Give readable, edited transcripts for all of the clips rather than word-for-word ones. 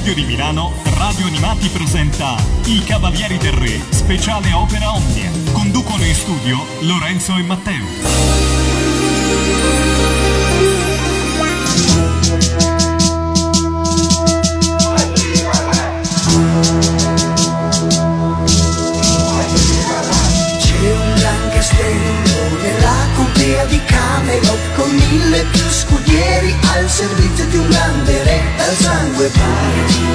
studio di Milano, Radio Animati presenta I Cavalieri del Re, speciale Opera Omnia. Conducono in studio Lorenzo e Matteo. Di Camelot con 1000 più scudieri al servizio di un grande re dal sangue pari di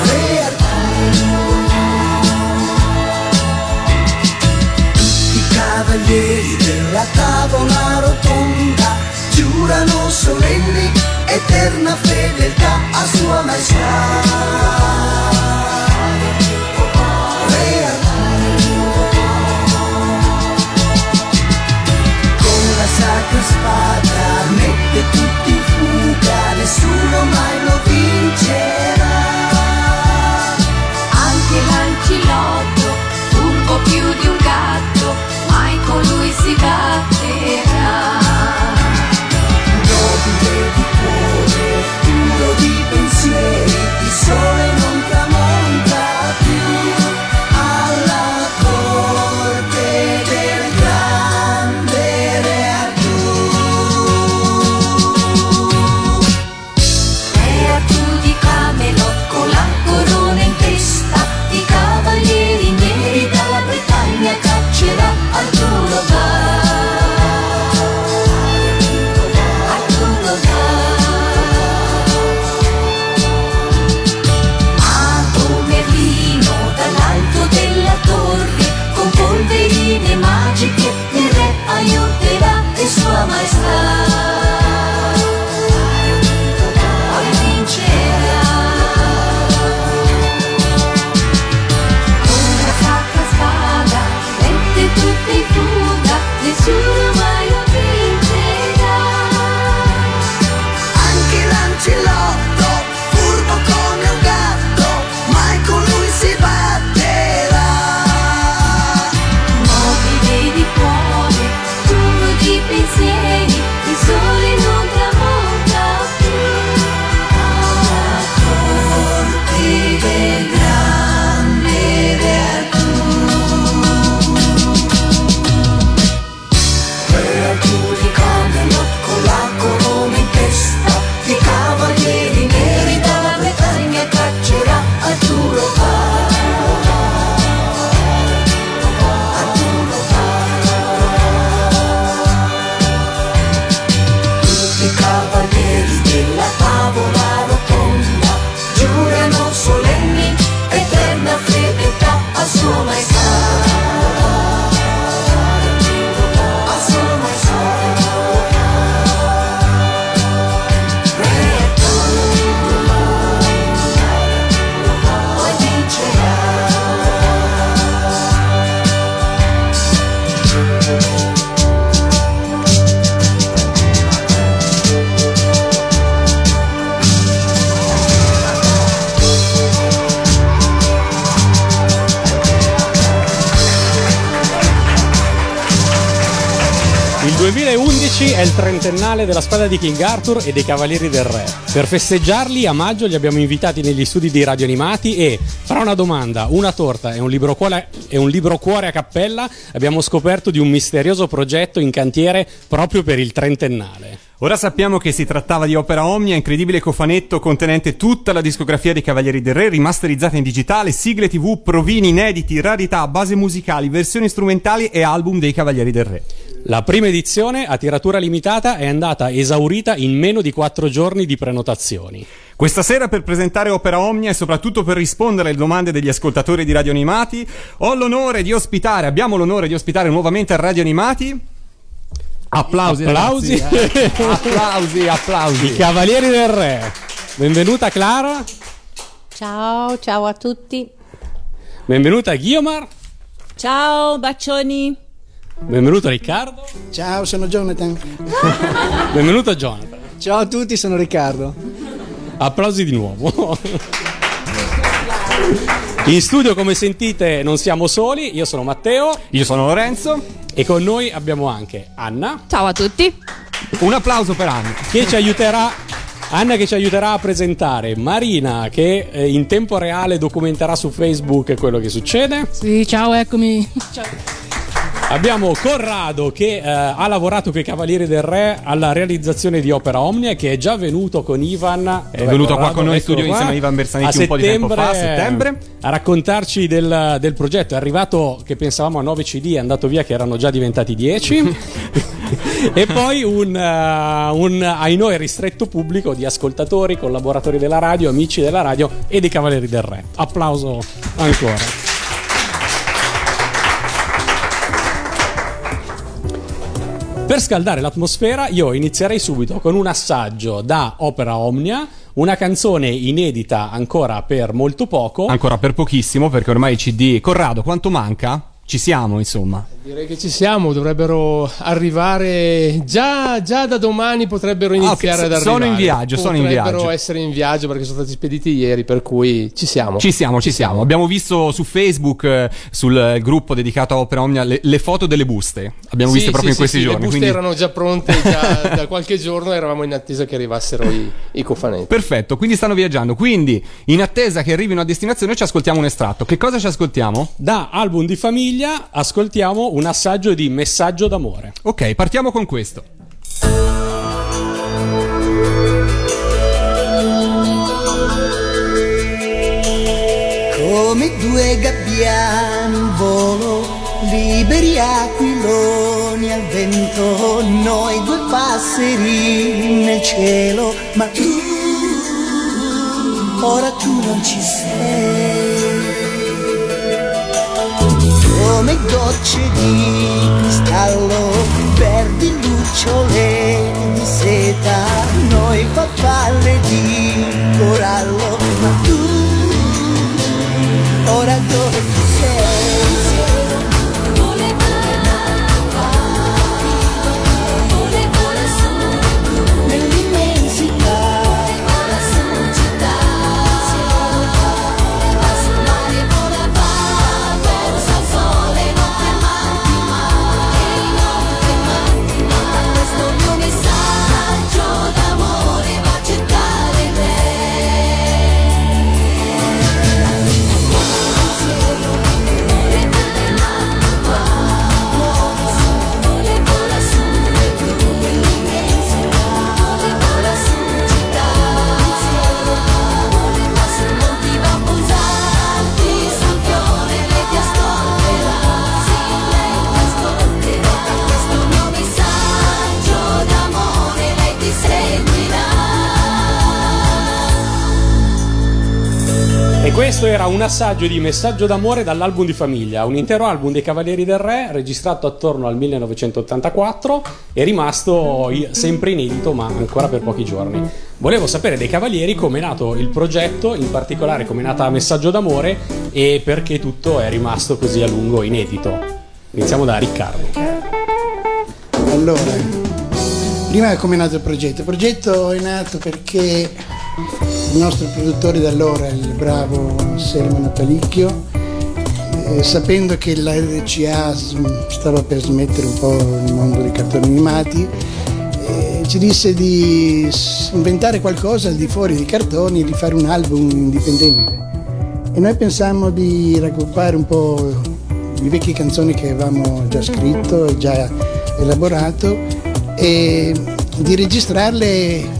Re Arturo. I cavalieri della tavola rotonda giurano solenni eterna fedeltà a sua maestà. Sacra spada mette tutti in fuga, nessuno mai lo vincerà. Anche l'ancilotto, furbo più di un gatto, mai con lui si batterà. Nobile di cuore, puro di pensieri, il sole non tramonta più. È il trentennale della spada di King Arthur e dei Cavalieri del Re. Per festeggiarli a maggio li abbiamo invitati negli studi di Radio Animati e fra una domanda, una torta e un libro cuore a cappella abbiamo scoperto di un misterioso progetto in cantiere proprio per il trentennale. Ora sappiamo che si trattava di Opera Omnia, incredibile cofanetto contenente tutta la discografia dei Cavalieri del Re, rimasterizzata in digitale, sigle tv, provini inediti, rarità, basi musicali, versioni strumentali e album dei Cavalieri del Re. La prima edizione, a tiratura limitata, è andata esaurita in meno di 4 giorni di prenotazioni. Questa sera per presentare Opera Omnia e soprattutto per rispondere alle domande degli ascoltatori di Radio Animati, abbiamo l'onore di ospitare nuovamente a Radio Animati. Applausi. I Cavalieri del Re. Benvenuta Clara. Ciao a tutti. Benvenuta Guiomar. Ciao, bacioni. Benvenuto Riccardo. Ciao, sono Jonathan. Benvenuto Jonathan. Ciao a tutti, sono Riccardo. Applausi di nuovo. In studio, come sentite, non siamo soli. Io sono Matteo. Io sono Lorenzo. E con noi abbiamo anche Anna. Ciao a tutti. Un applauso per Anna, che ci aiuterà Anna che ci aiuterà a presentare, Marina che in tempo reale documenterà su Facebook quello che succede. Sì, ciao, eccomi. Ciao. Abbiamo Corrado che ha lavorato con i Cavalieri del Re alla realizzazione di Opera Omnia, che è già venuto con Ivan. È venuto Corrado, qua con noi in studio insieme a Ivan Bersanetti un po' di tempo fa, a settembre, a raccontarci del progetto. È arrivato che pensavamo a 9 CD, è andato via che erano già diventati 10. E poi un ai noi ristretto pubblico di ascoltatori, collaboratori della radio, amici della radio e dei Cavalieri del Re. Applauso ancora. Per scaldare l'atmosfera io inizierei subito con un assaggio da Opera Omnia, una canzone inedita ancora per molto poco. Ancora per pochissimo, perché ormai i CD... Corrado, quanto manca? Ci siamo, insomma. Direi che ci siamo, dovrebbero arrivare già da domani, potrebbero iniziare ad arrivare. Sono in viaggio. Potrebbero essere in viaggio perché sono stati spediti ieri, per cui ci siamo. Abbiamo visto su Facebook, sul gruppo dedicato a Opera Omnia, le foto delle buste. Abbiamo visto proprio in questi giorni. Le buste erano già pronte già da qualche giorno, eravamo in attesa che arrivassero i cofanetti. Perfetto, quindi stanno viaggiando. Quindi in attesa che arrivino a destinazione ci ascoltiamo un estratto. Che cosa ci ascoltiamo? Da Album di famiglia ascoltiamo un assaggio di Messaggio d'amore. Ok, partiamo con questo. Come due gabbiani volo, liberi aquiloni al vento, noi due passeri nel cielo, ma tu, ora tu non ci sei. Come gocce di cristallo, verdi lucciole di seta, noi farfalle di corallo, ma tu ora dove tu sei? Volevo la sonorità nell'immensità. E questo era un assaggio di Messaggio d'amore dall'album di famiglia, un intero album dei Cavalieri del Re registrato attorno al 1984 e rimasto sempre inedito ma ancora per pochi giorni. Volevo sapere dei Cavalieri come è nato il progetto, in particolare come è nata Messaggio d'amore e perché tutto è rimasto così a lungo inedito. Iniziamo da Riccardo. Allora, prima come è nato il progetto. Il progetto è nato perché... il nostro produttore d'allora, il bravo Selman Palicchio, sapendo che la RCA stava per smettere un po' il mondo dei cartoni animati, ci disse di inventare qualcosa al di fuori dei cartoni e di fare un album indipendente. E noi pensammo di raggruppare un po' le vecchie canzoni che avevamo già scritto e già elaborato e di registrarle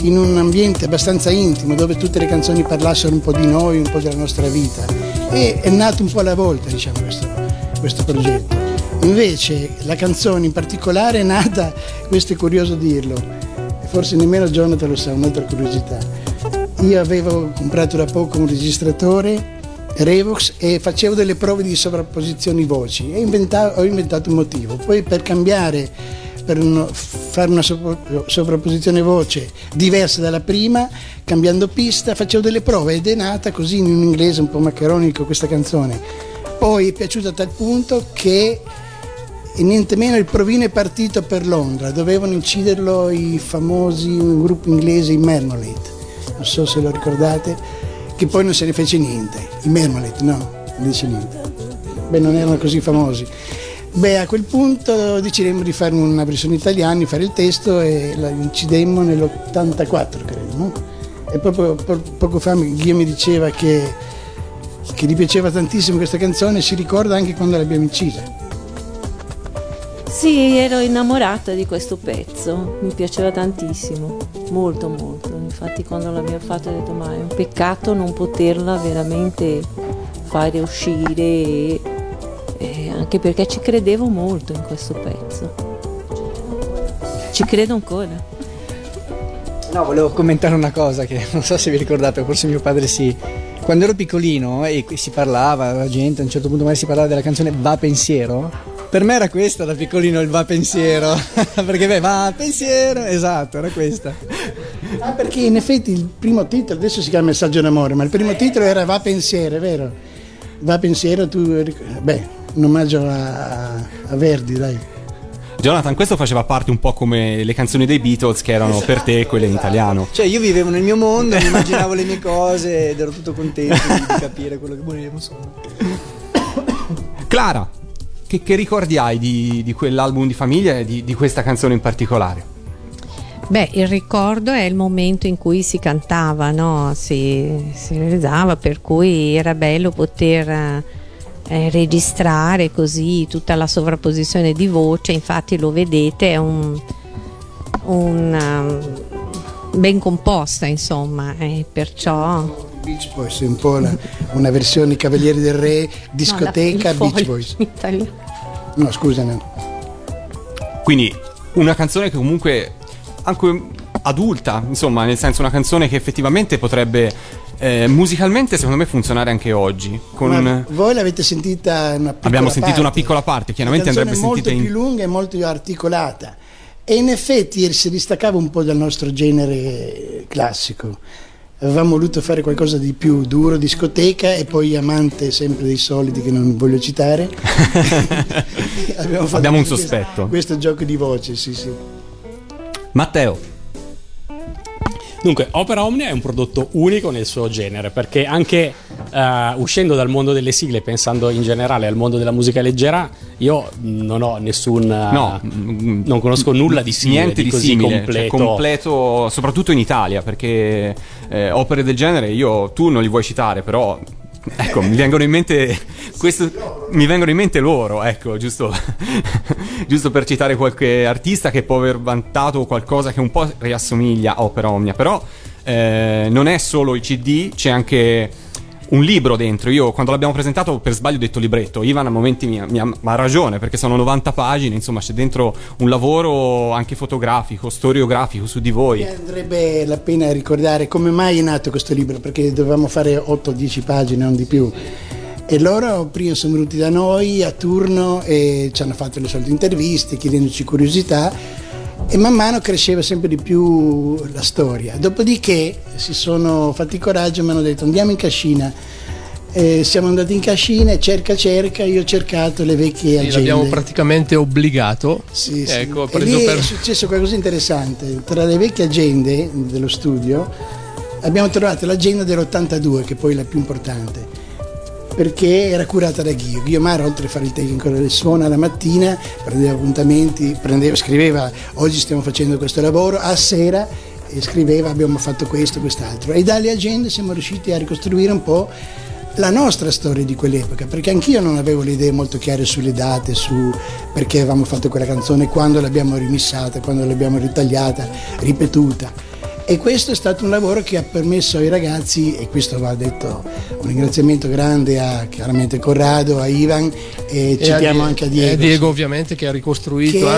in un ambiente abbastanza intimo, dove tutte le canzoni parlassero un po' di noi, un po' della nostra vita. E è nato un po' alla volta, diciamo, questo progetto. Invece la canzone in particolare è nata, questo è curioso dirlo, forse nemmeno Jonathan lo sa, un'altra curiosità. Io avevo comprato da poco un registratore Revox e facevo delle prove di sovrapposizioni voci e ho inventato un motivo. Poi per cambiare, fare una sovrapposizione voce diversa dalla prima, cambiando pista, facevo delle prove ed è nata così in un inglese un po' maccheronico questa canzone. Poi è piaciuta a tal punto che niente meno il provino è partito per Londra, dovevano inciderlo i famosi, un gruppo inglese, i Marmalade, non so se lo ricordate, che poi non se ne fece niente. I Marmalade, no, non dice niente, beh, non erano così famosi. Beh, a quel punto decidemmo di fare una versione italiana, fare il testo e la incidemmo nell'84, credo, no? E proprio poco fa Ghio mi diceva che gli piaceva tantissimo questa canzone e si ricorda anche quando l'abbiamo incisa. Sì, ero innamorata di questo pezzo, mi piaceva tantissimo, molto molto. Infatti quando l'abbiamo fatta ho detto ma è un peccato non poterla veramente fare uscire e anche perché ci credevo molto in questo pezzo, ci credo ancora. No, volevo commentare una cosa che non so se vi ricordate, forse mio padre sì. Quando ero piccolino e si parlava la gente, a un certo punto magari si parlava della canzone Va Pensiero, per me era questa da piccolino, il Va Pensiero, perché beh, Va Pensiero, esatto, era questa. Ah, perché in effetti il primo titolo, adesso si chiama Messaggio d'amore, ma il primo titolo era Va Pensiero, è vero? Va Pensiero, un omaggio a Verdi, dai. Jonathan, questo faceva parte un po' come le canzoni dei Beatles che erano, esatto, per te quelle, esatto, in italiano. Cioè io vivevo nel mio mondo, mi immaginavo le mie cose ed ero tutto contento di capire quello che volevo, insomma. Clara, che ricordi hai di quell'album di famiglia e di questa canzone in particolare? Beh, il ricordo è il momento in cui si cantava, no? Si realizzava, per cui era bello poter registrare così tutta la sovrapposizione di voce. Infatti lo vedete, è ben composta, insomma, perciò Beach Boys è un po' una versione Cavalieri del Re, discoteca, no, Beach Boys. No, scusami. Quindi una canzone che comunque anche adulta, insomma, nel senso una canzone che effettivamente potrebbe musicalmente secondo me funzionare anche oggi. Voi l'avete sentita una piccola Abbiamo sentito parte. Una piccola parte, chiaramente andrebbe sentita in... è molto più lunga e molto più articolata e in effetti si distaccava un po' dal nostro genere classico. Avevamo voluto fare qualcosa di più duro, discoteca, e poi amante sempre dei soliti che non voglio citare. Abbiamo un sospetto. Questo gioco di voce, sì sì. Matteo. Dunque, Opera Omnia è un prodotto unico nel suo genere, perché anche uscendo dal mondo delle sigle, pensando in generale al mondo della musica leggera, io non ho non conosco nulla di simile, niente di così simile, completo. Cioè, completo, soprattutto in Italia, perché opere del genere tu non li vuoi citare, però ecco, mi vengono in mente loro, ecco, giusto per citare qualche artista che può aver vantato qualcosa che un po' riassomiglia a Opera Omnia. Però non è solo il CD, c'è anche un libro dentro. Io quando l'abbiamo presentato per sbaglio ho detto libretto, Ivan a momenti mi ha ragione, perché sono 90 pagine, insomma c'è dentro un lavoro anche fotografico, storiografico su di voi. Andrebbe la pena ricordare come mai è nato questo libro, perché dovevamo fare 8-10 pagine, non di più, e loro prima sono venuti da noi a turno e ci hanno fatto le solite interviste chiedendoci curiosità e man mano cresceva sempre di più la storia. Dopodiché si sono fatti coraggio e mi hanno detto andiamo in cascina, siamo andati in cascina, cerca, io ho cercato le vecchie agende, l'abbiamo praticamente obbligato, sì, ecco, sì. Preso è successo qualcosa di interessante. Tra le vecchie agende dello studio abbiamo trovato l'agenda dell'82, che poi è la più importante, perché era curata da Ghio Mara, oltre a fare il tecnico delle suona la mattina, prendeva appuntamenti, scriveva oggi stiamo facendo questo lavoro, a sera scriveva abbiamo fatto questo, quest'altro, e dalle agende siamo riusciti a ricostruire un po' la nostra storia di quell'epoca, perché anch'io non avevo le idee molto chiare sulle date, su perché avevamo fatto quella canzone, quando l'abbiamo rimissata, quando l'abbiamo ritagliata, ripetuta. E questo è stato un lavoro che ha permesso ai ragazzi, e questo va detto un ringraziamento grande a chiaramente Corrado, a Ivan e citiamo anche a Diego. Diego ovviamente, che ha ricostruito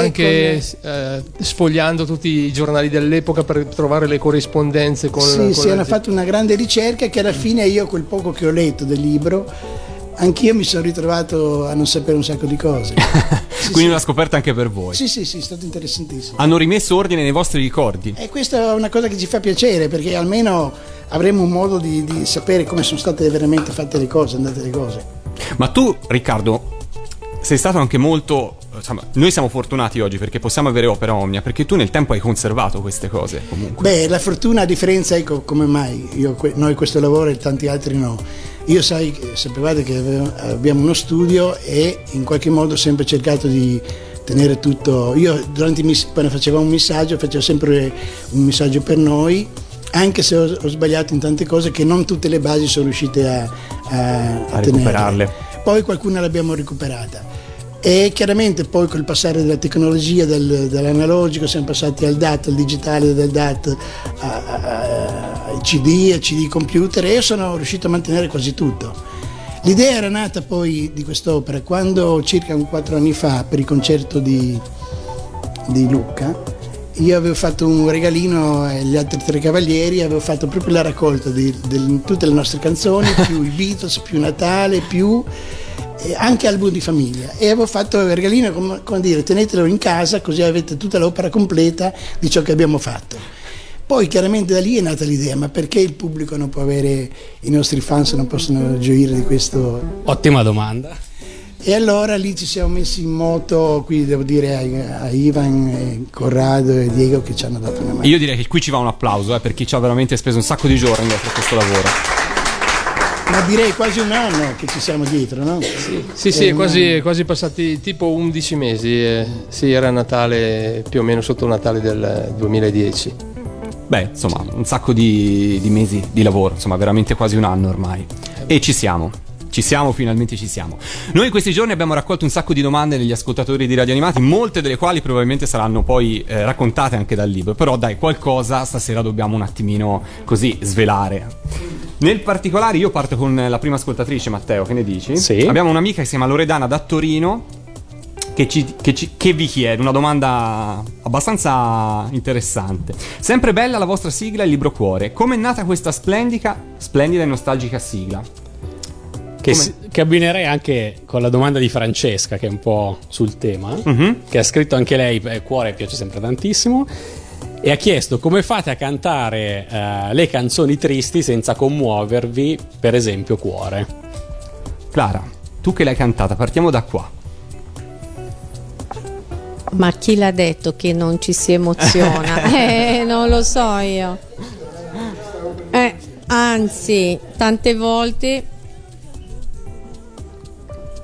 sfogliando tutti i giornali dell'epoca per trovare le corrispondenze con... Sì, hanno fatto una grande ricerca che alla fine io, quel poco che ho letto del libro, anch'io mi sono ritrovato a non sapere un sacco di cose. Quindi una scoperta anche per voi. Sì, è stato interessantissimo. Hanno rimesso ordine nei vostri ricordi. E questa è una cosa che ci fa piacere, perché almeno avremo un modo di sapere come sono state veramente fatte le cose, andate le cose. Ma tu, Riccardo, sei stato anche molto... Insomma, noi siamo fortunati oggi perché possiamo avere Opera Omnia, perché tu nel tempo hai conservato queste cose comunque. Beh, la fortuna, a differenza, ecco come mai noi questo lavoro e tanti altri no. Io sapevate che abbiamo uno studio e in qualche modo ho sempre cercato di tenere tutto. Io durante quando facevamo un messaggio facevo sempre un messaggio per noi, anche se ho sbagliato in tante cose che non tutte le basi sono riuscite a recuperarle. Poi qualcuna l'abbiamo recuperata. E chiaramente poi col passare della tecnologia, dall'analogico, siamo passati al DAT, al digitale, dal DAT ai CD, al CD computer, e io sono riuscito a mantenere quasi tutto. L'idea era nata poi di quest'opera quando circa 4 anni fa, per il concerto di Lucca, io avevo fatto un regalino agli altri 3 cavalieri, avevo fatto proprio la raccolta di tutte le nostre canzoni, più i Beatles, più Natale, più anche album di famiglia, e avevo fatto il regalino come dire, tenetelo in casa così avete tutta l'opera completa di ciò che abbiamo fatto. Poi chiaramente da lì è nata l'idea, ma perché il pubblico non può avere, i nostri fans non possono gioire di questo? Ottima domanda. E allora lì ci siamo messi in moto, qui devo dire a Ivan, Corrado e Diego che ci hanno dato una mano. Io direi che qui ci va un applauso per chi ci ha veramente speso un sacco di giorni per questo lavoro. Ma direi quasi un anno che ci siamo dietro, no? Sì, quasi passati tipo 11 mesi, sì, era Natale, più o meno sotto Natale del 2010. Beh, insomma, un sacco di mesi di lavoro, insomma veramente quasi un anno ormai, e ci siamo. Finalmente ci siamo. Noi in questi giorni abbiamo raccolto un sacco di domande degli ascoltatori di Radio Animati, molte delle quali probabilmente saranno poi raccontate anche dal libro, però dai, qualcosa stasera dobbiamo un attimino così svelare. Nel particolare io parto con la prima ascoltatrice, Matteo, che ne dici? Sì. Abbiamo un'amica che si chiama Loredana da Torino che vi chiede una domanda abbastanza interessante. Sempre bella la vostra sigla e il libro cuore. Come è nata questa splendida e nostalgica sigla? Che abbinerei anche con la domanda di Francesca, che è un po' sul tema, che ha scritto anche lei, cuore piace sempre tantissimo, e ha chiesto come fate a cantare le canzoni tristi senza commuovervi, per esempio Cuore. Clara, tu che l'hai cantata, partiamo da qua. Ma chi l'ha detto che non ci si emoziona? Non lo so io. Anzi, tante volte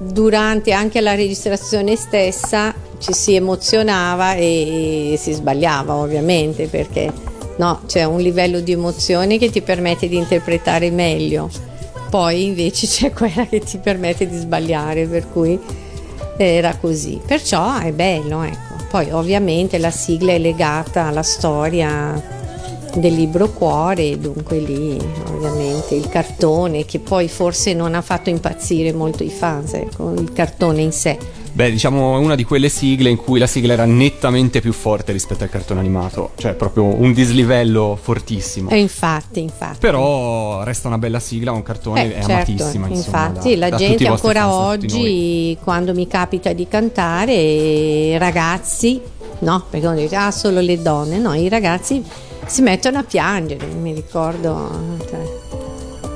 durante anche la registrazione stessa ci si emozionava e si sbagliava, ovviamente, perché no, c'è un livello di emozione che ti permette di interpretare meglio, poi invece c'è quella che ti permette di sbagliare, per cui era così, perciò è bello, ecco. Poi ovviamente la sigla è legata alla storia del libro Cuore, dunque lì ovviamente il cartone, che poi forse non ha fatto impazzire molto i fans, ecco, il cartone in sé. Beh, diciamo è una di quelle sigle in cui la sigla era nettamente più forte rispetto al cartone animato, cioè proprio un dislivello fortissimo. E infatti. Però resta una bella sigla, un cartone è certo, amatissima. Infatti insomma, la gente ancora oggi, quando mi capita di cantare, ragazzi, no, perché uno dice solo le donne, no, i ragazzi si mettono a piangere, mi ricordo,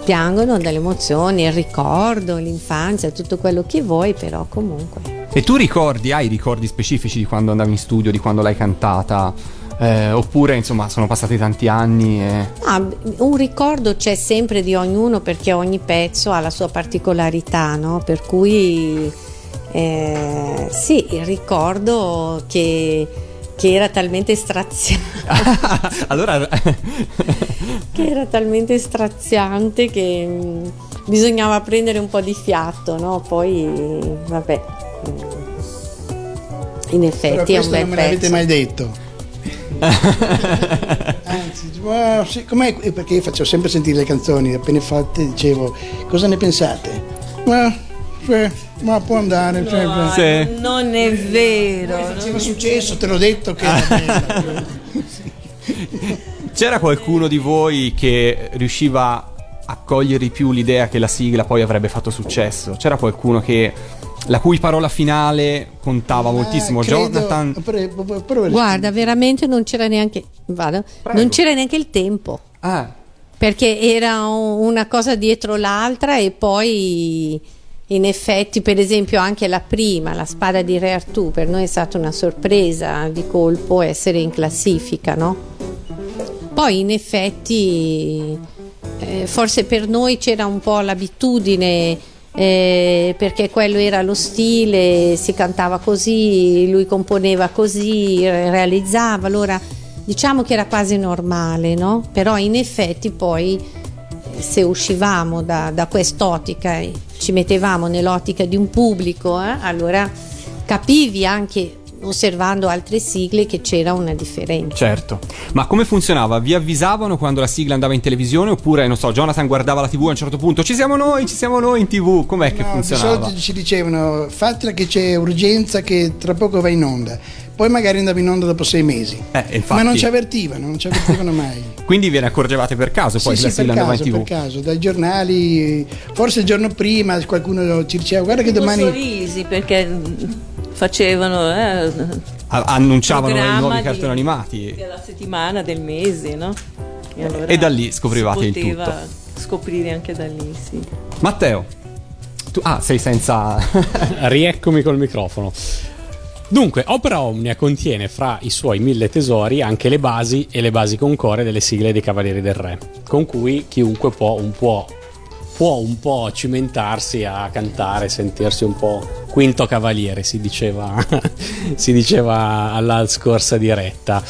piangono dalle emozioni, il ricordo, l'infanzia, tutto quello che vuoi, però comunque. E tu hai ricordi specifici di quando andavi in studio, di quando l'hai cantata, oppure insomma sono passati tanti anni e... No, un ricordo c'è sempre di ognuno, perché ogni pezzo ha la sua particolarità, no? Per cui sì, il ricordo che era talmente straziante allora che era talmente straziante che bisognava prendere un po' di fiato, no? Poi vabbè, in effetti è un bel pezzo. Questo non me l'avete mai detto. Anzi, sì, com'è? Perché io faccio sempre sentire le canzoni appena fatte, dicevo cosa ne pensate? Ma può andare, no, cioè, sì. Non è vero, faceva successo, te l'ho detto che era vero. C'era qualcuno di voi che riusciva a cogliere di più l'idea che la sigla poi avrebbe fatto successo? C'era qualcuno che la cui parola finale contava moltissimo? Jonathan, guarda, veramente non c'era neanche non c'era neanche il tempo, perché era una cosa dietro l'altra, e poi in effetti, per esempio, anche la Spada di Re Artù, per noi è stata una sorpresa di colpo essere in classifica, no? Poi in effetti forse per noi c'era un po' l'abitudine, perché quello era lo stile, si cantava così, lui componeva così, realizzava, allora diciamo che era quasi normale, no? Però in effetti poi se uscivamo da quest'ottica e ci mettevamo nell'ottica di un pubblico, allora capivi anche osservando altre sigle che c'era una differenza. Certo, ma come funzionava? Vi avvisavano quando la sigla andava in televisione, oppure, non so, Jonathan guardava la TV a un certo punto, ci siamo noi in TV, com'è che funzionava? Di solito ci dicevano fatela che c'è urgenza, che tra poco va in onda, poi magari andava in onda dopo 6 mesi, ma non ci avvertivano mai. Quindi ve ne accorgevate per caso poi la sigla andava in TV? Per caso, dai giornali, forse il giorno prima qualcuno ci diceva guarda che domani... sorrisi perché... facevano annunciavano i nuovi cartoni animati della settimana, del mese, no? E, allora e da lì scoprivate il tutto. Si poteva scoprire anche da lì, sì. Matteo, tu sei senza... Rieccomi col microfono. Dunque, Opera Omnia contiene fra i suoi 1000 tesori anche le basi e le basi concore delle sigle dei Cavalieri del Re, con cui chiunque può un po' cimentarsi a cantare, sentirsi un po' quinto cavaliere, si diceva alla scorsa diretta.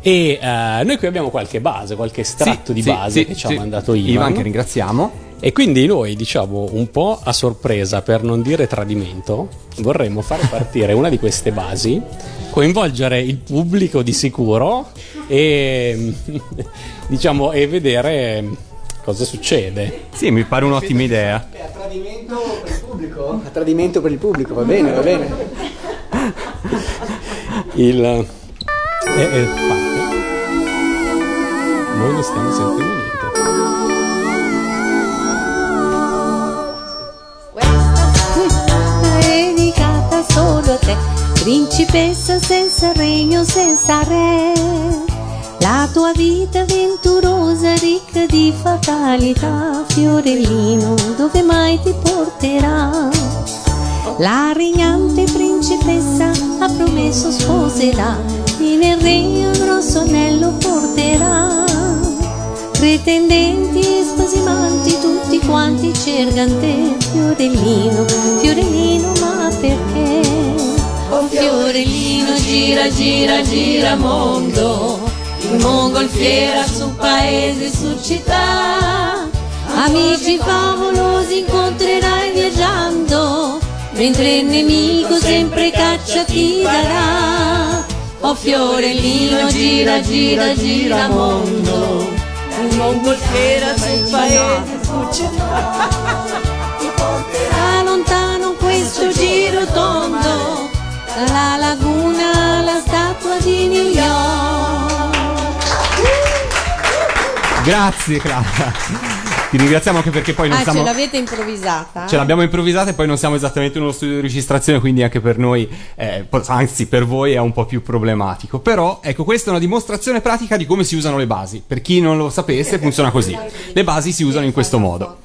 E noi qui abbiamo qualche base, qualche estratto di base che ci ha mandato Ivan, che ringraziamo. E quindi noi, diciamo, un po' a sorpresa, per non dire tradimento, vorremmo fare partire una di queste basi, coinvolgere il pubblico di sicuro e diciamo e vedere cosa succede. Sì, mi pare un'ottima idea. È a tradimento per il pubblico? A tradimento per il pubblico, va bene. Il... Noi non stiamo sentendo niente. Questa è dedicata solo a te, principessa senza regno, senza re. La tua vita avventurosa, ricca di fatalità, Fiorellino, dove mai ti porterà? La regnante principessa ha promesso sposerà, e nel regno grosso anello porterà. Pretendenti e spasimanti, tutti quanti cercano te, Fiorellino, Fiorellino, ma perché? Oh Fiorellino, gira, gira, gira mondo, in mongolfiera, su paese, su città. Amici favolosi incontrerai viaggiando, mentre il nemico sempre caccia ti darà. Oh Fiorellino, gira, gira, gira mondo, in mongolfiera, su paese, su città. Ti porterà lontano questo giro tondo, dalla laguna alla statua di New York. Grazie Clara, ti ringraziamo anche perché poi non siamo... ce l'avete improvvisata? Ce l'abbiamo improvvisata e poi non siamo esattamente in uno studio di registrazione, quindi anche per noi, anzi per voi è un po' più problematico. Però ecco, questa è una dimostrazione pratica di come si usano le basi. Per chi non lo sapesse funziona così, le basi si usano in questo modo.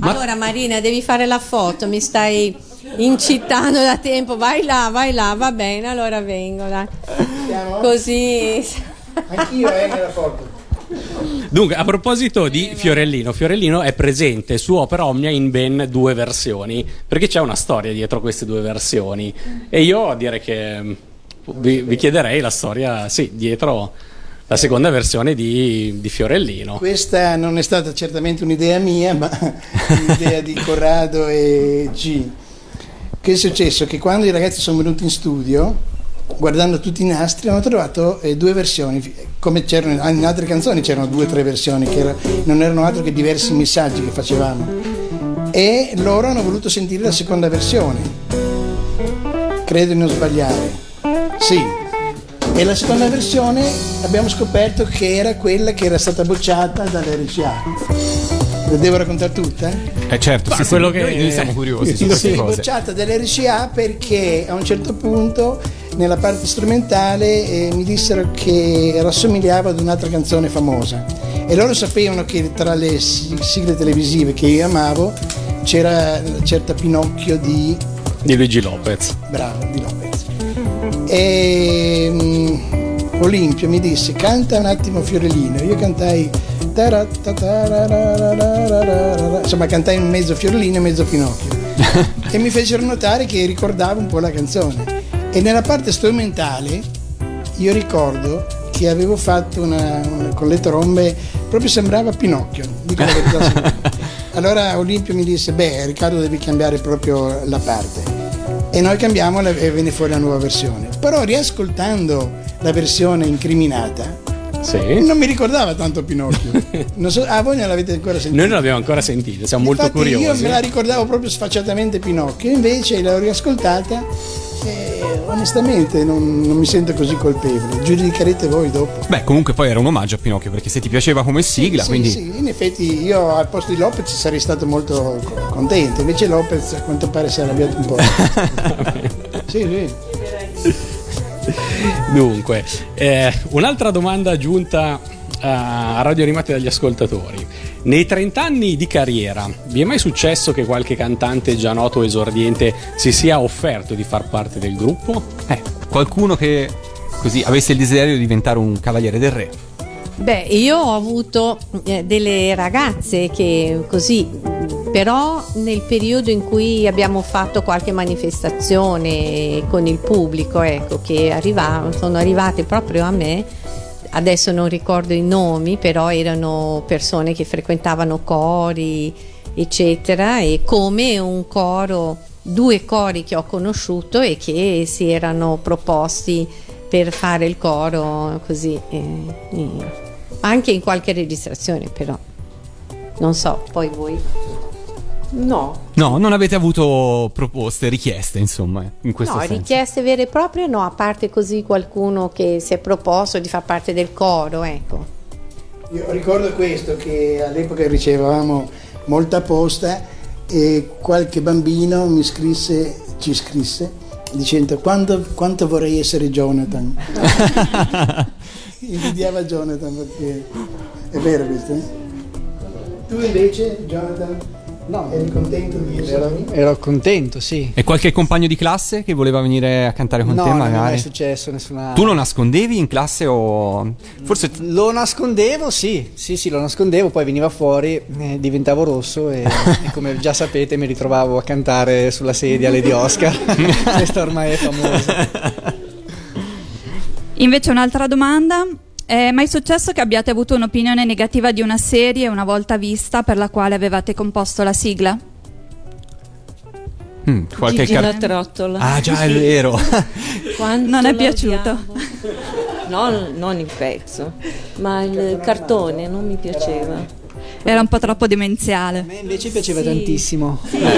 Allora Marina, devi fare la foto, mi stai incitando da tempo, vai là, va bene, allora vengo, dai. Così. Anch'io nella foto. Dunque, a proposito di Fiorellino è presente su Opera Omnia in ben 2 versioni, perché c'è una storia dietro queste 2 versioni, e io direi che vi chiederei la storia dietro la seconda versione di Fiorellino. Questa non è stata certamente un'idea mia, ma un'idea di Corrado e G. Che è successo? Che quando i ragazzi sono venuti in studio, guardando tutti i nastri, hanno trovato 2 versioni, come c'erano in altre canzoni, c'erano 2 o 3 versioni che non erano altro che diversi messaggi che facevamo, e loro hanno voluto sentire la seconda versione, credo di non sbagliare, sì, e la seconda versione abbiamo scoperto che era quella che era stata bocciata dall'RCA. La devo raccontare tutta? Certo, ma sì, quello sì, che noi siamo curiosi su queste cose. È bocciata dall'RCA perché a un certo punto nella parte strumentale mi dissero che rassomigliava ad un'altra canzone famosa, e loro sapevano che tra le sigle televisive che io amavo c'era la certa Pinocchio di Luigi Lopez. Bravo, di Lopez. E Olimpio mi disse: canta un attimo Fiorellino. Io cantai, insomma cantai mezzo Fiorellino e mezzo Pinocchio e mi fecero notare che ricordavo un po' la canzone. E nella parte strumentale io ricordo che avevo fatto una con le trombe, proprio sembrava Pinocchio, dico la verità. Allora Olimpio mi disse: beh, Riccardo, devi cambiare proprio la parte. E noi cambiamola e venne fuori la nuova versione. Però riascoltando la versione incriminata, sì, non mi ricordava tanto Pinocchio. Non so, voi non l'avete ancora sentita? Noi non l'abbiamo ancora sentita, siamo infatti molto curiosi. Io me la ricordavo proprio sfacciatamente Pinocchio, invece l'ho riascoltata e onestamente non mi sento così colpevole. Giudicherete voi dopo. Beh, comunque poi era un omaggio a Pinocchio, perché se ti piaceva come sigla, sì, quindi... Sì, in effetti io al posto di Lopez sarei stato molto contento, invece Lopez a quanto pare si è arrabbiato un po'. Sì, sì. Dunque, un'altra domanda giunta a Radio Animati dagli ascoltatori. Nei 30 anni di carriera vi è mai successo che qualche cantante già noto o esordiente si sia offerto di far parte del gruppo? Qualcuno che così avesse il desiderio di diventare un cavaliere del re? Beh, io ho avuto delle ragazze che così, però nel periodo in cui abbiamo fatto qualche manifestazione con il pubblico, ecco, che sono arrivate proprio a me. Adesso non ricordo i nomi, però erano persone che frequentavano cori, eccetera, e come un coro, due cori che ho conosciuto e che si erano proposti per fare il coro così, anche in qualche registrazione, però non so, poi voi? No, non avete avuto proposte, richieste, insomma, in questo senso? No, richieste vere e proprie no, a parte così qualcuno che si è proposto di far parte del coro, ecco. Io ricordo questo, che all'epoca ricevavamo molta posta e qualche bambino ci scrisse dicendo: quanto vorrei essere Jonathan. Invidiava Jonathan, perché è vero questo, eh? Tu invece, Jonathan, no, eri contento di essere? Ero contento, sì. E qualche compagno di classe che voleva venire a cantare con te? No, non è mai successo nessuna. Tu lo nascondevi in classe o forse lo nascondevo? Sì, lo nascondevo, poi veniva fuori, diventavo rosso e come già sapete mi ritrovavo a cantare sulla sedia Lady Oscar. Questa ormai è famosa. Invece un'altra domanda: è mai successo che abbiate avuto un'opinione negativa di una serie una volta vista per la quale avevate composto la sigla? Gigi la Trottola. Ah già, sì. È vero. Non è piaciuto? Non il pezzo, ma il cartone non mi piaceva. Era un po' troppo demenziale. A me invece piaceva, sì, tantissimo, sì. Mi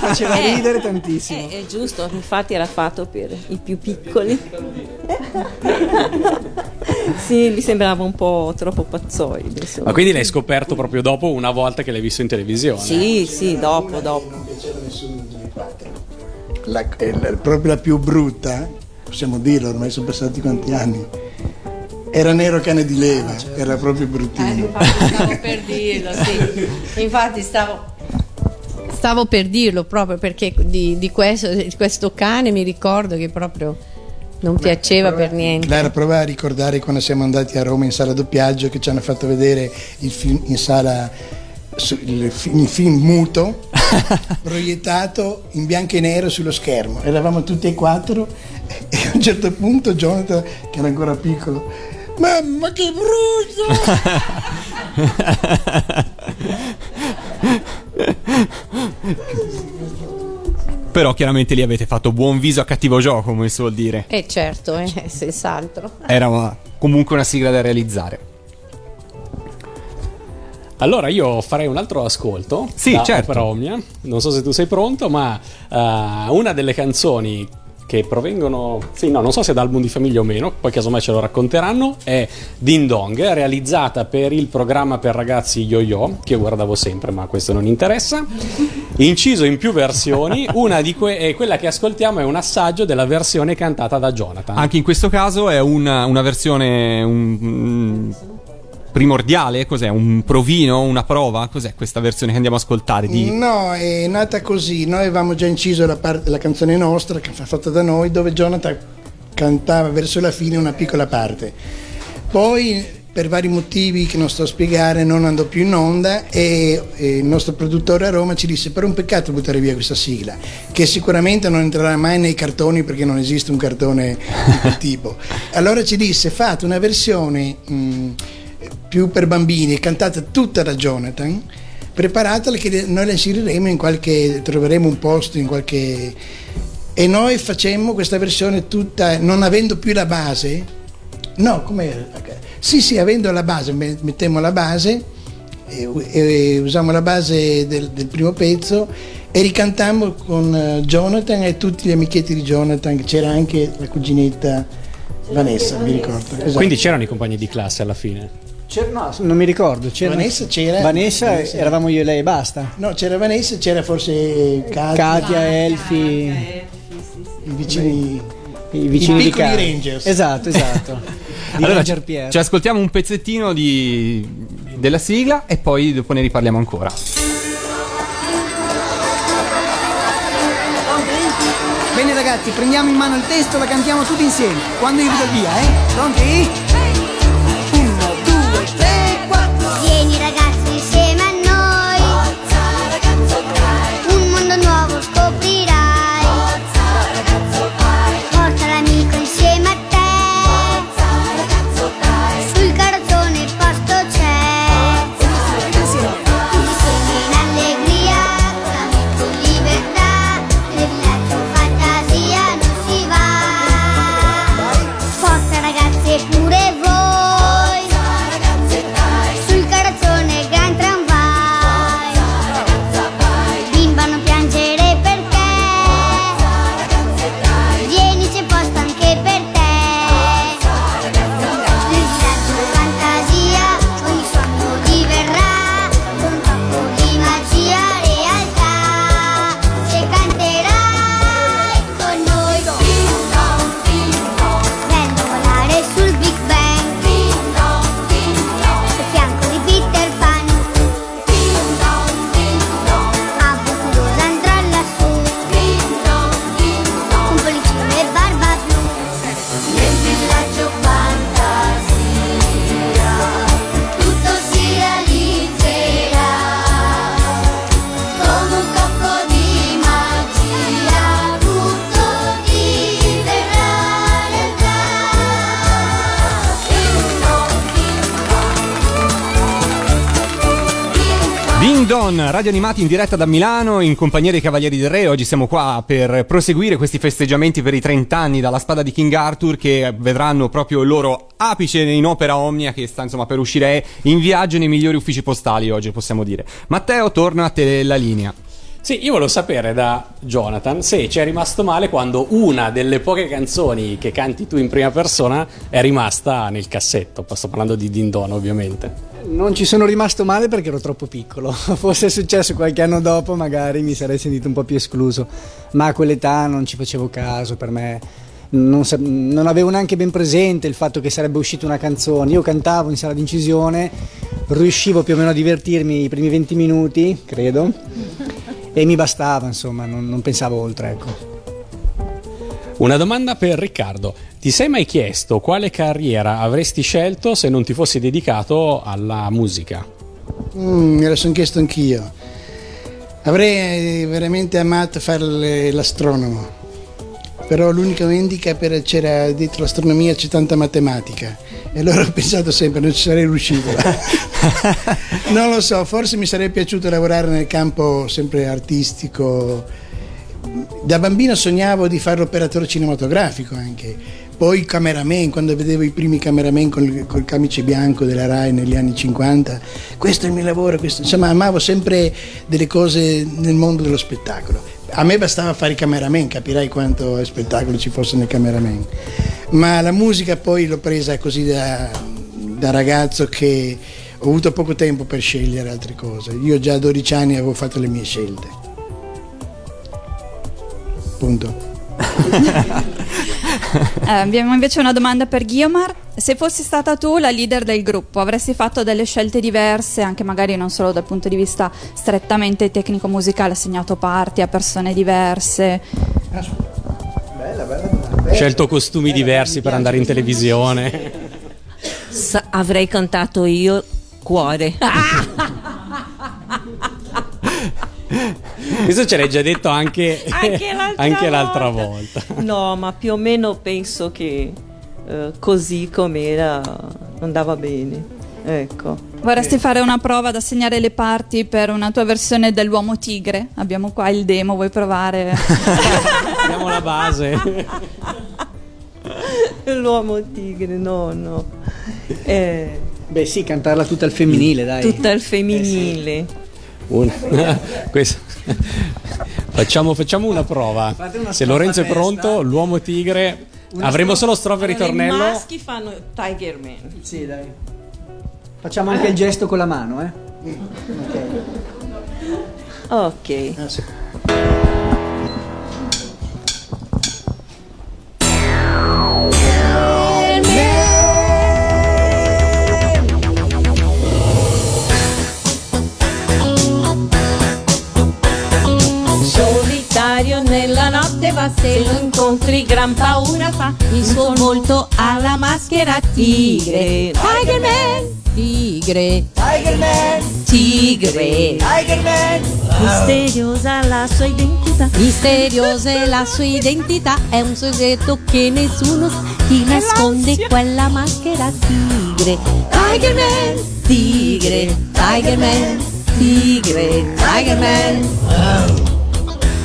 faceva ridere tantissimo. È giusto, infatti era fatto per i più piccoli. Sì, mi sembrava un po' troppo pazzoide, insomma. Ma quindi l'hai scoperto proprio dopo, una volta che l'hai visto in televisione? Sì, dopo. Non piaceva nessuno dei quattro. Proprio la più brutta, possiamo dirlo, ormai sono passati quanti anni. Era Nero cane di leva, certo. Era proprio bruttino. Infatti stavo per dirlo, sì. Infatti stavo per dirlo proprio perché di questo cane mi ricordo che proprio non piaceva per niente. Clara, prova a ricordare quando siamo andati a Roma in sala doppiaggio, che ci hanno fatto vedere il film in sala, il film muto proiettato in bianco e nero sullo schermo. Eravamo tutti e quattro e a un certo punto Jonathan, che era ancora piccolo: mamma, che brutto! Però chiaramente lì avete fatto buon viso a cattivo gioco, come si vuol dire. Certo, senz'altro. Era comunque una sigla da realizzare. Allora io farei un altro ascolto. Sì, certo. Opera Omnia. Non so se tu sei pronto, ma una delle canzoni che provengono, sì, no, non so se da Album di famiglia o meno, poi casomai ce lo racconteranno, è Ding Dong, realizzata per il programma per ragazzi Yo-Yo, che io guardavo sempre, ma questo non interessa, inciso in più versioni. Una di quella che ascoltiamo è un assaggio della versione cantata da Jonathan. Anche in questo caso è una versione primordiale, cos'è? Un provino, una prova? Cos'è questa versione che andiamo a ascoltare? No, è nata così. Noi avevamo già inciso la canzone nostra, che è fatta da noi, dove Jonathan cantava verso la fine una piccola parte. Poi, per vari motivi che non sto a spiegare, non andò più in onda e il nostro produttore a Roma ci disse: però è un peccato buttare via questa sigla, che sicuramente non entrerà mai nei cartoni perché non esiste un cartone di quel tipo. Allora ci disse: fate una versione più per bambini, cantata tutta da Jonathan, preparatela che noi la inseriremo in qualche, troveremo un posto in qualche... E noi facemmo questa versione tutta, non avendo più la base, no, come sì, avendo la base, mettemmo la base e usammo la base del primo pezzo e ricantammo con Jonathan e tutti gli amichetti di Jonathan, c'era anche la cuginetta Vanessa, mi ricordo. Esatto. Quindi c'erano i compagni di classe alla fine? No, non mi ricordo. C'era Vanessa, eravamo io e lei e basta. No, c'era Vanessa, c'era forse Katia, Elfi, sì. I vicini di Katia. Rangers. Esatto. Allora ci ascoltiamo un pezzettino della sigla e poi dopo ne riparliamo ancora. Bene ragazzi, prendiamo in mano il testo, la cantiamo tutti insieme. Quando io vi do via, Pronti? Radio Animati in diretta da Milano in compagnia dei Cavalieri del Re. Oggi siamo qua per proseguire questi festeggiamenti per i 30 anni dalla spada di King Arthur, che vedranno proprio il loro apice in Opera Omnia, che sta insomma per uscire in viaggio nei migliori uffici postali oggi, possiamo dire. Matteo, torna a te la linea. Sì, io volevo sapere da Jonathan se ci è rimasto male quando una delle poche canzoni che canti tu in prima persona è rimasta nel cassetto. Sto parlando di Din Don, ovviamente. Non ci sono rimasto male perché ero troppo piccolo. Fosse successo qualche anno dopo magari mi sarei sentito un po' più escluso, ma a quell'età non ci facevo caso. Per me non avevo neanche ben presente il fatto che sarebbe uscita una canzone. Io cantavo in sala d'incisione, riuscivo più o meno a divertirmi i primi 20 minuti, credo, e mi bastava, insomma, non pensavo oltre, ecco. Una domanda per Riccardo. Ti sei mai chiesto quale carriera avresti scelto se non ti fossi dedicato alla musica? Me lo sono chiesto anch'io. Avrei veramente amato fare l'astronomo, però l'unica handicap era c'era dietro l'astronomia c'è tanta matematica e allora ho pensato sempre non ci sarei riuscito. Non lo so, forse mi sarebbe piaciuto lavorare nel campo sempre artistico. Da bambino sognavo di fare l'operatore cinematografico anche. Poi il cameraman, quando vedevo i primi cameraman col camice bianco della Rai negli anni 50, questo è il mio lavoro, questo. Insomma, amavo sempre delle cose nel mondo dello spettacolo. A me bastava fare i cameraman, capirai quanto spettacolo ci fosse nel cameraman. Ma la musica poi l'ho presa così da ragazzo che ho avuto poco tempo per scegliere altre cose. Io già a 12 anni avevo fatto le mie scelte. Punto. Abbiamo invece una domanda per Guiomar. Se fossi stata tu la leader del gruppo, avresti fatto delle scelte diverse, anche magari non solo dal punto di vista strettamente tecnico-musicale, assegnato parti a persone diverse? Bella domanda. scelto costumi diversi per andare in televisione. Avrei cantato io Cuore. Questo ce l'hai già detto anche l'altra volta. No, ma più o meno penso che così com'era andava bene. Ecco. Vorresti fare una prova ad assegnare le parti per una tua versione dell'Uomo Tigre? Abbiamo qua il demo, vuoi provare? Abbiamo la base. L'Uomo Tigre, no. Beh sì, cantarla tutta al femminile, dai. Tutta al femminile. Sì. Facciamo una prova. Se Lorenzo è pronto, l'Uomo Tigre. Avremo solo strofe e ritornello. I maschi fanno Tiger Man. Sì, dai. Facciamo anche il gesto con la mano, eh? Ok. Ah, sì. Nella notte va, se lo incontri gran paura fa, il suo volto alla maschera tigre. Tiger Man, tigre, Tiger Man, tigre, Tiger Man. Misteriosa è la sua identità, è un soggetto che nessuno ti nasconde, quella maschera tigre. Tiger Man, tigre, Tiger Man, tigre, Tiger Man.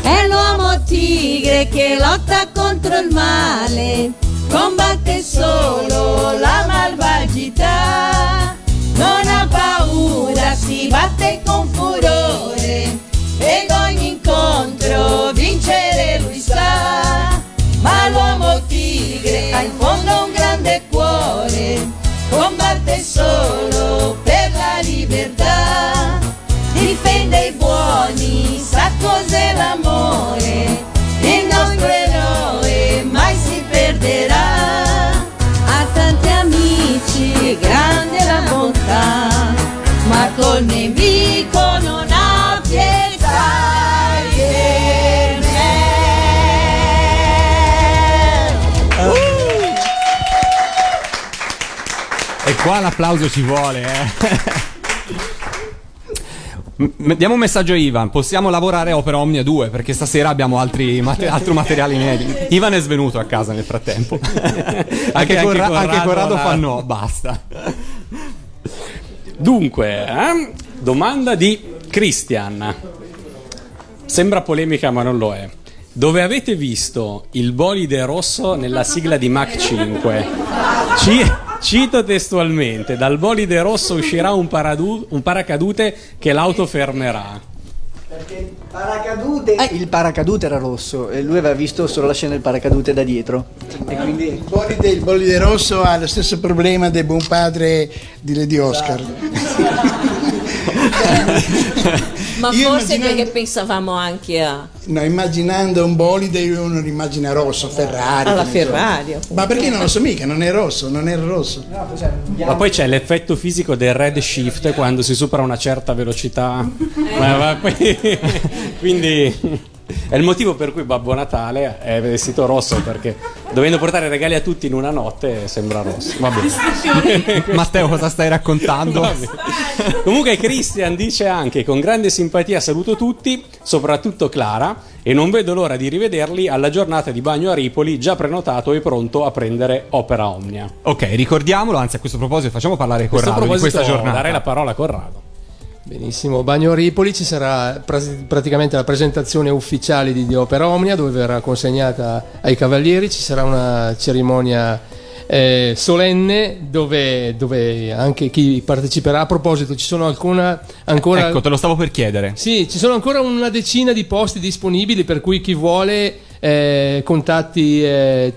È l'uomo tigre che lotta contro il male, combatte solo la malvagità, non ha paura, si batte con furore ed ogni incontro vincere lui sa. Ma l'uomo tigre ha in fondo un grande cuore, combatte solo per la libertà, difende i buoni, sa cos'è l'amore, il nostro eroe mai si perderà. Ha tanti amici, grande la bontà, ma col nemico non ha pietà. Yeah, yeah. E qua l'applauso ci vuole, eh. Diamo un messaggio a Ivan, possiamo lavorare a Opera Omnia 2 perché stasera abbiamo altro materiale inedito. Ivan è svenuto a casa nel frattempo. anche Corrado fa no, basta. Dunque, domanda di Christian. Sembra polemica ma non lo è. Dove avete visto il bolide rosso nella sigla di Mach 5? Cito testualmente: dal bolide rosso uscirà un paracadute che l'auto fermerà. Perché il paracadute era rosso e lui aveva visto solo la scena del paracadute da dietro. E quindi il bolide rosso ha lo stesso problema del buon padre di Lady Oscar. Ma io forse perché pensavamo anche a... No, immaginando un bolide uno immagina rosso, Ferrari. Alla Ferrari. Ma perché non lo so mica, non era rosso. No, ma poi c'è l'effetto fisico del red shift quando si supera una certa velocità. Quindi è il motivo per cui Babbo Natale è vestito rosso, perché dovendo portare regali a tutti in una notte sembra rosso. Vabbè. Matteo, cosa stai raccontando? Vabbè. Comunque Christian dice anche: con grande simpatia saluto tutti, soprattutto Clara, e non vedo l'ora di rivederli alla giornata di bagno a Ripoli, già prenotato e pronto a prendere Opera Omnia. Ok, ricordiamolo, anzi a questo proposito facciamo parlare Corrado di questa giornata. Darei la parola a Corrado. Benissimo, Bagno Ripoli ci sarà praticamente la presentazione ufficiale di Opera Omnia, dove verrà consegnata ai Cavalieri. Ci sarà una cerimonia solenne dove anche chi parteciperà. A proposito, ci sono ancora... Ecco, te lo stavo per chiedere. Sì, ci sono ancora una decina di posti disponibili, per cui chi vuole contatti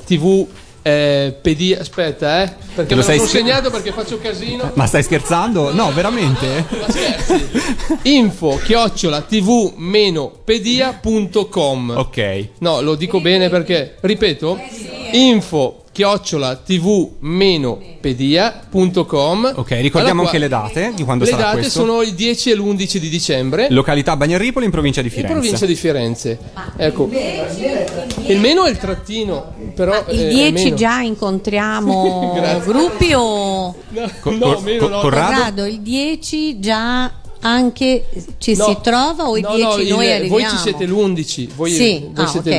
TV... PD, aspetta, perché me l'ho segnato perché faccio casino. Ma stai scherzando? No, veramente? Ma scherzi. info@tv-pedia.com. Ok. No, lo dico bene perché, ripeto, info@tv-pedia.com. Ok, ricordiamo anche le date di quando sarà questo. Le date sono il 10 e l'11 di dicembre. Località Bagnaripoli, in provincia di Firenze. Ecco. Il meno è il trattino. però il 10 già incontriamo gruppi o Corrado? Il 10 già anche ci si trova o il 10 noi arriviamo? Voi ci siete l'11, voi siete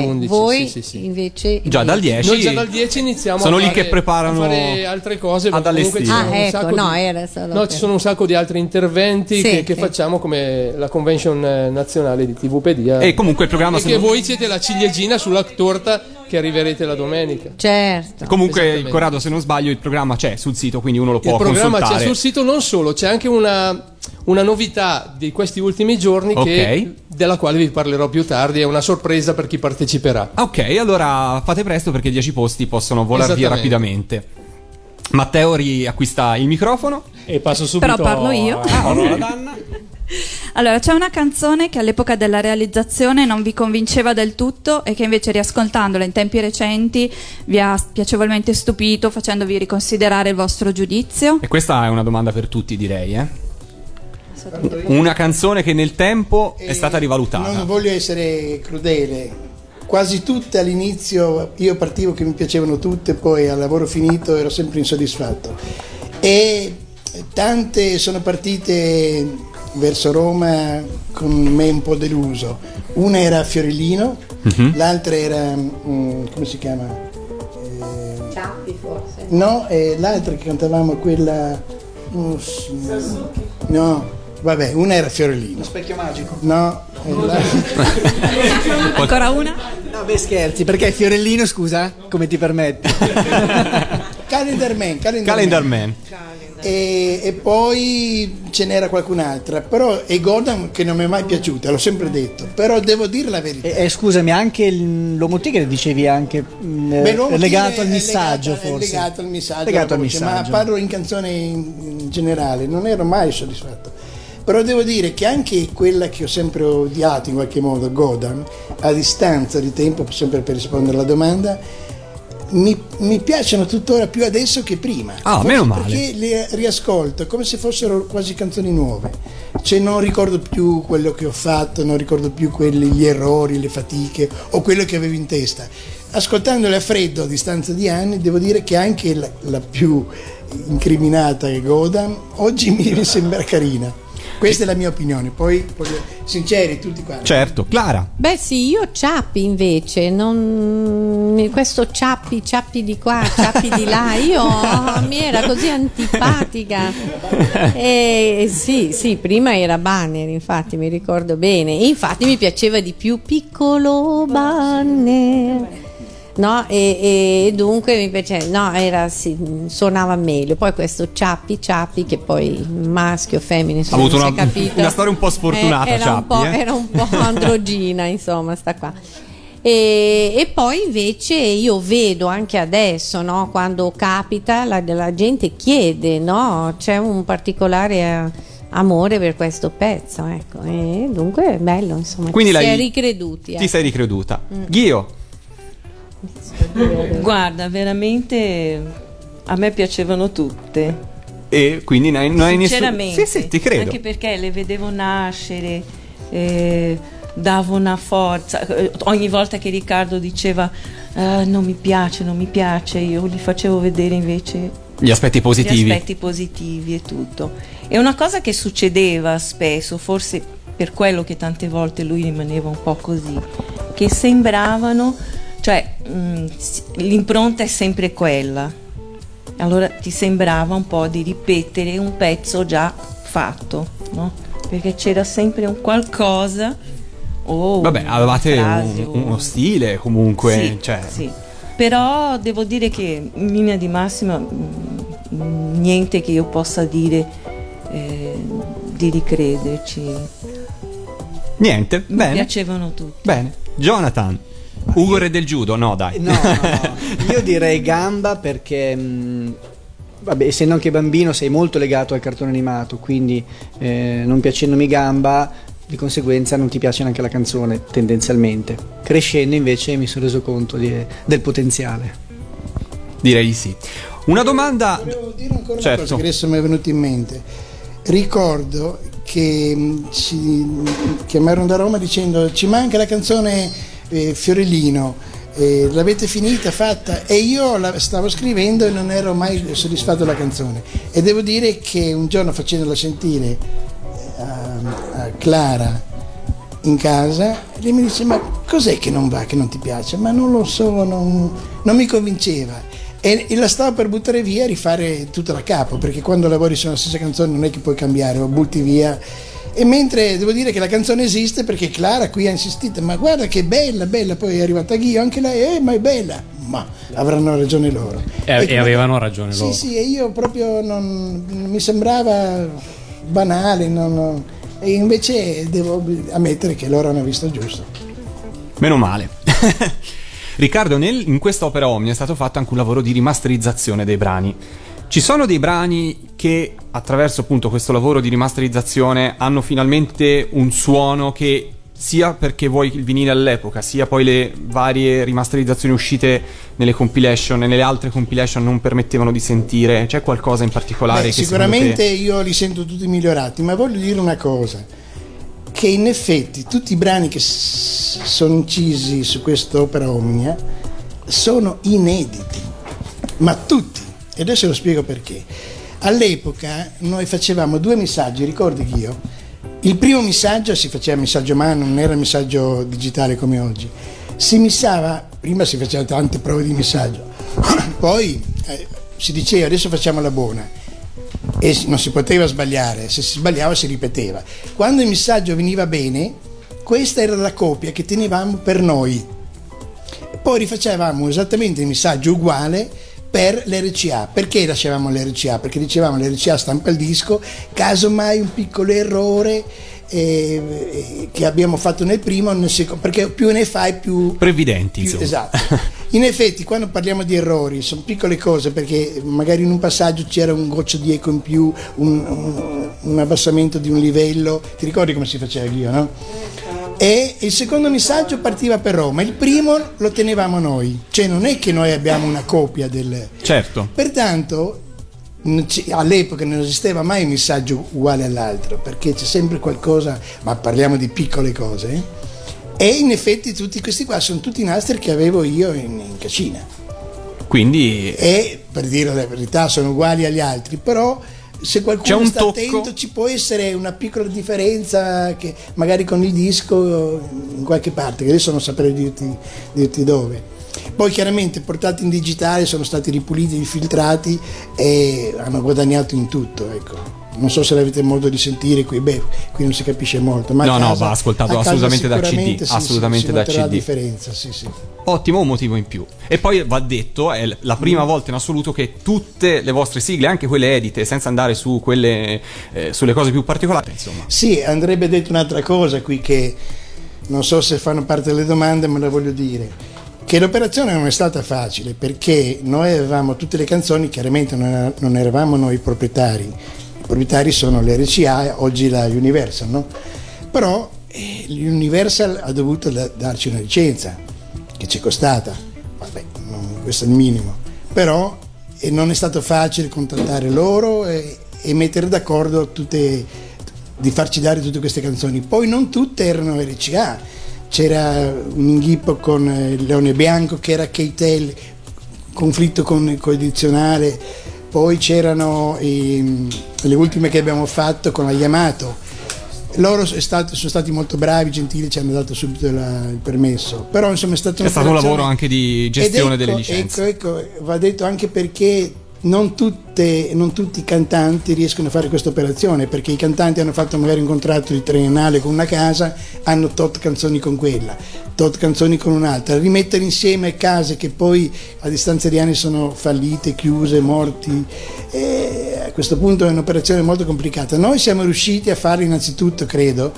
l'11. Voi invece già dal 10. Noi già dal 10 iniziamo sono a fare, lì che preparano a fare altre cose, ad allestire. Ci sono un sacco di altri interventi che facciamo come la convention nazionale di TVpedia. E comunque il programma che voi siete la ciliegina sulla torta che arriverete la domenica. Certo. Comunque Corrado, se non sbaglio, il programma c'è sul sito, quindi uno lo può consultare. Il programma c'è sul sito, non solo, c'è anche una novità di questi ultimi giorni della quale vi parlerò più tardi, è una sorpresa per chi parteciperà. Ok, allora fate presto perché 10 posti possono volare via rapidamente. Matteo riacquista il microfono e passo subito. Però parlo io. Allora, c'è una canzone che all'epoca della realizzazione non vi convinceva del tutto e che invece riascoltandola in tempi recenti vi ha piacevolmente stupito, facendovi riconsiderare il vostro giudizio. E questa è una domanda per tutti, direi, Una canzone che nel tempo è stata rivalutata. Non voglio essere crudele, quasi tutte all'inizio io partivo che mi piacevano tutte, poi al lavoro finito ero sempre insoddisfatto e tante sono partite verso Roma con me un po' deluso. Una era Fiorellino, l'altra era come si chiama? Ciappi forse? No, l'altra che cantavamo quella no. Vabbè, una era Fiorellino. Lo specchio magico? No. Ancora una? No, beh, scherzi, perché Fiorellino, scusa, come ti permetti? Calendar Man. E poi ce n'era qualcun'altra, però e Godam che non mi è mai piaciuta, l'ho sempre detto, però devo dire la verità. Scusami, anche l'uomo tigre dicevi anche legato al messaggio, forse. Legato al messaggio. Ma parlo in canzone in generale, non ero mai soddisfatto. Però devo dire che anche quella che ho sempre odiato in qualche modo, Godam, a distanza di tempo, sempre per rispondere alla domanda, mi piacciono tuttora più adesso che prima. Ah, meno male. Perché le riascolto come se fossero quasi canzoni nuove. Cioè non ricordo più quello che ho fatto, non ricordo più gli errori, le fatiche o quello che avevo in testa. Ascoltandole a freddo a distanza di anni, devo dire che anche la più incriminata che Godam oggi mi sembra carina. Questa è la mia opinione, poi sinceri tutti quanti. Certo, Clara. Beh sì, io Ciappi invece, non questo Ciappi di qua, Ciappi di là, mi era così antipatica. Sì, prima era Banner, infatti mi ricordo bene, infatti mi piaceva di più piccolo Banner. No, e dunque mi piaceva, suonava meglio. Poi questo Ciappi, che poi maschio, femmine, insomma, ha avuto non si è capito. Una storia un po' sfortunata. Era un po' androgina, insomma, sta qua. E poi invece io vedo anche adesso, no, quando capita, la gente chiede, no, c'è un particolare amore per questo pezzo, ecco. E dunque è bello, insomma. Quindi ti sei ricreduti. Ti sei ricreduta, Ghio. Guarda, veramente a me piacevano tutte. E quindi non hai sinceramente nessun... Sì, ti credo. Anche perché le vedevo nascere, davo una forza. Ogni volta che Riccardo diceva non mi piace, io gli facevo vedere invece gli aspetti positivi. Gli aspetti positivi e tutto. È una cosa che succedeva spesso, forse per quello che tante volte lui rimaneva un po' così, che sembravano... Cioè, l'impronta è sempre quella. Allora ti sembrava un po' di ripetere un pezzo già fatto, no? Perché c'era sempre un qualcosa avevate uno stile comunque, sì, cioè. Sì. Però devo dire che in linea di massima niente che io possa dire di ricrederci. Niente, bene. Mi piacevano tutti. Bene. Jonathan. Ugo Re del Judo, no. Io direi Gamba perché essendo anche bambino sei molto legato al cartone animato, quindi non piacendomi Gamba di conseguenza non ti piace neanche la canzone tendenzialmente. Crescendo invece mi sono reso conto del potenziale. Direi sì. Una domanda. Volevo dire ancora una cosa che adesso mi è venuta in mente. Ricordo che ci chiamarono da Roma dicendo ci manca la canzone Fiorellino, l'avete finita, fatta? E io la stavo scrivendo e non ero mai soddisfatto della canzone, e devo dire che un giorno, facendola sentire a Clara in casa, lei mi dice: ma cos'è che non va, che non ti piace? Ma non lo so, non mi convinceva. E la stavo per buttare via e rifare tutto da capo, perché quando lavori sulla stessa canzone non è che puoi cambiare o butti via. E mentre devo dire che la canzone esiste, perché Clara qui ha insistito: ma guarda che bella, bella. Poi è arrivata Ghio, anche lei, ma è bella. Ma avranno ragione loro. E avevano ragione loro. Sì, sì, e io proprio non mi sembrava banale, e invece devo ammettere che loro hanno visto giusto. Meno male. Riccardo, in questa opera Omnia è stato fatto anche un lavoro di rimasterizzazione dei brani. Ci sono dei brani che, attraverso appunto questo lavoro di rimasterizzazione, hanno finalmente un suono che, sia perché vuoi il vinile all'epoca, sia poi le varie rimasterizzazioni uscite nelle compilation e nelle altre compilation, non permettevano di sentire. C'è qualcosa in particolare? Che sicuramente io li sento tutti migliorati, ma voglio dire una cosa, che in effetti tutti i brani che sono incisi su quest'opera Omnia sono inediti, ma tutti, e adesso lo spiego perché. All'epoca noi facevamo due messaggi, ricordi che io, il primo messaggio si faceva messaggio a mano, non era messaggio digitale come oggi, si missava, prima si facevano tante prove di messaggio, poi si diceva: adesso facciamo la buona. E non si poteva sbagliare, se si sbagliava si ripeteva. Quando il messaggio veniva bene, questa era la copia che tenevamo per noi, poi rifacevamo esattamente il messaggio uguale per l'RCA. Perché lasciavamo l'RCA? Perché dicevamo: l'RCA stampa il disco, casomai un piccolo errore che abbiamo fatto nel primo, nel secondo, perché più ne fai più previdenti, più, esatto. In effetti, quando parliamo di errori, sono piccole cose, perché magari in un passaggio c'era un goccio di eco in più, un abbassamento di un livello. Ti ricordi come si faceva io, no? E il secondo messaggio partiva per Roma, il primo lo tenevamo noi, cioè non è che noi abbiamo una copia del... Certo. Pertanto all'epoca non esisteva mai un messaggio uguale all'altro, perché c'è sempre qualcosa, ma parliamo di piccole cose, eh? E in effetti tutti questi qua sono tutti nastri che avevo io in cascina, quindi, e per dire la verità, sono uguali agli altri, però se qualcuno sta attento ci può essere una piccola differenza, che magari con il disco in qualche parte, che adesso non saprei dirti dove. Poi chiaramente portati in digitale, sono stati ripuliti, rifiltrati e hanno guadagnato in tutto, ecco. Non so se l'avete modo di sentire qui, qui non si capisce molto, ma no, va ascoltato assolutamente da CD, assolutamente da CD. La differenza, sì, sì. Ottimo, un motivo in più. E poi va detto, è la prima volta in assoluto che tutte le vostre sigle, anche quelle edite, senza andare su quelle sulle cose più particolari, insomma. Sì, andrebbe detto un'altra cosa qui, che non so se fanno parte delle domande, ma la voglio dire, che l'operazione non è stata facile, perché noi avevamo tutte le canzoni, chiaramente non eravamo noi i proprietari sono l'RCA, oggi la Universal, no? Però l'Universal ha dovuto darci una licenza che ci è costata, vabbè, questo è il minimo, però non è stato facile contattare loro e mettere d'accordo di farci dare tutte queste canzoni. Poi non tutte erano RCA, c'era un inghippo con il Leone Bianco che era Keitel, conflitto con il coedizionale, poi c'erano le ultime che abbiamo fatto con la Yamato. Loro sono stati molto bravi, gentili, ci hanno dato subito il permesso, però insomma è stato un lavoro anche di gestione delle licenze. Ecco, va detto anche perché non tutti i cantanti riescono a fare questa operazione, perché i cantanti hanno fatto magari un contratto di triennale con una casa, hanno tot canzoni con quella, tot canzoni con un'altra, rimettere insieme case che poi a distanza di anni sono fallite, chiuse, morti, e a questo punto è un'operazione molto complicata. Noi siamo riusciti a farlo innanzitutto, credo,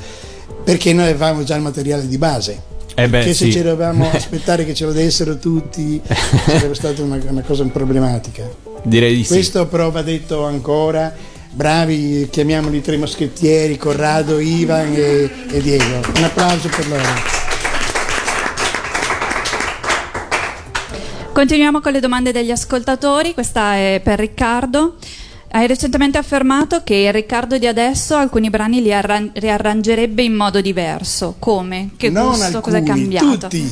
perché noi avevamo già il materiale di base. Perché se ci dovevamo aspettare che ce lo dessero tutti sarebbe stata una cosa problematica. Direi di questo, sì. Però va detto ancora, bravi, chiamiamoli tre moschettieri, Corrado, Ivan e Diego. Un applauso per loro. Continuiamo con le domande degli ascoltatori, questa è per Riccardo. Hai recentemente affermato che il Riccardo di adesso alcuni brani li riarrangerebbe in modo diverso. Come? Che non gusto? Alcuni, cosa è cambiato? Tutti.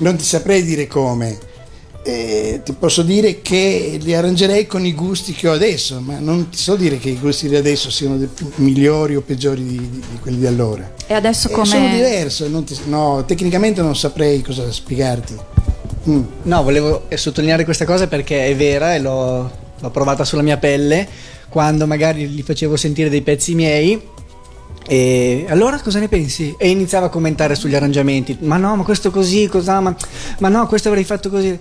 non ti saprei dire come, ti posso dire che li arrangerei con i gusti che ho adesso, ma non ti so dire che i gusti di adesso siano migliori o peggiori di quelli di allora. E adesso come? Sono diverso, no, tecnicamente non saprei cosa spiegarti. No, volevo sottolineare questa cosa perché è vera e l'ho provata sulla mia pelle quando magari gli facevo sentire dei pezzi miei. E allora cosa ne pensi? E iniziava a commentare sugli arrangiamenti. Ma no, ma questo così, ma no, questo avrei fatto così.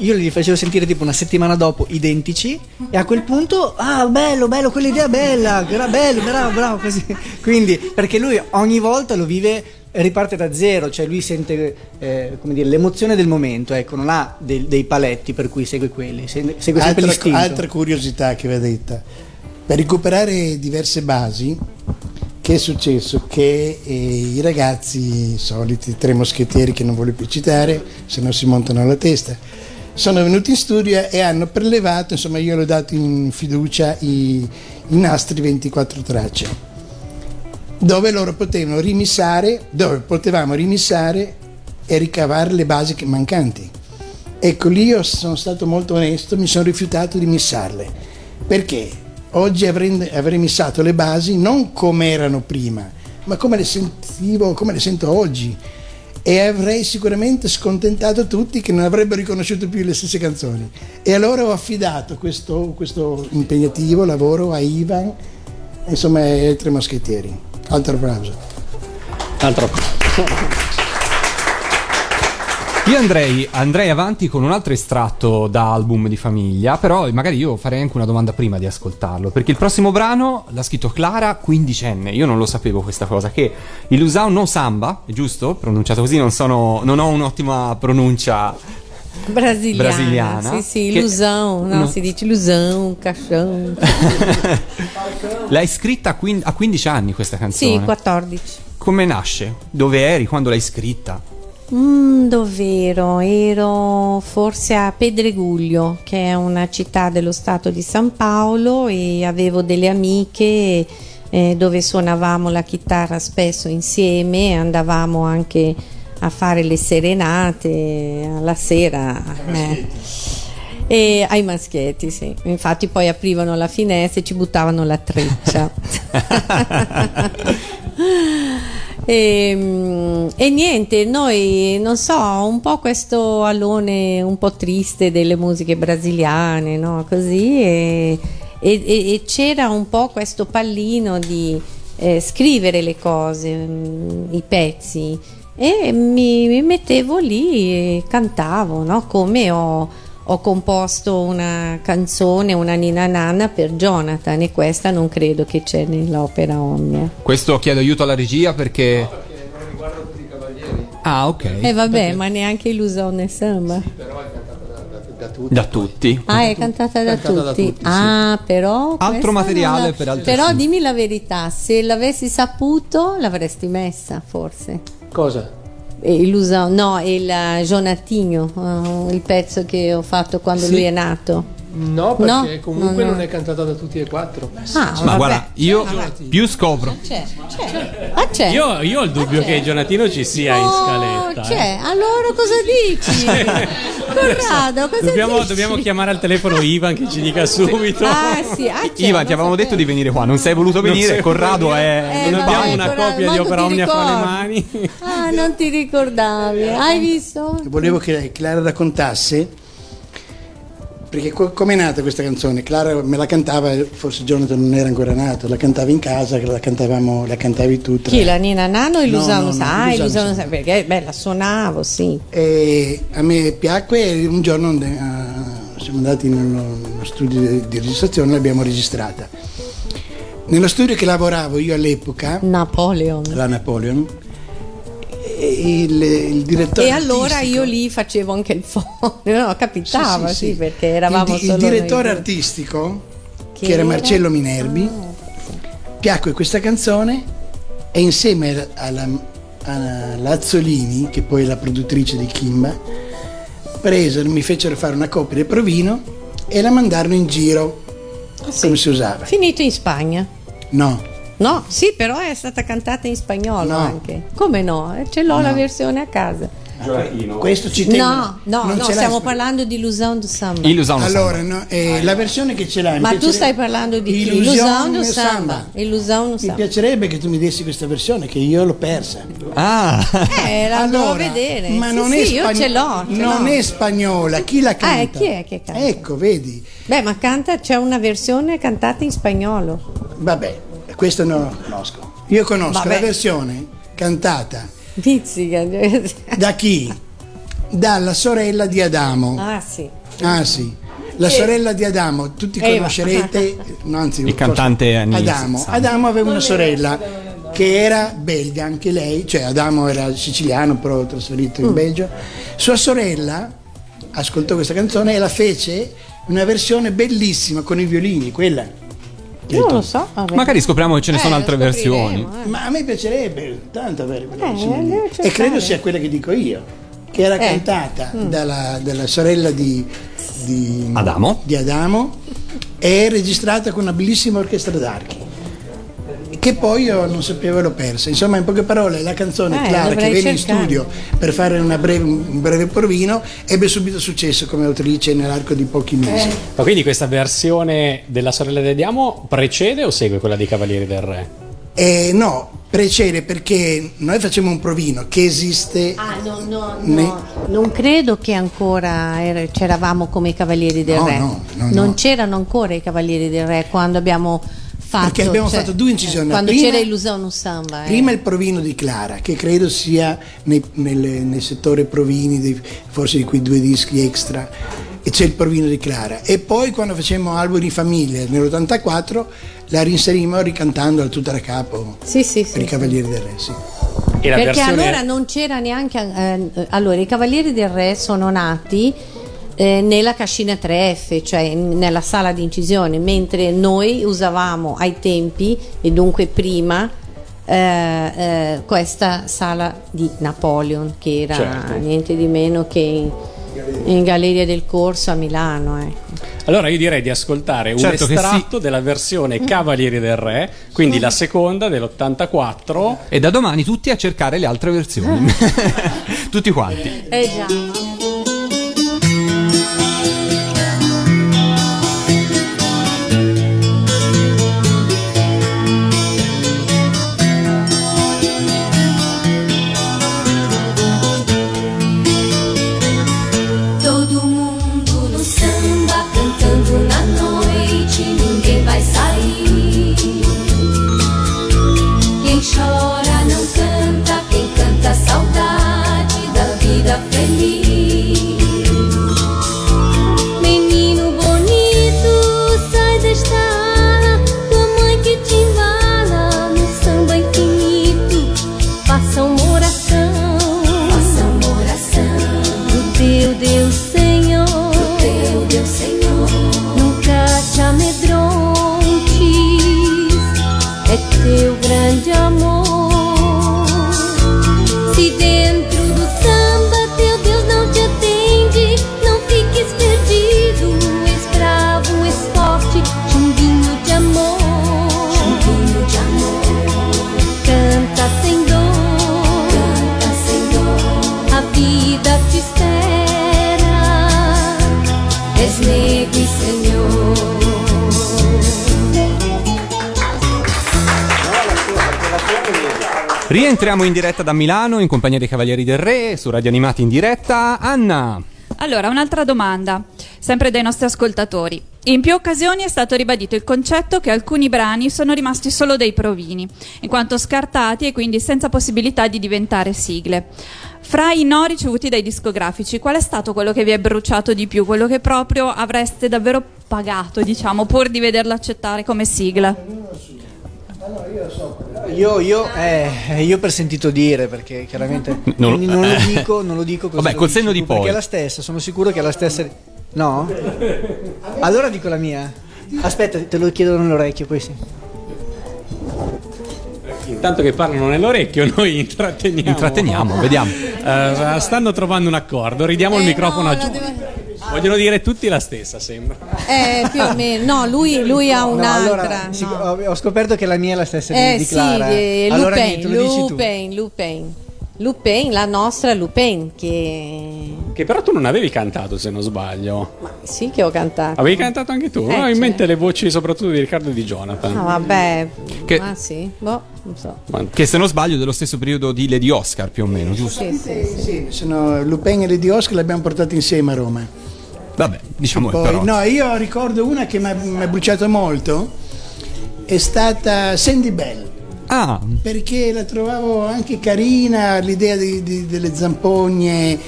Io li facevo sentire tipo una settimana dopo identici e a quel punto bello, quell'idea bella, era bello, bravo così. Quindi perché lui ogni volta lo vive e riparte da zero, cioè lui sente come dire, l'emozione del momento, ecco, non ha dei paletti per cui segue quelli, segue sempre l'istinto. Altra curiosità che va detta: per recuperare diverse basi, che è successo? Che i ragazzi i soliti tre moschettieri, che non voglio più citare, se no si montano la testa, sono venuti in studio e hanno prelevato, insomma io l'ho dato in fiducia, i nastri 24 tracce, dove loro potevano rimissare, dove potevamo rimissare e ricavare le basi mancanti. Ecco, lì io sono stato molto onesto, mi sono rifiutato di missarle, perché oggi avrei missato le basi non come erano prima, ma come le sentivo, come le sento oggi, e avrei sicuramente scontentato tutti che non avrebbero riconosciuto più le stesse canzoni. E allora ho affidato questo impegnativo lavoro a Ivan, insomma, ai tre moschettieri. Altro applauso. Io andrei avanti con un altro estratto da Album di famiglia, però magari io farei anche una domanda prima di ascoltarlo, perché il prossimo brano l'ha scritto Clara, quindicenne. Io non lo sapevo questa cosa, che Ilusão do Samba, è giusto? Pronunciato così, non ho un'ottima pronuncia brasiliana. Sì, Ilusão, si dice Ilusão, caixão. L'hai scritta a 15 anni questa canzone? Sì, 14. Come nasce? Dove eri quando l'hai scritta? Dov'ero? Ero forse a Pedregulho, che è una città dello stato di San Paolo, e avevo delle amiche dove suonavamo la chitarra spesso insieme, andavamo anche a fare le serenate alla sera ai maschietti, sì. Infatti poi aprivano la finestra e ci buttavano la treccia. E niente, noi non so, un po' questo alone un po' triste delle musiche brasiliane, no? Così e c'era un po' questo pallino di scrivere le cose, i pezzi, e mi mettevo lì e cantavo, no? Come ho composto una canzone, una ninna nanna per Jonathan, e questa non credo che c'è nell'Opera Omnia. Questo chiedo aiuto alla regia perché... No, perché non riguarda tutti i cavalieri. Ah, ok. E vabbè, perché... ma neanche Ilusone Samba. Sì, però è cantata da tutti. Da tutti. Ah, è cantata da tutti. Ah, però... Altro materiale per altri. Però sì. Dimmi la verità, se l'avessi saputo l'avresti messa, forse. Cosa? Ilusão, no, il Jonatinho, il pezzo che ho fatto quando sì. Lui è nato. No, perché no? Comunque no. Non è cantata da tutti e quattro. Ma guarda, io più scopro. C'è. Ah, c'è. Io ho il dubbio che Jonatino ci sia in scaletta. C'è. Allora cosa dici? Corrado, cosa dici? Dobbiamo chiamare al telefono Ivan che ci dica subito. Ivan, ti avevamo detto di venire qua, non sei voluto venire. Corrado è. Non abbiamo una copia di Opera Omnia fra le mani. Ah, non ti ricordavi. Hai visto? Volevo che Clara raccontasse. Perché come è nata questa canzone? Clara me la cantava, forse Jonathan non era ancora nato, la cantava in casa, la cantavi tu. Chi, la Nina Nano e l'usavano sai, perché beh, la suonavo, sì. E a me piacque, un giorno siamo andati in uno studio di registrazione, l'abbiamo registrata. Nello studio che lavoravo io all'epoca, la Napoleon, il direttore e allora artistico. Io lì facevo anche il fono, no, capitava sì, perché eravamo il direttore artistico che era Marcello Minerbi, piacque questa canzone e insieme alla Lazzolini, che poi è la produttrice di Kimba, mi fecero fare una copia del provino e la mandarono in giro come si usava. Finito in Spagna? No, sì, però è stata cantata in spagnolo anche. Come no? Ce l'ho la versione a casa. Gioacchino. Questo ci tengo. No, stiamo parlando di Ilusão do Samba. Allora, no, la versione che ce l'hai. Ma tu stai parlando di Ilusão do Samba. Mi piacerebbe che tu mi dessi questa versione, che io l'ho persa. Ah, la allora, devo vedere. Ma non sì, io ce l'ho. Non è spagnola. Chi la canta? Chi è che canta? Ecco, vedi. Beh, ma canta, c'è una versione cantata in spagnolo. Vabbè, questo non lo conosco. Io conosco la versione cantata. Pizzica da chi? Dalla sorella di Adamo. Ah sì. La sorella di Adamo, tutti conoscerete, no, anzi, il cantante Adamo. Adamo aveva una sorella che era belga anche lei, cioè Adamo era siciliano però trasferito in Belgio. Sua sorella ascoltò questa canzone e la fece una versione bellissima con i violini, quella. Non lo so, magari scopriamo che ce ne sono altre versioni. Ma a me piacerebbe tanto avere quella versione. E credo sia quella che dico io, che era cantata dalla sorella di Adamo. Di Adamo, e registrata con una bellissima orchestra d'archi, che poi io non sapevo, l'ho persa. Insomma, in poche parole, la canzone Clara, che venne in studio per fare un breve provino, ebbe subito successo come autrice nell'arco di pochi mesi. Ma quindi questa versione della sorella di Adamo precede o segue quella dei Cavalieri del Re? No, precede, perché noi facciamo un provino che esiste. Non credo che ancora c'eravamo come i Cavalieri del Re. Non c'erano ancora i Cavalieri del Re quando abbiamo fatto, perché abbiamo fatto due incisioni. Quando c'era Ilusão do Samba. Prima il provino di Clara, che credo sia nel settore provini, forse di quei due dischi extra, e c'è il provino di Clara. E poi quando facemmo Album di famiglia nell'84 la rinserimmo ricantandola tutta da capo per i Cavalieri del Re. Sì. E la perché versione... allora non c'era neanche. Allora, i Cavalieri del Re sono nati nella cascina 3F, cioè nella sala di incisione, mentre noi usavamo ai tempi, e dunque prima, questa sala di Napoleon, che era niente di meno che in Galleria del Corso a Milano. Allora io direi di ascoltare un estratto della versione Cavalieri del Re, quindi la seconda dell'84, e da domani tutti a cercare le altre versioni. Tutti quanti. Già. Rientriamo in diretta da Milano in compagnia dei Cavalieri del Re su Radio Animati in diretta. Anna. Allora, un'altra domanda, sempre dai nostri ascoltatori. In più occasioni è stato ribadito il concetto che alcuni brani sono rimasti solo dei provini, in quanto scartati e quindi senza possibilità di diventare sigle. Fra i no ricevuti dai discografici, qual è stato quello che vi è bruciato di più, quello che proprio avreste davvero pagato, diciamo, pur di vederlo accettare come sigla? Io per sentito dire, perché chiaramente non lo dico così. Vabbè, col senno di poi. Perché è la stessa, sono sicuro che è la stessa. No? Allora dico la mia. Aspetta, te lo chiedo nell'orecchio, poi sì. Intanto che parlano nell'orecchio, noi intratteniamo, vediamo. Stanno trovando un accordo, ridiamo il microfono a Giulio. Vogliono dire tutti la stessa, sembra. Più o meno. No, lui ha un'altra. No, allora, ho scoperto che la mia è la stessa di Clara. Lupin, dici tu. Lupin. Lupin, la nostra Lupin, che però tu non avevi cantato, se non sbaglio. Ma sì che ho cantato. Avevi cantato anche tu? Ho in mente le voci soprattutto di Riccardo e di Jonathan. Ah vabbè, che... ma sì, boh, non so. Che se non sbaglio è dello stesso periodo di Lady Oscar più o meno, giusto? Sì. Sono Lupin e Lady Oscar, le abbiamo portate insieme a Roma. Vabbè, diciamo poi, però. No, io ricordo una che mi ha bruciato molto, è stata Sandy Bell. Ah. Perché la trovavo anche carina l'idea delle zampogne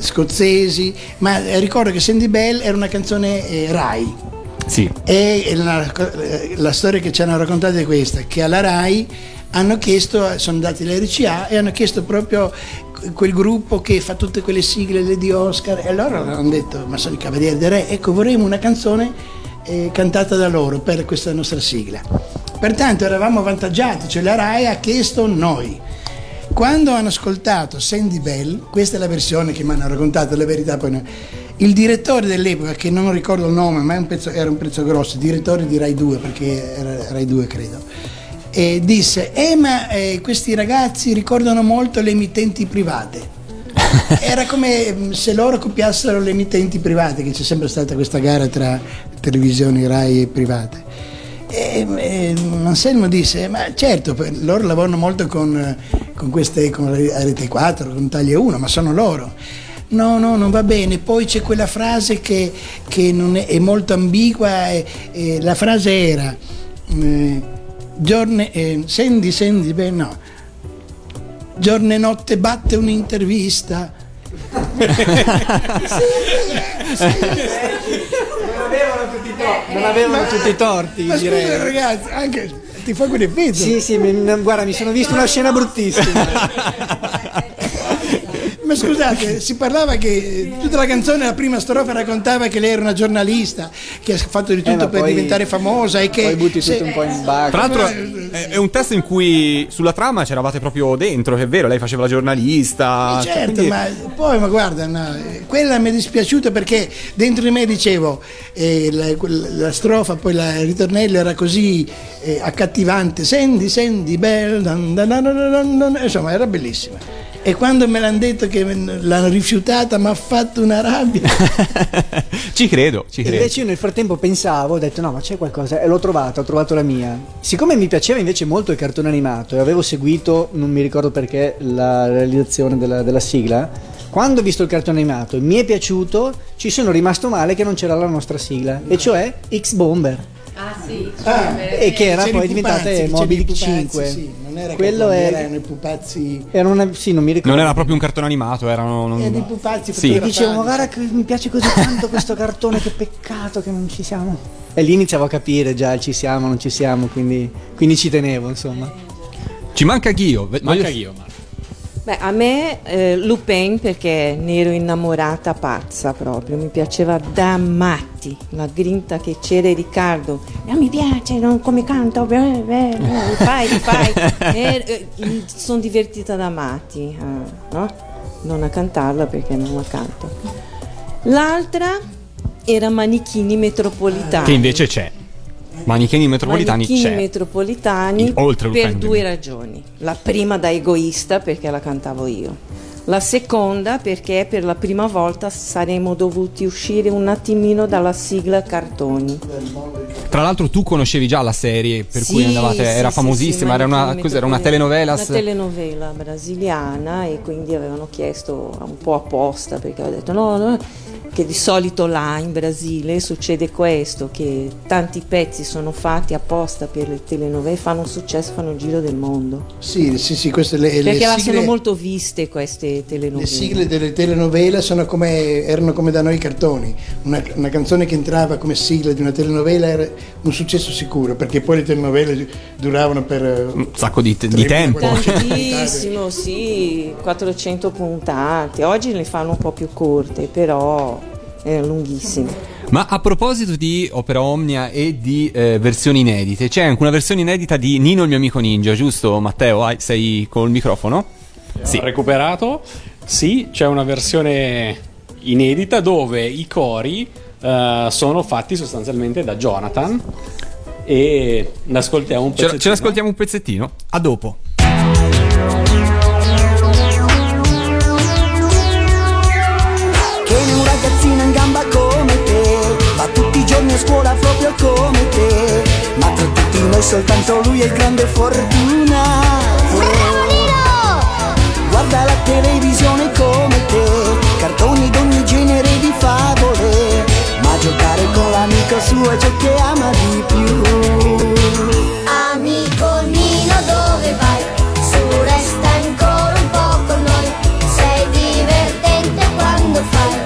scozzesi, ma ricordo che Sandy Bell era una canzone Rai. Sì. E la storia che ci hanno raccontato è questa, che alla Rai hanno chiesto, sono andati all'RCA e hanno chiesto proprio quel gruppo che fa tutte quelle sigle, Lady Oscar, e allora hanno detto, ma sono i Cavalieri del Re, ecco, vorremmo una canzone cantata da loro per questa nostra sigla. Pertanto eravamo avvantaggiati, cioè la Rai ha chiesto noi. Quando hanno ascoltato Sandy Bell, questa è la versione che mi hanno raccontato, la verità poi no, il direttore dell'epoca, che non ricordo il nome, ma era un pezzo grosso, direttore di Rai 2, perché era Rai 2 credo, e disse, ma questi ragazzi ricordano molto le emittenti private. Era come se loro copiassero le emittenti private, che c'è sempre stata questa gara tra televisioni Rai e private. E Anselmo disse, ma certo, loro lavorano molto con Rete 4, con Taglia 1, ma sono loro. No, non va bene. Poi c'è quella frase che non è molto ambigua, la frase era giorno e notte batte un'intervista. Sì. Non avevano tutti i torti, ma direi. Scusa, ragazzi, anche ti fa quel effetto. Sì, guarda, mi sono visto una scena bruttissima. Ma scusate, si parlava che tutta la canzone, la prima strofa raccontava che lei era una giornalista che ha fatto di tutto per diventare famosa e che poi butti tutto un po' in bac. Tra l'altro è un testo in cui sulla trama c'eravate proprio dentro, che è vero, lei faceva la giornalista. Certo, quindi... ma guarda, no, quella mi è dispiaciuta perché dentro di me dicevo la strofa, poi il ritornello era così accattivante, Sandy Bell, insomma era bellissima. E quando me l'hanno detto che l'hanno rifiutata mi ha fatto una rabbia. Ci credo. Invece io nel frattempo pensavo, ho detto no, ma c'è qualcosa, e ho trovato la mia. Siccome mi piaceva invece molto il cartone animato e avevo seguito, non mi ricordo perché, la realizzazione della sigla, quando ho visto il cartone animato e mi è piaciuto, ci sono rimasto male che non c'era la nostra sigla, e cioè X-Bomber. Ah sì, e che era poi diventata Moby Dick 5. Sì, non era quello, erano i pupazzi. Era una, sì, non mi ricordo. Non era proprio un cartone animato, erano dei pupazzi. Sì. Dicevo, guarda che mi piace così tanto questo cartone, che peccato che non ci siamo. E lì iniziavo a capire già, ci siamo, non ci siamo, quindi ci tenevo, insomma. Ci manca Ghio. Beh, a me Lupin, perché ne ero innamorata pazza proprio, mi piaceva da matti, la grinta che c'era di Riccardo, non mi piace, non come canto, fai, sono divertita da matti, no? Non a cantarla perché non la canto. L'altra era Manichini Metropolitani. Che invece c'è. Manichini metropolitani per due ragioni. La prima da egoista, perché la cantavo io. La seconda perché per la prima volta saremmo dovuti uscire un attimino dalla sigla cartoni. Tra l'altro tu conoscevi già la serie, per cui andavate, era famosissima, era una telenovela. Una telenovela brasiliana, e quindi avevano chiesto un po' apposta, perché avevo detto no, che di solito là in Brasile succede questo, che tanti pezzi sono fatti apposta per le telenovele, fanno successo, fanno il giro del mondo. Sì, queste perché là sono molto viste queste telenovele. Le sigle delle telenovele erano come da noi i cartoni, una canzone che entrava come sigla di una telenovela era un successo sicuro, perché poi le telenovele duravano per un sacco di tempo. Tantissimo, sì, 400 puntate, oggi le fanno un po' più corte, però... lunghissime. Ma a proposito di Opera Omnia e di versioni inedite, c'è anche una versione inedita di Nino il mio amico ninja, giusto Matteo? Sei col microfono? Sì. Ho recuperato. Sì, c'è una versione inedita dove i cori sono fatti sostanzialmente da Jonathan, e ne ascoltiamo un pezzettino. A dopo. in scuola proprio come te, ma tra tutti noi soltanto lui è il grande fortuna. Bravo Nino! Guarda la televisione come te, cartoni d'ogni genere di favole, ma giocare con l'amico suo è ciò che ama di più. Amico Nino, dove vai? Su, resta ancora un po' con noi, sei divertente quando fai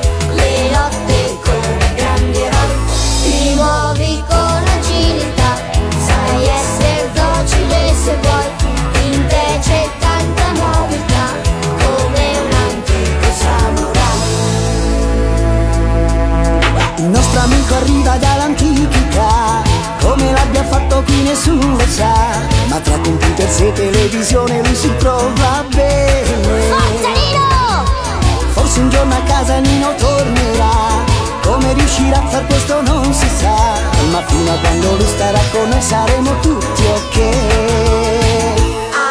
arriva dall'antichità, come l'abbia fatto qui nessuno lo sa, ma tra computer e televisione lui si trova bene. Forza Nino! Forse un giorno a casa Nino tornerà, come riuscirà a far questo non si sa, ma fino a quando lui starà con noi saremo tutti ok.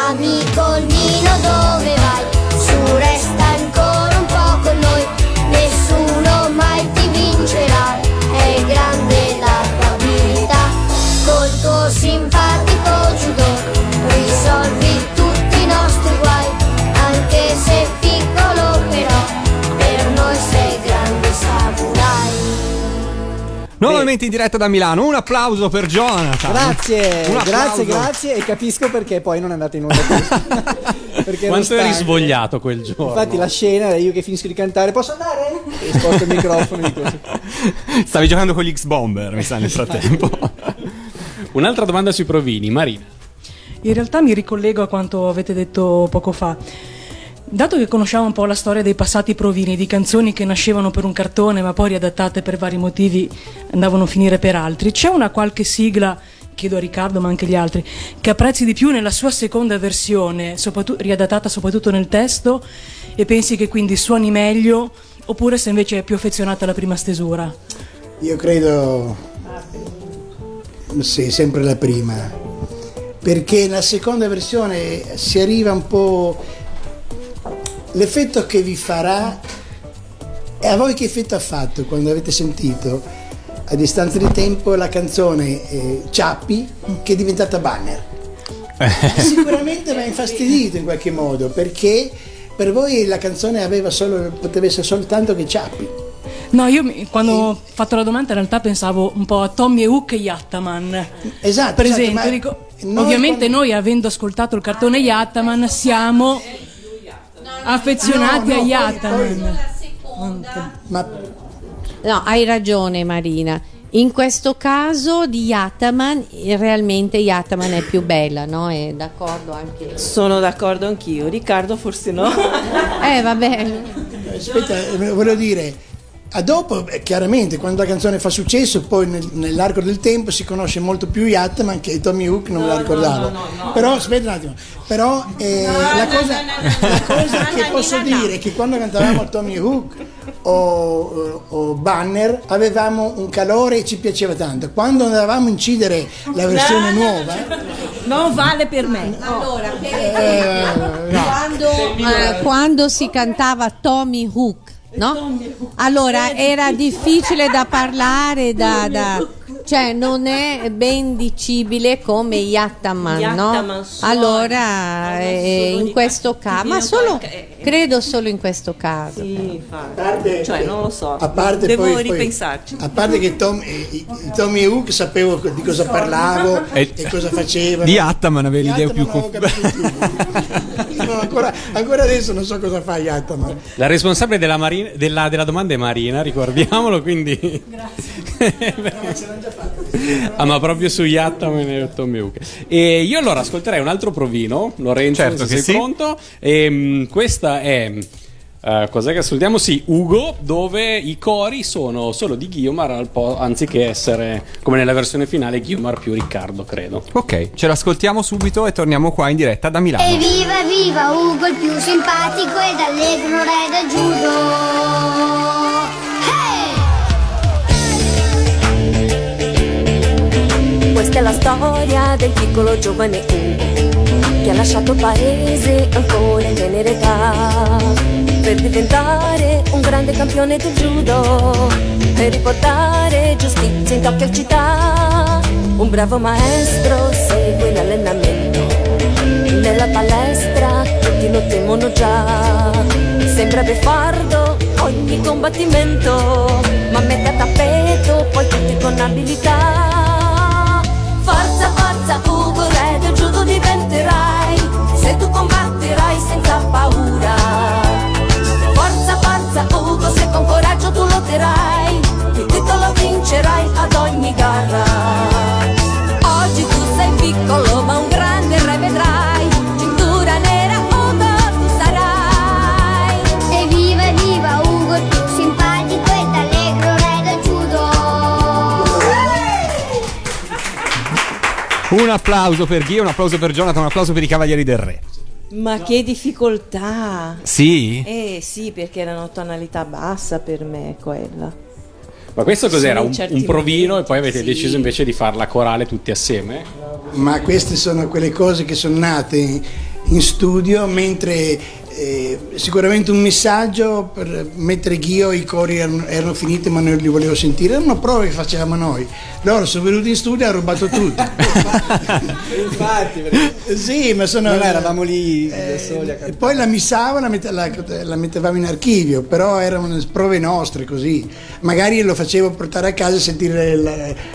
Amico Nino, dove vai? Su, resta ancora un po' con noi, nessuno mai ti vincerà, è grande la tua abilità, col tuo simpatico judo risolvi tutti i nostri guai, anche se piccolo però per noi sei grande samurai. Nuovamente in diretta da Milano, un applauso per Jonathan. Grazie e capisco perché poi non è andata in onda. Quanto eri svogliato quel giorno. Infatti la scena, io che finisco di cantare, posso andare? E sposto il microfono. Stavi giocando con gli X-Bomber, mi sa, nel frattempo. Un'altra domanda sui provini, Marina. In realtà mi ricollego a quanto avete detto poco fa. Dato che conosciamo un po' la storia dei passati provini, di canzoni che nascevano per un cartone ma poi riadattate per vari motivi andavano a finire per altri, c'è una qualche sigla, chiedo a Riccardo ma anche gli altri, che apprezzi di più nella sua seconda versione, riadattata soprattutto nel testo, e pensi che quindi suoni meglio, oppure se invece è più affezionata alla prima stesura? Io credo sì, sempre la prima, perché la seconda versione si arriva un po', l'effetto che vi farà, e a voi che effetto ha fatto quando avete sentito a distanza di tempo la canzone Ciappi, che è diventata Banner. Sicuramente mi ha infastidito in qualche modo, perché per voi la canzone aveva solo, poteva essere soltanto che Ciappi. No, io quando ho fatto la domanda in realtà pensavo un po' a Tommy Hooker e Yattaman. Esatto. Presente, esatto, dico, noi ovviamente quando... noi avendo ascoltato il cartone Yattaman siamo affezionati a Yattaman. Ma no, hai ragione Marina, in questo caso di Yattaman, realmente Yattaman è più bella, no? È d'accordo anche. Sono d'accordo anch'io, Riccardo forse no. Vabbè. Aspetta, volevo dire, a dopo chiaramente quando la canzone fa successo, poi nell'arco del tempo si conosce molto più Yattaman che Tommy Hooker, non me la ricordavo. No, però aspetta un attimo, però la cosa che posso dire è che quando cantavamo Tommy Hooker o Banner avevamo un calore e ci piaceva tanto. Quando andavamo a incidere la versione nuova non vale per me. Allora quando si cantava Tommy Hooker, no? Allora era difficile da parlare, cioè non è ben dicibile come Yattaman, no? Allora in questo caso, ma solo credo solo in questo caso. Sì, a parte, cioè non lo so. A parte devo poi ripensarci. A parte che Tommy Hooker sapevo di cosa parlavo e cosa faceva. Di Yattaman avevi l'idea più ancora adesso non so cosa fa Yattaman. La responsabile della domanda è Marina, ricordiamolo, quindi. Grazie. Ma proprio su Yattaman e Tommy Hooker. E io allora ascolterei un altro provino, Lorenzo, certo, se sei pronto. E questa è cos'è che ascoltiamo? Sì, Ugo, dove i cori sono solo di Ghiomar anziché essere come nella versione finale Ghiomar più Riccardo, credo. Ok, ce l'ascoltiamo subito e torniamo qua in diretta da Milano. Evviva, viva Ugo, il più simpatico ed allegro re del judo. Questa è la storia del piccolo giovane Ugo, che ha lasciato il paese ancora in tenera età, per diventare un grande campione del judo, per riportare giustizia in Tokyo città. Un bravo maestro segue l'allenamento, nella palestra tutti lo temono già, sembra beffardo ogni combattimento, ma mette a tappeto poi tutti con abilità. Forza, forza Ugo Re del Judo diventerai, se tu combatterai senza paura. Forza, forza Ugo, se con coraggio tu lotterai, il titolo vincerai ad ogni gara. Oggi tu sei piccolo ma un grande re vedrai, cintura nera Ugo tu sarai. Sei viva e viva Ugo, più simpatico ed allegro re del judo. Un applauso per Ghia, un applauso per Jonathan, un applauso per i Cavalieri del Re. Ma no, che difficoltà. Sì? Sì, perché era una tonalità bassa per me quella. Ma questo cos'era? Sì, un provino e poi avete deciso invece di farla corale tutti assieme? Ma queste sono quelle cose che sono nate in studio, mentre sicuramente un messaggio, per mentre Ghio i cori erano finiti ma non li volevo sentire, era una prova che facevamo noi, loro sono venuti in studio e hanno rubato tutto. Infatti perché... sì, ma sono non eravamo lì da soli a cantare. Poi la missavo, la mettevamo in archivio, però erano prove nostre, così magari lo facevo portare a casa e sentire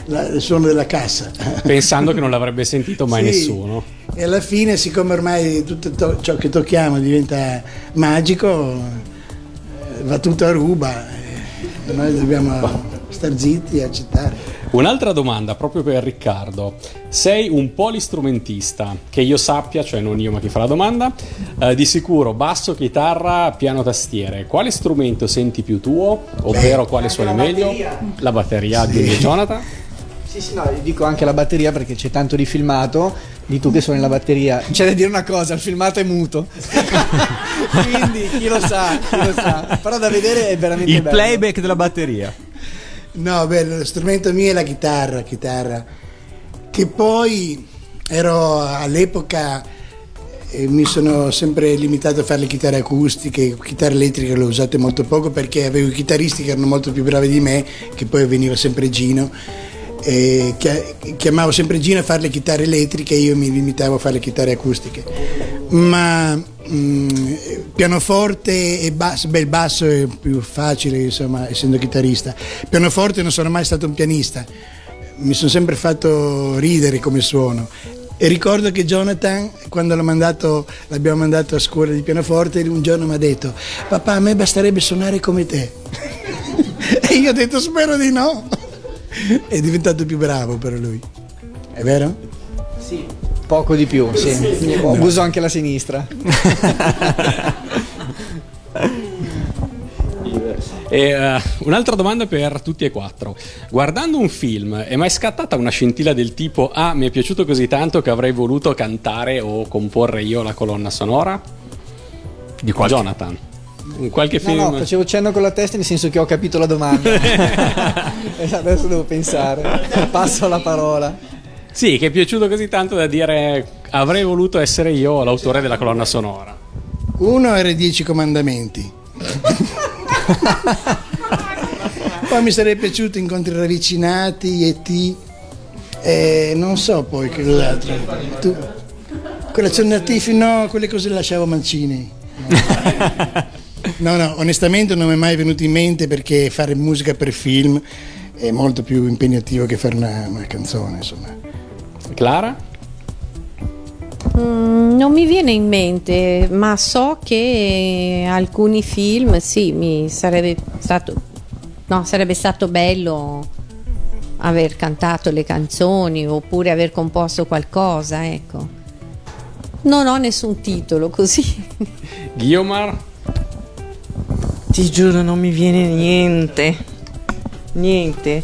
il suono della cassa pensando che non l'avrebbe sentito mai nessuno. E alla fine, siccome ormai tutto ciò che tocchiamo diventa magico, va tutto a ruba, noi dobbiamo star zitti e accettare. Un'altra domanda proprio per Riccardo: sei un polistrumentista, che io sappia, cioè non io ma chi fa la domanda, di sicuro basso, chitarra, piano, tastiere. Quale strumento senti più tuo, ovvero quale suoni meglio? La batteria di Jonathan. Sì, no, dico anche la batteria perché c'è tanto di filmato di tu che suoni la batteria. C'è da dire una cosa, il filmato è muto. Quindi chi lo sa, però da vedere è veramente bello. Il playback della batteria. No, beh, lo strumento mio è la chitarra, che poi ero all'epoca mi sono sempre limitato a fare le chitarre acustiche, chitarre elettriche le ho usate molto poco perché avevo i chitarristi che erano molto più bravi di me, che poi veniva sempre Gino. E chiamavo sempre Gino a fare le chitarre elettriche e io mi limitavo a fare le chitarre acustiche, ma pianoforte e basso, beh, il basso è più facile insomma, essendo chitarrista. Pianoforte non sono mai stato un pianista, mi sono sempre fatto ridere come suono, e ricordo che Jonathan, quando l'abbiamo mandato a scuola di pianoforte, un giorno mi ha detto: papà, a me basterebbe suonare come te. E io ho detto: spero di no. È diventato più bravo per lui, è vero? Sì, poco di più, sì. Uso anche la sinistra. E, un'altra domanda per tutti e quattro: guardando un film è mai scattata una scintilla del tipo: ah, mi è piaciuto così tanto che avrei voluto cantare o comporre io la colonna sonora? Di qualche... Jonathan, in qualche film? No, facevo cenno con la testa, nel senso che ho capito la domanda. Adesso devo pensare, passo la parola. Sì, che è piaciuto così tanto da dire: avrei voluto essere io l'autore della colonna sonora. Uno era 10 comandamenti. Poi mi sarebbe piaciuto Incontri ravvicinati, E.T. Non so poi che cos'altro. Quella cernatifina, no, quelle cose le lasciavo Mancini. No, onestamente non mi è mai venuto in mente, perché fare musica per film è molto più impegnativo che fare una canzone, insomma. Clara? Non mi viene in mente, ma so che alcuni film sì, sarebbe stato bello aver cantato le canzoni oppure aver composto qualcosa, ecco. Non ho nessun titolo così. Guiomar? Ti giuro, non mi viene niente,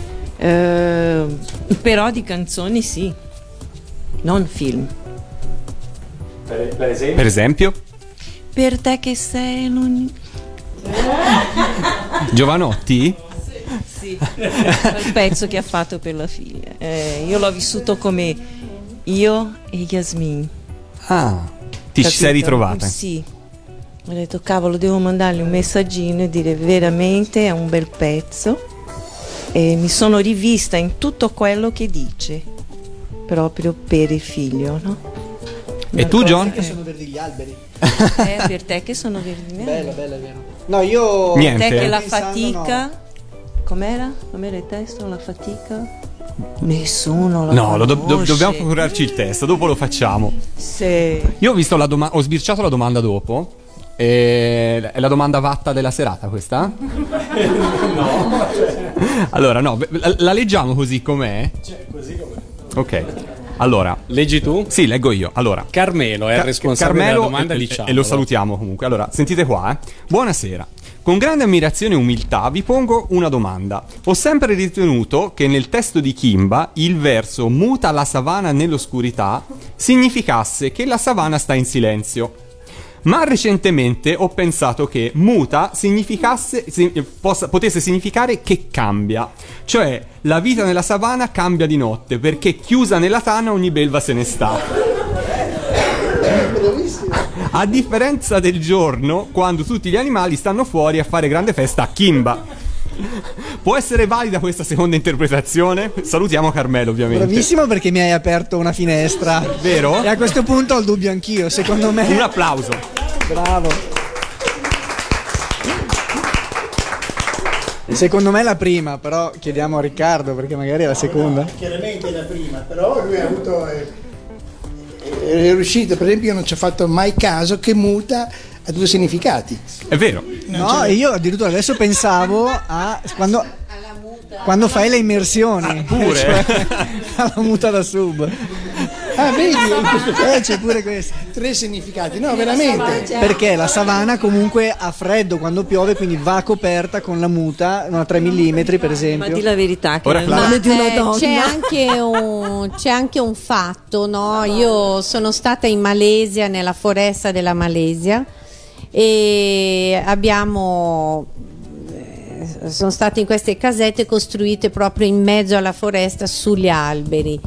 però di canzoni sì, non film. Per esempio? Per te che sei l'unico. Giovanotti? Sì, il pezzo che ha fatto per la figlia, io l'ho vissuto come io e Yasmin. Ah, ti ci sei ritrovata? Sì. Mi ho detto, cavolo, devo mandargli un messaggino e dire veramente è un bel pezzo. E mi sono rivista in tutto quello che dice, proprio per il figlio, no? E tu, John? Che sono verdi gli alberi. Per te che sono verdi gli alberi. Bella, bella, vero. No, io... Niente. Te che la fatica... No. Com'era? Com'era il testo? La fatica... Nessuno la conosce. No, dobbiamo procurarci il testo, dopo lo facciamo. Sì. Io ho visto la domanda, ho sbirciato la domanda dopo. È la domanda vatta della serata questa? No. Allora, no, la leggiamo così com'è? Cioè, così com'è. Ok. Allora, leggi tu? Sì, leggo io. Allora, Carmelo è il responsabile della domanda, diciamo. E lo salutiamo comunque. Allora, sentite qua, eh. Buonasera. Con grande ammirazione e umiltà vi pongo una domanda. Ho sempre ritenuto che nel testo di Kimba il verso muta la savana nell'oscurità significasse che la savana sta in silenzio. Ma recentemente ho pensato che muta significasse, potesse significare che cambia. Cioè, la vita nella savana cambia di notte, perché chiusa nella tana ogni belva se ne sta. A differenza del giorno, quando tutti gli animali stanno fuori a fare grande festa a Kimba. Può essere valida questa seconda interpretazione? Salutiamo Carmelo, ovviamente. Bravissimo, perché mi hai aperto una finestra. Vero? E a questo punto ho il dubbio anch'io, secondo me. Un applauso. Bravo. Secondo me è la prima, però chiediamo a Riccardo, perché magari è la seconda. No, chiaramente è la prima, però lui ha avuto... è riuscito, per esempio, io non ci ho fatto mai caso che muta ha due significati. È vero. No, io addirittura adesso pensavo a quando fai le immersioni. Ah, pure. Cioè, alla muta da sub. Ah, vedi, c'è pure questo. Tre significati, no, veramente. Perché la savana comunque ha freddo quando piove, quindi va coperta con la muta, una 3 mm per esempio. Ma di la verità che di una donna. C'è anche un fatto, no? Io sono stata in Malesia, nella foresta della Malesia, e sono stata in queste casette costruite proprio in mezzo alla foresta, sugli alberi.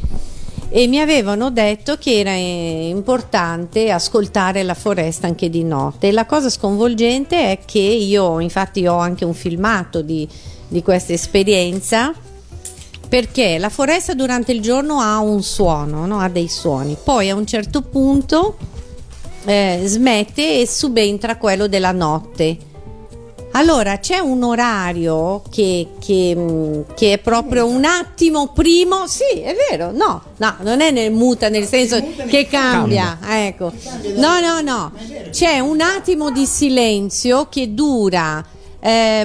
E mi avevano detto che era importante ascoltare la foresta anche di notte. E la cosa sconvolgente è che io, infatti, ho anche un filmato di questa esperienza, perché la foresta durante il giorno ha un suono, no? Ha dei suoni, poi a un certo punto smette e subentra quello della notte. Allora c'è un orario che è proprio un attimo primo, sì, è vero, no, non è nel muta nel senso che cambia. Ecco, no, c'è un attimo di silenzio che dura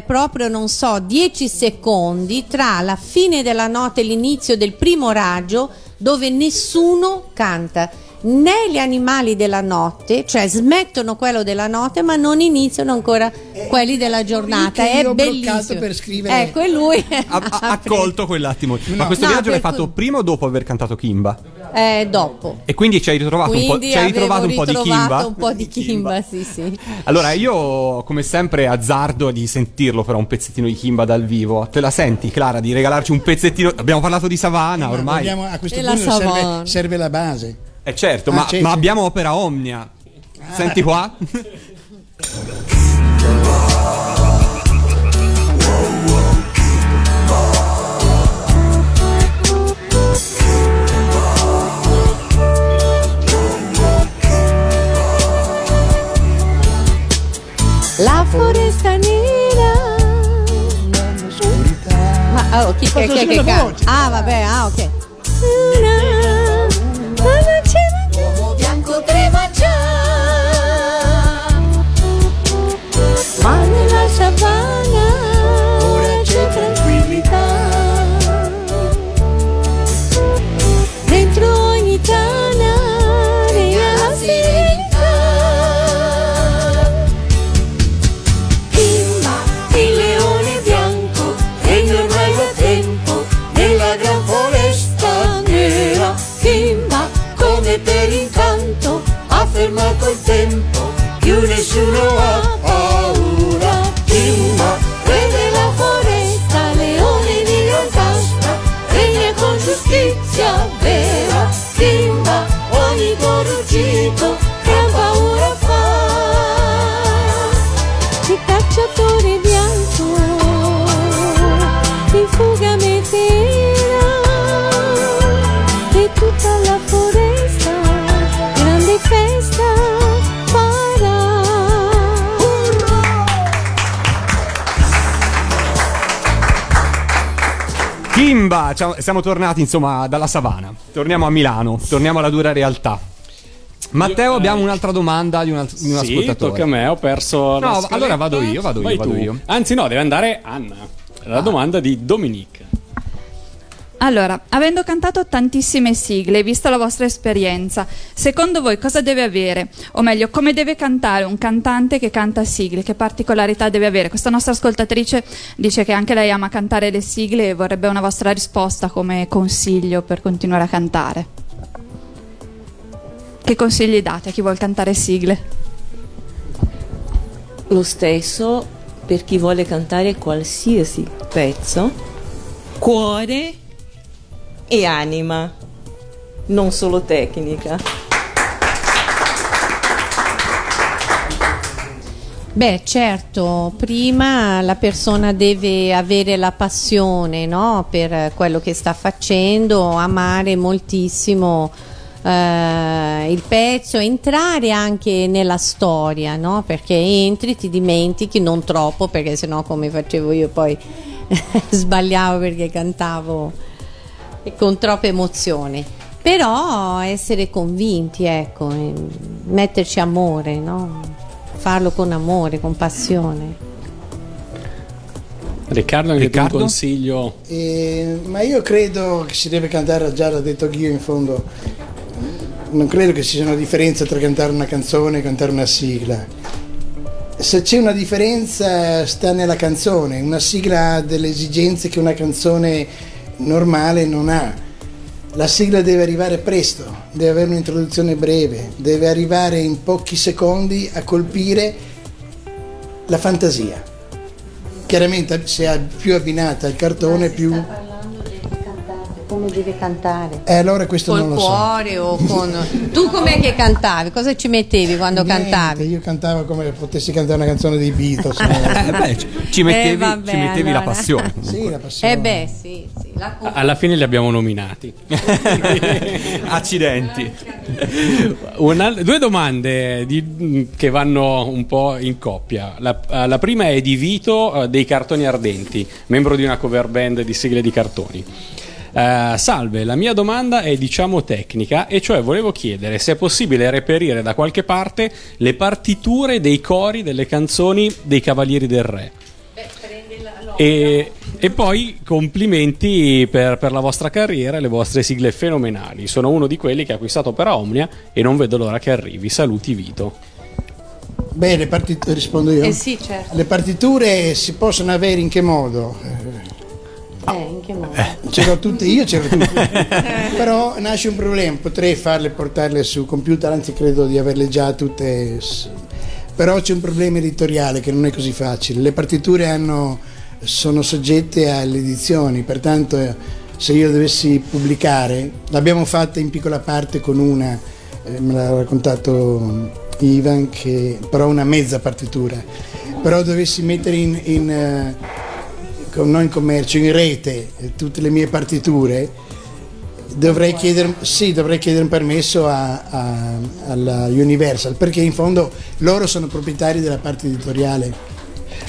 proprio, non so, 10 secondi tra la fine della notte e l'inizio del primo raggio, dove nessuno canta, né gli animali della notte, cioè smettono quello della notte ma non iniziano ancora quelli della giornata. È bellissimo. Per scrivere. Ecco, e lui ha colto quell'attimo. No. Ma questo viaggio l'hai fatto prima o dopo aver cantato Kimba? Dopo. E quindi ci hai ritrovato un po' di Kimba? Sì. Allora, io come sempre azzardo di sentirlo però un pezzettino di Kimba dal vivo. Te la senti, Clara, di regalarci un pezzettino? Abbiamo parlato di savana ormai. Abbiamo, a questo punto serve la base. Certo, ma abbiamo Opera Omnia. Senti qua. La foresta nera. Ma oh, chi è che canta? Ah, vabbè, ok. L'uomo bianco tremaccia, ma nella savana ora c'è tranquillità. Dentro ogni tana regala serenità. Kimba, il leone bianco, regna ormai da tempo nella gran foresta nera. Kimba, come per incanto, ha fermato il tempo, più nessuno ha paura. Kimba, re della foresta, leone di gran casta, regna con giustizia vera. Kimba, ogni corrucito festa farà. Urrà! Kimba, ciao, siamo tornati insomma dalla savana. Torniamo a Milano, torniamo alla dura realtà. Matteo, abbiamo un'altra domanda di un ascoltatore. Sì, tocca a me, ho perso la scaletta. Allora vado io. Anzi no, deve andare Anna. La domanda di Dominique. Allora, avendo cantato tantissime sigle e vista la vostra esperienza, secondo voi cosa deve avere? O meglio, come deve cantare un cantante che canta sigle? Che particolarità deve avere? Questa nostra ascoltatrice dice che anche lei ama cantare le sigle e vorrebbe una vostra risposta come consiglio per continuare a cantare. Che consigli date a chi vuole cantare sigle? Lo stesso per chi vuole cantare qualsiasi pezzo, cuore e anima, non solo tecnica. Beh, certo, prima la persona deve avere la passione, no, per quello che sta facendo, amare moltissimo il pezzo, entrare anche nella storia, no? Perché entri, ti dimentichi, non troppo, perché sennò come facevo io poi sbagliavo perché cantavo con troppa emozione. Però essere convinti, ecco, metterci amore, no? Farlo con amore, con passione. Riccardo, anche tu un consiglio? Ma io credo che si deve cantare, già l'ha detto Ghio in fondo. Non credo che ci sia una differenza tra cantare una canzone e cantare una sigla. Se c'è una differenza sta nella canzone. Una sigla ha delle esigenze che una canzone normale non ha. La sigla deve arrivare presto, deve avere un'introduzione breve, deve arrivare in pochi secondi a colpire la fantasia. Chiaramente se è più abbinata al cartone più... Come deve cantare? Allora questo col non lo so. Col cuore o con... Tu com'è che cantavi? Cosa ci mettevi quando cantavi? Io cantavo come potessi cantare una canzone dei Beatles. Ci mettevi allora la passione. Sì, la passione. Sì. Alla fine li abbiamo nominati. Accidenti. Due domande che vanno un po' in coppia. La prima è di Vito dei Cartoni Ardenti, membro di una cover band di sigle di cartoni. Salve, la mia domanda è diciamo tecnica, e cioè volevo chiedere se è possibile reperire da qualche parte le partiture dei cori delle canzoni dei Cavalieri del Re. E poi complimenti per la vostra carriera e le vostre sigle fenomenali. Sono uno di quelli che ha acquistato Opera Omnia e non vedo l'ora che arrivi. Saluti, Vito. Beh, le partiture, rispondo io. Sì, certo. Le partiture si possono avere in che modo? In che modo? Io ce l'ho tutte. Però nasce un problema, potrei farle portarle su computer, anzi credo di averle già tutte, però c'è un problema editoriale che non è così facile. Le partiture sono soggette alle edizioni, pertanto se io dovessi pubblicare, l'abbiamo fatta in piccola parte con una, me l'ha raccontato Ivan, che però una mezza partitura, però dovessi mettere non in commercio, in rete, tutte le mie partiture, dovrei chiedere un permesso alla Universal, perché in fondo loro sono proprietari della parte editoriale.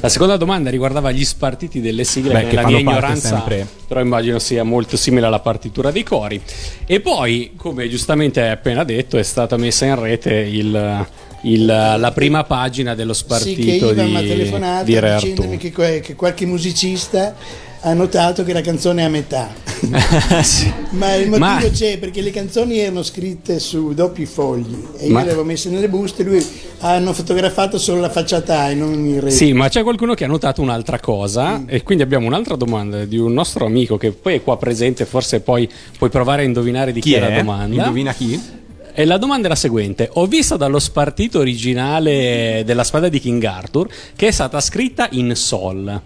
La seconda domanda riguardava gli spartiti delle sigle. Beh, che la mia ignoranza sempre, però immagino sia molto simile alla partitura dei cori. E poi, come giustamente hai appena detto, è stata messa in rete la prima pagina dello spartito di Re Artù, dicendomi che qualche musicista ha notato che la canzone è a metà. Sì. Ma il motivo c'è perché le canzoni erano scritte su doppi fogli e io le avevo messe nelle buste, lui hanno fotografato solo la facciata A e non il resto. Sì, ma c'è qualcuno che ha notato un'altra cosa e quindi abbiamo un'altra domanda di un nostro amico che poi è qua presente, forse poi puoi provare a indovinare di chi è la domanda. Indovina chi? E la domanda è la seguente: ho visto dallo spartito originale della spada di King Arthur che è stata scritta in sol,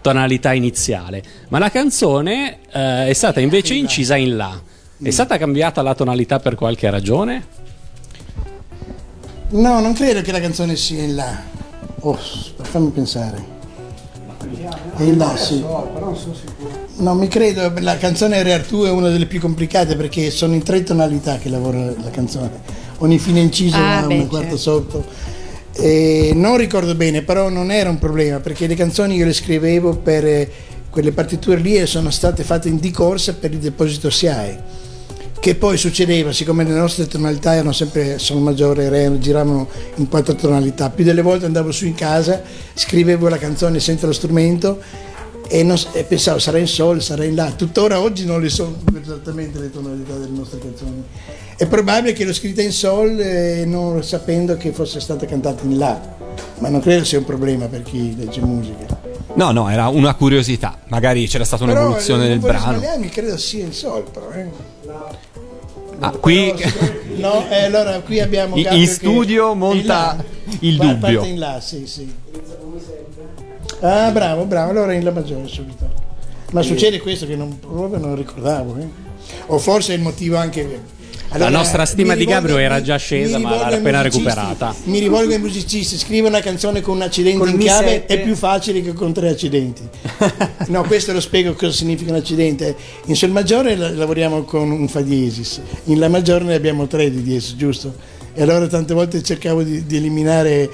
tonalità iniziale, ma la canzone è stata invece incisa in la. È stata cambiata la tonalità per qualche ragione? No, non credo che la canzone sia in la. Fammi pensare. È in la, sì. Però non sono sicuro. No, mi credo, la canzone Re Artù è una delle più complicate perché sono in 3 tonalità che lavora la canzone. ogni fine inciso ha un quarto sotto. E non ricordo bene, però non era un problema, perché le canzoni io le scrivevo per quelle partiture lì e sono state fatte in corsa per il deposito SIAE. Che poi succedeva, siccome le nostre tonalità erano sempre sol maggiore e re, giravano in 4 tonalità, più delle volte andavo su in casa, scrivevo la canzone senza lo strumento e pensavo sarà in sol, sarà in la. Tuttora oggi non le so esattamente le tonalità delle nostre canzoni. È probabile che l'ho scritta in sol non sapendo che fosse stata cantata in la, ma non credo sia un problema per chi legge musica. No, era una curiosità, magari c'era stata però un'evoluzione del brano. Sbagliarmi, credo sia in sol, però. No. Ah, qui no, allora qui abbiamo in studio monta il dubbio. Parte in là, sì. Ah, bravo, allora in la maggiore subito. Ma succede questo che non ricordavo, O forse è il motivo anche. Allora, la nostra stima di Gabriel era già scesa, ma l'ha appena recuperata. Mi rivolgo ai musicisti: scrive una canzone con un accidente in chiave è più facile che con 3 accidenti. No, questo lo spiego cosa significa un accidente. In sol maggiore lavoriamo con un fa diesis, in la maggiore ne abbiamo 3 di diesis, giusto? E allora tante volte cercavo di eliminare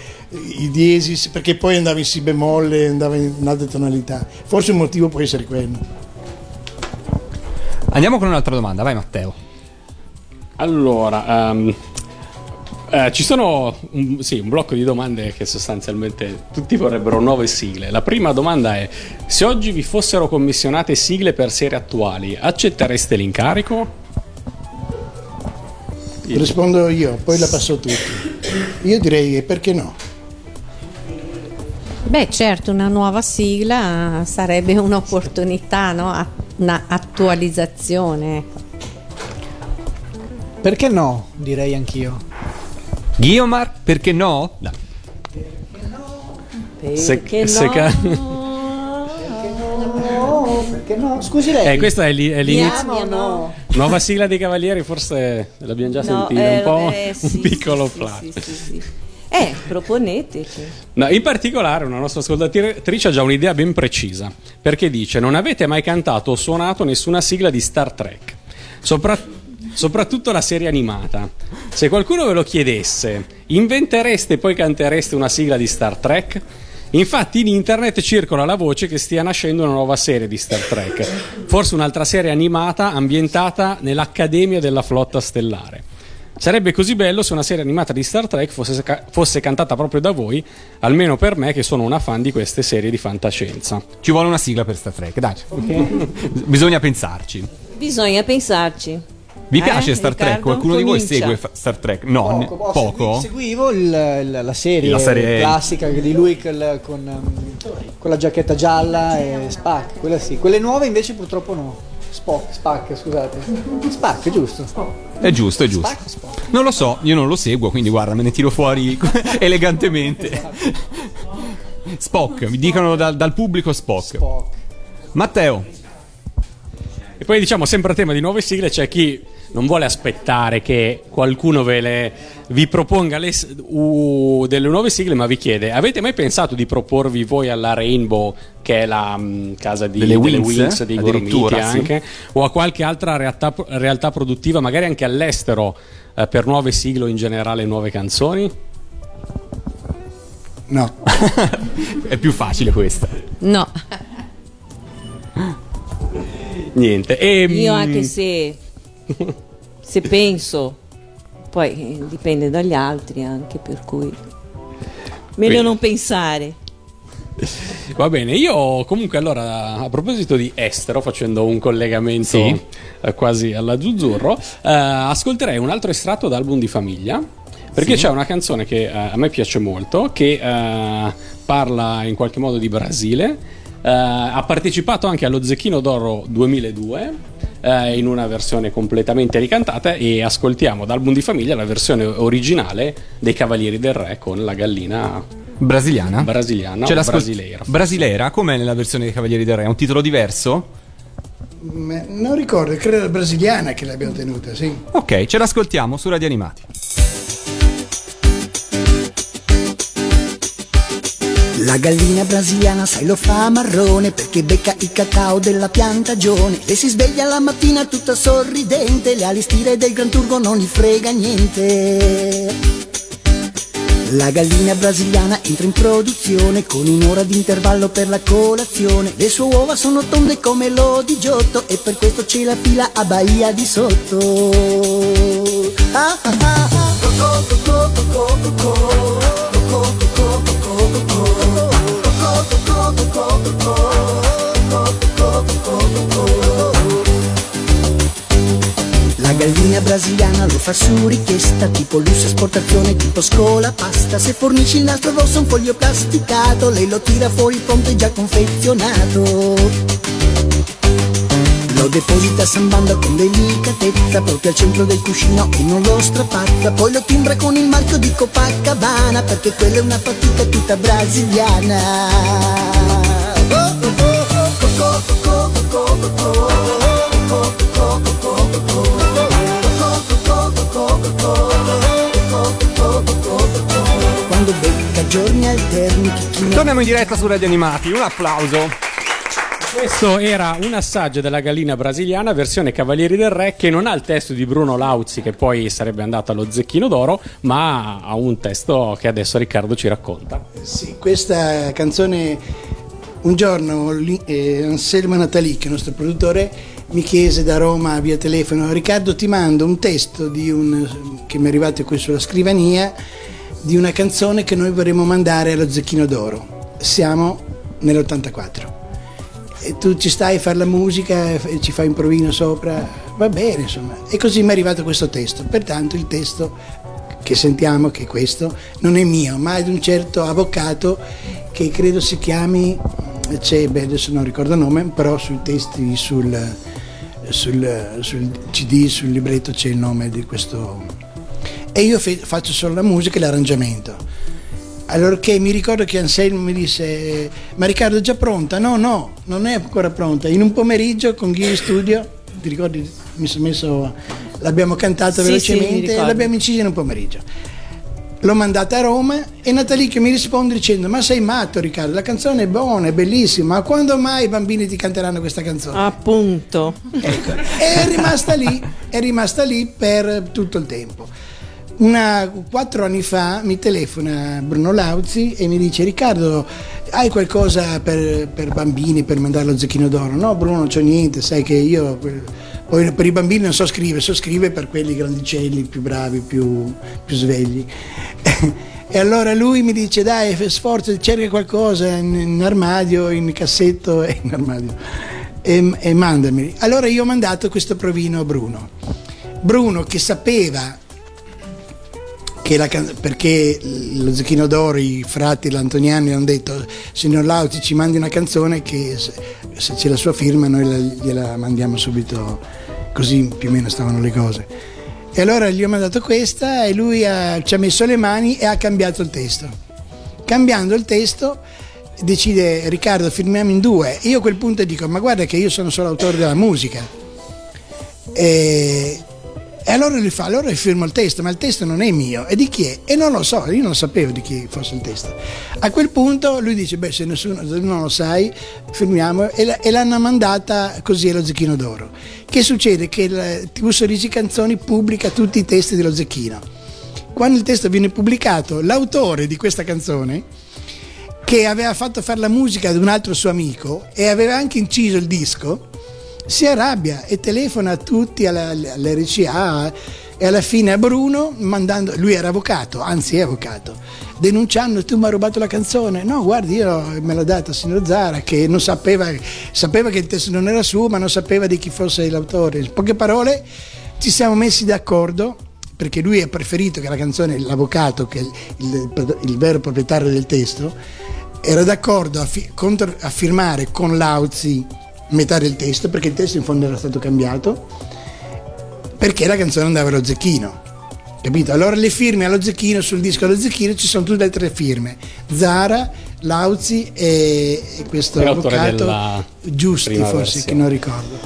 i diesis, perché poi andavo in si bemolle, andavo in altre tonalità. Forse un motivo può essere quello. Andiamo con un'altra domanda, vai Matteo. Allora, ci sono un blocco di domande che sostanzialmente tutti vorrebbero nuove sigle. La prima domanda è: se oggi vi fossero commissionate sigle per serie attuali, accettereste l'incarico? Rispondo io, poi la passo a tutti. Io direi perché no? Beh, certo, una nuova sigla sarebbe un'opportunità, no? Una attualizzazione. Perché no? Direi anch'io. Guiomar, perché no? No. Perché no? Scusi lei. Questa è l'inizio. No. Nuova sigla dei Cavalieri, forse l'abbiamo già sentita un piccolo flash. Proponeteci. No, in particolare una nostra ascoltatrice ha già un'idea ben precisa, perché dice: non avete mai cantato o suonato nessuna sigla di Star Trek, soprattutto la serie animata. Se qualcuno ve lo chiedesse, inventereste e poi cantereste una sigla di Star Trek? Infatti in internet circola la voce che stia nascendo una nuova serie di Star Trek, forse un'altra serie animata ambientata nell'Accademia della Flotta Stellare. Sarebbe così bello se una serie animata di Star Trek fosse cantata proprio da voi, almeno per me che sono una fan di queste serie di fantascienza. Ci vuole una sigla per Star Trek, dai. Okay. Bisogna pensarci. Vi piace Star Trek? Riccardo? Qualcuno di voi segue Star Trek? No, poco? Seguivo la serie classica di lui con la giacchetta gialla e Spock, quella sì. Quelle nuove invece purtroppo no. Spock, giusto? È giusto. Spock. Non lo so, io non lo seguo, quindi guarda, me ne tiro fuori elegantemente. Spock, mi dicono dal pubblico Spock. Matteo. E poi sempre a tema di nuove sigle c'è chi non vuole aspettare che qualcuno vi proponga delle nuove sigle, ma vi chiede: avete mai pensato di proporvi voi alla Rainbow, che è la casa delle Wings di Igor Mitti anche, sì, o a qualche altra realtà produttiva, magari anche all'estero, per nuove sigle o in generale nuove canzoni? No. È più facile questa. No. Niente. Io anche se penso, poi dipende dagli altri anche, per cui meglio non pensare. Va bene, io comunque allora, a proposito di estero, facendo un collegamento quasi alla Zuzzurro, ascolterei un altro estratto da Album di famiglia, perché c'è una canzone che a me piace molto, che parla in qualche modo di Brasile. Ha partecipato anche allo Zecchino d'Oro 2002 in una versione completamente ricantata, e ascoltiamo da Album di famiglia la versione originale dei Cavalieri del Re con la gallina brasiliana. C'è brasileira, com'è nella versione dei Cavalieri del Re? È un titolo diverso? Non ricordo, credo la brasiliana che l'abbiamo tenuta, sì. Ok, ce l'ascoltiamo su Radio Animati. La gallina brasiliana, sai, lo fa marrone perché becca il cacao della piantagione. E si sveglia la mattina tutta sorridente, le ali stire del Gran Turco non gli frega niente. La gallina brasiliana entra in produzione con un'ora di intervallo per la colazione. Le sue uova sono tonde come l'odigiotto e per questo c'è la fila a Baia di Sotto. Ah, ah, ah, ah. La gallina brasiliana lo fa su richiesta, tipo lusso esportazione, tipo scola pasta. Se fornisci il nastro rosso a un foglio plasticato, lei lo tira fuori pronto e già confezionato. Lo deposita sambando con delicatezza proprio al centro del cuscino e non lo strapazza. Poi lo timbra con il marchio di Copacabana perché quella è una fatica tutta brasiliana. Oh, quando becca giorni alterni. Torniamo in diretta su Radio Animati, un applauso. Questo era un assaggio della gallina brasiliana versione Cavalieri del Re, che non ha il testo di Bruno Lauzi, che poi sarebbe andato allo Zecchino d'Oro, ma ha un testo che adesso Riccardo ci racconta. Sì, questa canzone un giorno Anselmo Natali, che è il nostro produttore, mi chiese da Roma via telefono: Riccardo, ti mando un testo di che mi è arrivato qui sulla scrivania, di una canzone che noi vorremmo mandare allo Zecchino d'Oro. Siamo nell'84 e tu ci stai a fare la musica e ci fai un provino sopra, va bene, insomma. E così mi è arrivato questo testo. Pertanto il testo che sentiamo, che è questo, non è mio ma è di un certo avvocato che credo si chiami, beh, adesso non ricordo il nome, però sui testi, sul CD, sul libretto c'è il nome di questo, e io faccio solo la musica e l'arrangiamento. Allora, che mi ricordo che Anselmo mi disse: ma Riccardo è già pronta? No, non è ancora pronta. In un pomeriggio con Ghiri Studio, ti ricordi, mi sono messo, l'abbiamo cantata velocemente, e l'abbiamo incisa in un pomeriggio. L'ho mandata a Roma e Natali che mi risponde dicendo: ma sei matto Riccardo, la canzone è buona, è bellissima, ma quando mai i bambini ti canteranno questa canzone? Appunto, ecco. E è rimasta lì per tutto il tempo. 4 anni fa mi telefona Bruno Lauzi e mi dice: Riccardo, hai qualcosa per bambini per mandarlo a Zecchino d'Oro? No Bruno, non c'ho niente, sai che io poi per i bambini non so scrivere, so scrivere per quelli grandicelli, più bravi, più svegli. E allora lui mi dice: dai, sforzati, cerca qualcosa in armadio, in cassetto e in armadio e mandami. Allora io ho mandato questo provino a Bruno, che sapeva che perché lo Zecchino d'Oro, i frati l'Antoniani hanno detto: signor Lauzi, ci mandi una canzone che se c'è la sua firma noi gliela mandiamo subito, così più o meno stavano le cose. E allora gli ho mandato questa e lui ci ha messo le mani e ha cambiato il testo. Cambiando il testo decide: Riccardo, firmiamo in 2. Io a quel punto dico: ma guarda che io sono solo autore della musica. E allora lui fa: allora firmo il testo, ma il testo non è mio, è di chi è? E non lo so, io non sapevo di chi fosse il testo. A quel punto lui dice: beh, se non lo sai, firmiamo. E l'hanno mandata così allo Zecchino d'Oro. Che succede? Che TV Sorrisi Canzoni pubblica tutti i testi dello Zecchino. Quando il testo viene pubblicato, l'autore di questa canzone, che aveva fatto fare la musica ad un altro suo amico e aveva anche inciso il disco, si arrabbia e telefona a tutti, all'RCA e alla fine a Bruno, mandando, lui era avvocato, anzi è avvocato, denunciando: tu mi hai rubato la canzone. No, guardi, io me l'ho data signor Zara, che non sapeva che il testo non era suo, ma non sapeva di chi fosse l'autore. In poche parole ci siamo messi d'accordo, perché lui ha preferito che la canzone, l'avvocato, che è il vero proprietario del testo, era d'accordo a firmare con Lauzi metà del testo, perché il testo in fondo era stato cambiato, perché la canzone andava allo Zecchino, capito? Allora le firme allo Zecchino, sul disco allo Zecchino ci sono tutte le 3 firme: Zara, Lauzi e questo avvocato Giusti, forse, che non ricordo.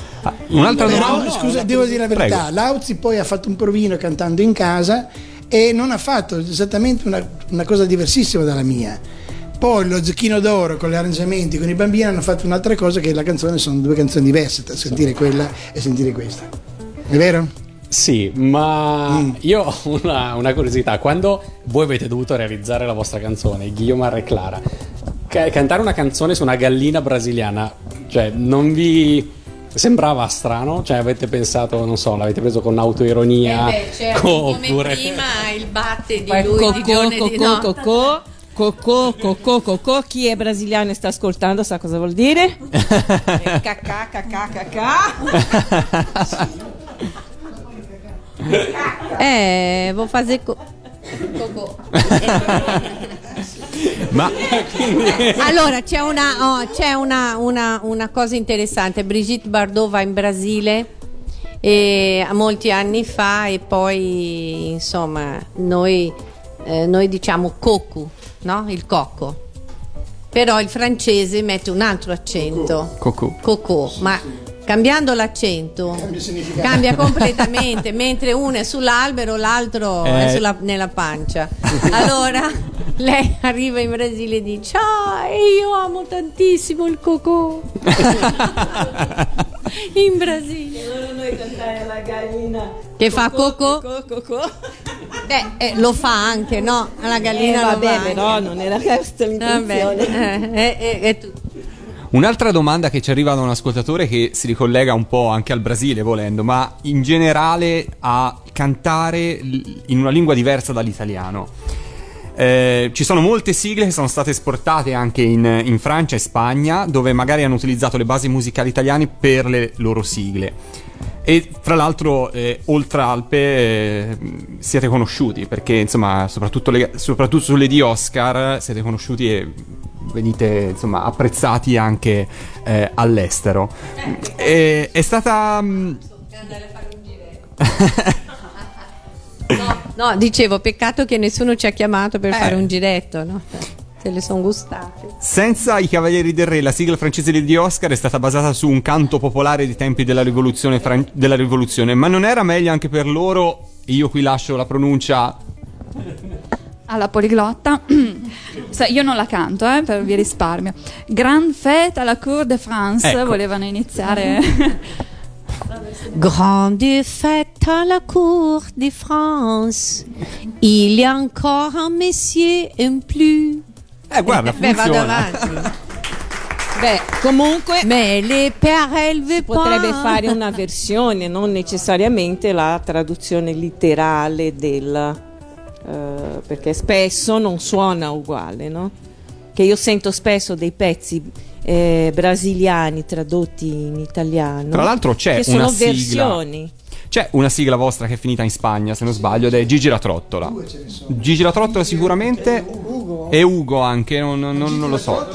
Un'altra domanda? Scusa, devo dire la verità. Prego. Lauzi poi ha fatto un provino cantando in casa e non ha fatto esattamente una cosa diversissima dalla mia, Poi lo Zecchino d'Oro con gli arrangiamenti con i bambini hanno fatto un'altra cosa, che la canzone sono due canzoni diverse, sentire quella e sentire questa, è vero? Sì, ma io ho una curiosità. Quando voi avete dovuto realizzare la vostra canzone, Guiomar e Clara, cantare una canzone su una gallina brasiliana, cioè non vi sembrava strano? Cioè avete pensato, non so, l'avete preso con autoironia? Certo, oppure... come prima il batte di lui di Leone di Notte. Cocò, chi è brasiliano e sta ascoltando sa cosa vuol dire? Cacà. Vou fazer cocò. Ma allora c'è una cosa interessante. Brigitte Bardot va in Brasile molti anni fa e poi insomma noi diciamo cocu, no? Il cocco. Però il francese mette un altro accento. Cocò. Sì, ma sì. Cambiando l'accento cambia completamente, mentre uno è sull'albero, l'altro è nella pancia. Allora lei arriva in Brasile e dice: "Ah, io amo tantissimo il cocò". In Brasile noi cantare la gallina che fa cocò. Lo fa anche, no? La gallina vabbè, però non era questa l'intenzione. Un'altra domanda che ci arriva da un ascoltatore, che si ricollega un po' anche al Brasile volendo, ma in generale a cantare in una lingua diversa dall'italiano. Ci sono molte sigle che sono state esportate anche in Francia e Spagna, dove magari hanno utilizzato le basi musicali italiane per le loro sigle. E tra l'altro oltre Alpe siete conosciuti, perché insomma soprattutto sulle di Oscar siete conosciuti e venite insomma apprezzati anche all'estero. È stata andare a fare un giretto. No, dicevo, peccato che nessuno ci ha chiamato per fare un giretto, no? Se le sono gustate. Senza I Cavalieri del Re, la sigla francese di Oscar è stata basata su un canto popolare dei tempi della rivoluzione, ma non era meglio anche per loro? Io qui lascio la pronuncia alla poliglotta. Io non la canto, per vi risparmio. Grande fête à la cour de France, ecco. Volevano iniziare. Grande fête à la cour de France, il y a encore un messier en plus. Guarda, funziona. Comunque potrebbe fare una versione, non necessariamente la traduzione letterale del perché spesso non suona uguale, no? Che io sento spesso dei pezzi brasiliani tradotti in italiano. Tra l'altro c'è che una sono sigla, versioni. C'è una sigla vostra che è finita in Spagna, se non sbaglio, ed è Gigi la Trottola. Gigi la Trottola sicuramente, e Ugo anche, non lo so.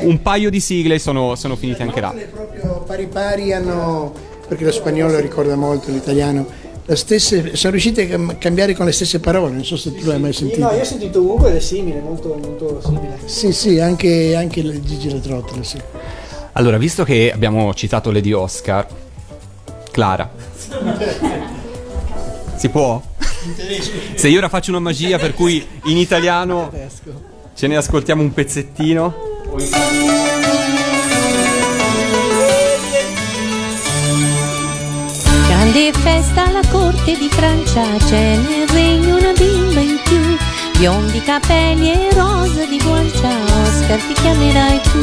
Un paio di sigle sono finite anche là. Proprio pari hanno, perché lo spagnolo ricorda molto l'italiano. Sono riusciti a cambiare con le stesse parole, non so se tu l'hai mai sentito. No, io ho sentito Ugo ed è simile, molto, molto simile. Sì, anche Gigi la Trottola, sì. Allora, visto che abbiamo citato Lady Oscar, Clara, si può? Se io ora faccio una magia per cui in italiano ce ne ascoltiamo un pezzettino. Grande festa alla corte di Francia, c'è nel regno una bimba in più, biondi capelli e rosa di guancia, Oscar ti chiamerai tu.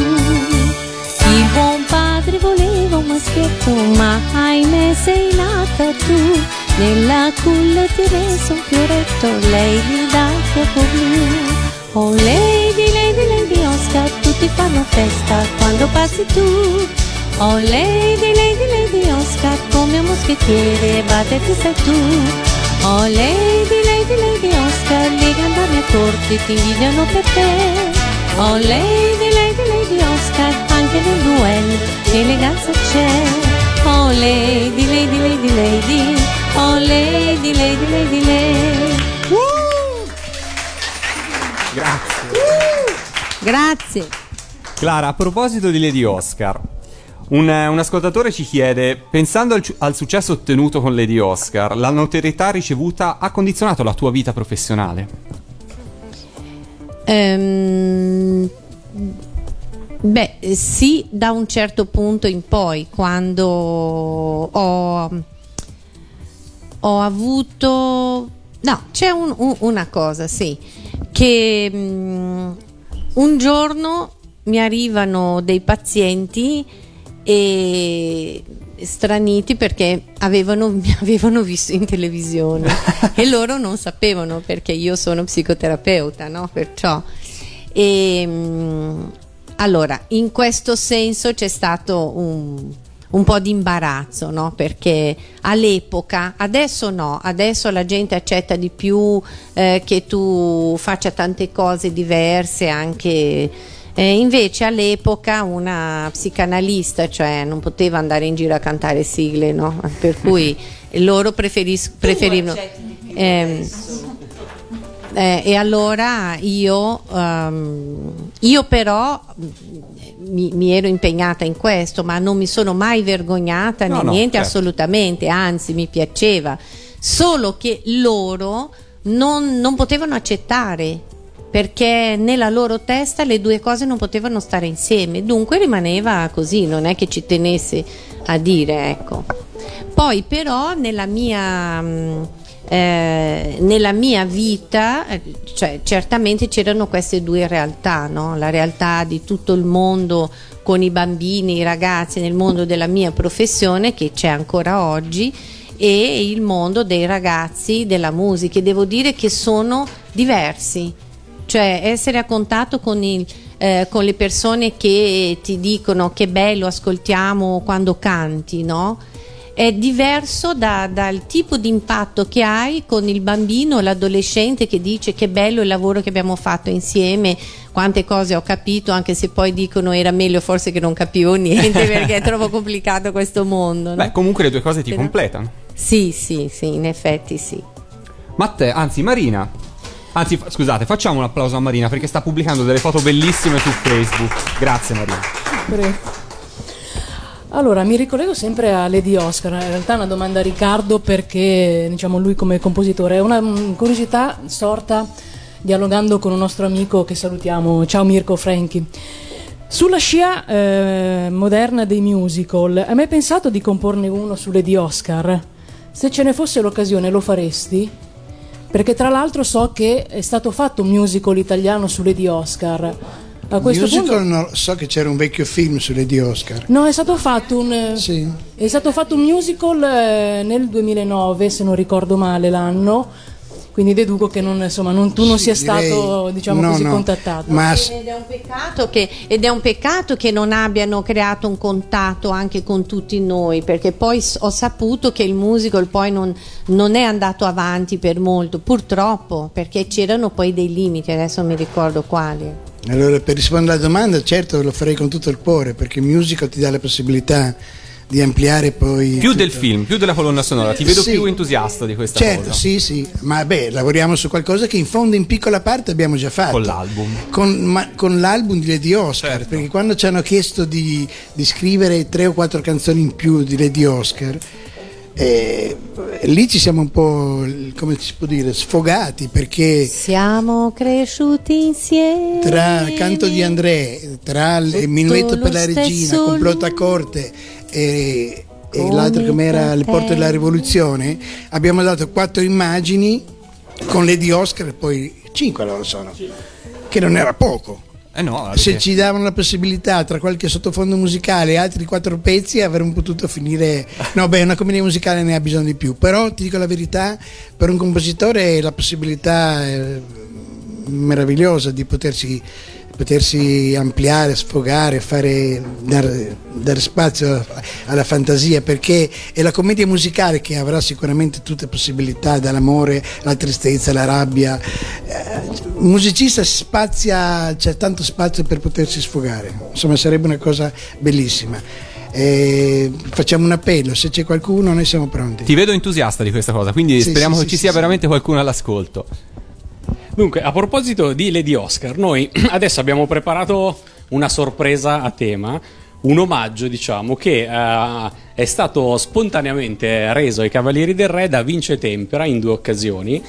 Il buon padre voleva un maschietto, ma ahimè sei nata tu, nella culla ti resta un fioretto, lei gli dà il fuoco blu. Oh lady, lady, lady Oscar, tutti fanno festa quando passi tu. Oh lady, lady, lady Oscar, come un moschettiere battete sei tu. Oh lady, lady, lady Oscar, le grandame a corti ti invidiano per te. Oh lady, lady, lady Oscar, anche nel duello l'eleganza c'è. Oh lady, lady, lady, lady, oh lady, lady, lady, lady. Grazie. Grazie. Clara, a proposito di Lady Oscar, un ascoltatore ci chiede: pensando al successo ottenuto con Lady Oscar, la notorietà ricevuta ha condizionato la tua vita professionale? Beh, sì, da un certo punto in poi, quando ho avuto... No, c'è una cosa, sì, che un giorno mi arrivano dei pazienti e straniti perché mi avevano visto in televisione e loro non sapevano, perché io sono psicoterapeuta, no? Perciò allora in questo senso c'è stato un po' di imbarazzo, no? Perché all'epoca, adesso no, adesso la gente accetta di più che tu faccia tante cose diverse anche. Invece all'epoca una psicanalista, cioè, non poteva andare in giro a cantare sigle, no? Per cui loro preferivano. E allora io però mi ero impegnata in questo, ma non mi sono mai vergognata, né niente, certo. Assolutamente, anzi mi piaceva, solo che loro non potevano accettare, perché nella loro testa le due cose non potevano stare insieme, dunque rimaneva così, non è che ci tenesse a dire, ecco. Poi però nella mia vita, cioè, certamente c'erano queste due realtà, no? La realtà di tutto il mondo con i bambini, i ragazzi, nel mondo della mia professione, che c'è ancora oggi, e il mondo dei ragazzi della musica, e devo dire che sono diversi. Cioè, essere a contatto con le persone che ti dicono che bello, ascoltiamo quando canti, no? È diverso dal tipo di impatto che hai con il bambino, l'adolescente che dice che bello il lavoro che abbiamo fatto insieme, quante cose ho capito, anche se poi dicono era meglio forse che non capivo niente perché trovo complicato questo mondo, no? Beh, comunque le due cose ti completano. Sì, in effetti sì. Marina. Anzi, scusate, facciamo un applauso a Marina perché sta pubblicando delle foto bellissime su Facebook. Grazie Marina. Prego. Allora, mi ricollego sempre a Lady Oscar. In realtà è una domanda a Riccardo, perché diciamo lui come compositore è una curiosità sorta dialogando con un nostro amico che salutiamo. Ciao Mirko Franchi. Sulla scia moderna dei musical, hai mai pensato di comporne uno su Lady Oscar? Se ce ne fosse l'occasione lo faresti? Perché tra l'altro so che è stato fatto un musical italiano su Lady Oscar. A questo musical punto... no, so che c'era un vecchio film su Lady Oscar. No, è stato fatto un sì. È stato fatto un musical nel 2009, se non ricordo male l'anno. Quindi deduco che non sia stato, diciamo, così contattato. Ma... Ed è un peccato che non abbiano creato un contatto anche con tutti noi, perché poi ho saputo che il musical poi non è andato avanti per molto, purtroppo, perché c'erano poi dei limiti, adesso non mi ricordo quali. Allora, per rispondere alla domanda, certo lo farei con tutto il cuore, perché il musical ti dà la possibilità di ampliare poi più tutto. Del film, più della colonna sonora, ti vedo sì, più entusiasta di questa, certo, cosa. Sì, ma beh, lavoriamo su qualcosa che in fondo in piccola parte abbiamo già fatto con l'album, con l'album di Lady Oscar, certo. Perché quando ci hanno chiesto di scrivere 3 o 4 canzoni in più di Lady Oscar, lì ci siamo un po', come si può dire, sfogati, perché siamo cresciuti insieme tra Canto di André, tra il Minuetto per la Regina, Complotto a Corte e l'altro come era Le Porte della Rivoluzione, abbiamo dato 4 immagini con Lady Oscar e poi 5 loro sono, che non era poco. No, se ci davano la possibilità, tra qualche sottofondo musicale e altri 4 pezzi, avremmo potuto finire. No, beh, una commedia musicale ne ha bisogno di più, però ti dico la verità, per un compositore la possibilità è meravigliosa di potersi ampliare, sfogare, dare spazio alla fantasia, perché è la commedia musicale che avrà sicuramente tutte le possibilità, dall'amore alla tristezza, alla rabbia. Il musicista spazia, c'è tanto spazio per potersi sfogare, insomma sarebbe una cosa bellissima. Facciamo un appello, se c'è qualcuno noi siamo pronti. Ti vedo entusiasta di questa cosa, quindi sì, speriamo che ci sia veramente qualcuno all'ascolto. Dunque, a proposito di Lady Oscar, noi adesso abbiamo preparato una sorpresa a tema, un omaggio, diciamo, che è stato spontaneamente reso ai Cavalieri del Re da Vince Tempera in 2 occasioni.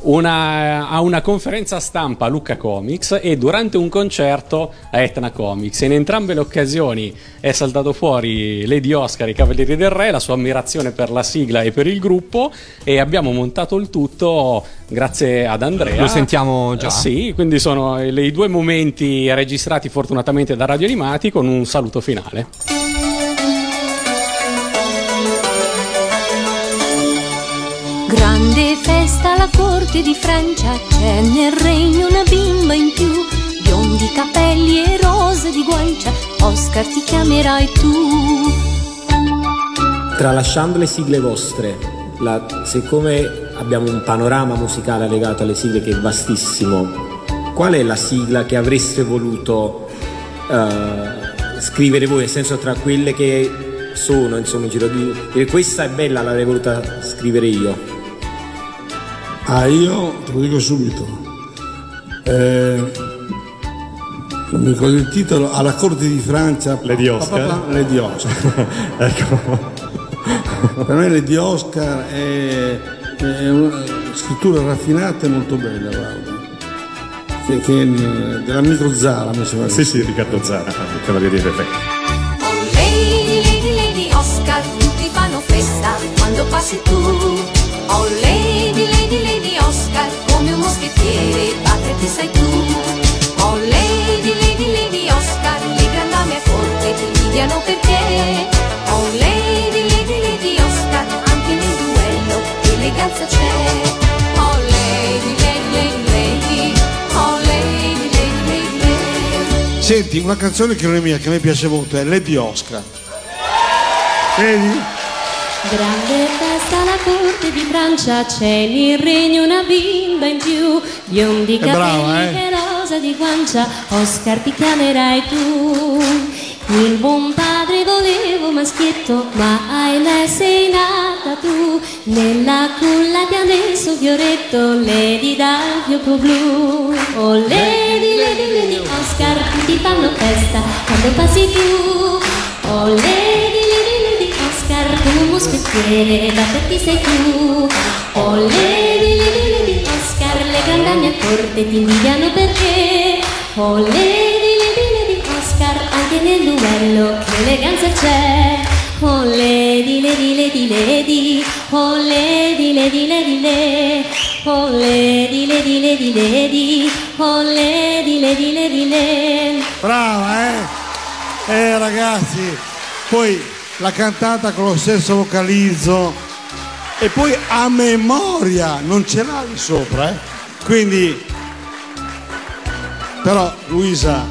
a una conferenza stampa a Lucca Comics e durante un concerto a Etna Comics. In entrambe le occasioni è saltato fuori Lady Oscar, I Cavalieri del Re, la sua ammirazione per la sigla e per il gruppo, e abbiamo montato il tutto grazie ad Andrea. Lo sentiamo già. Sì, quindi sono i due momenti registrati fortunatamente da Radio Animati con un saluto finale. Grande festa alla corte di Francia, c'è nel regno una bimba in più, biondi capelli e rose di guancia, Oscar ti chiamerai tu. Tralasciando le sigle vostre, siccome abbiamo un panorama musicale legato alle sigle che è vastissimo, qual è la sigla che avreste voluto scrivere voi, nel senso tra quelle che sono, insomma, in giro di... Questa è bella, l'avrei voluta scrivere io. Ah, io te lo dico subito, non mi ricordo il titolo, alla corte di Francia, Lady Oscar. Lady Oscar. Ecco. Per me Lady Oscar è una scrittura raffinata e molto bella, guarda. Che della micro Zara, mi sembra. Sì, sì, Riccardo Zara, il Cavaliere del Re. Oh, lei, lady, lady Oscar, tutti fanno festa quando passi tu. Oh, lady, lady, lady Oscar, come un moschettiere, padre ti sei tu. Oh, lady, lady, lady Oscar, le grandame a corte ti invidiano per te. Oh, lady, lady, lady Oscar, anche nel duello eleganza c'è. Oh, lady, lady, lady, lady, oh, lady, lady, lady, lady. Senti, una canzone che non è mia, che a me piace molto, è Lady Oscar. Vedi? Grande festa alla corte di Francia, c'è nel regno una bimba in più, biondi capelli e rosa di guancia, Oscar ti chiamerai tu. Il buon padre voleva maschietto, ma ahimè sei nata tu, nella culla ti ha messo fioretto, lady dal fiocco blu. Oh lady, lady, lady Oscar, ti fanno festa quando passi tu. Oh lady, come un moschettiere, da te sei tu. Oh lady, lady, lady Oscar, le grandame a corte ti invidiano perché. Oh lady, lady, lady Oscar, anche nel duello che eleganza c'è. Oh lady, lady, lady, lady, oh lady, lady, lady, lady, oh lady, lady, lady, lady, oh lady, lady, lady, lady. Brava, eh? Ragazzi, poi... la cantata con lo stesso vocalizzo e poi a memoria, non ce l'ha lì sopra, quindi però Luisa.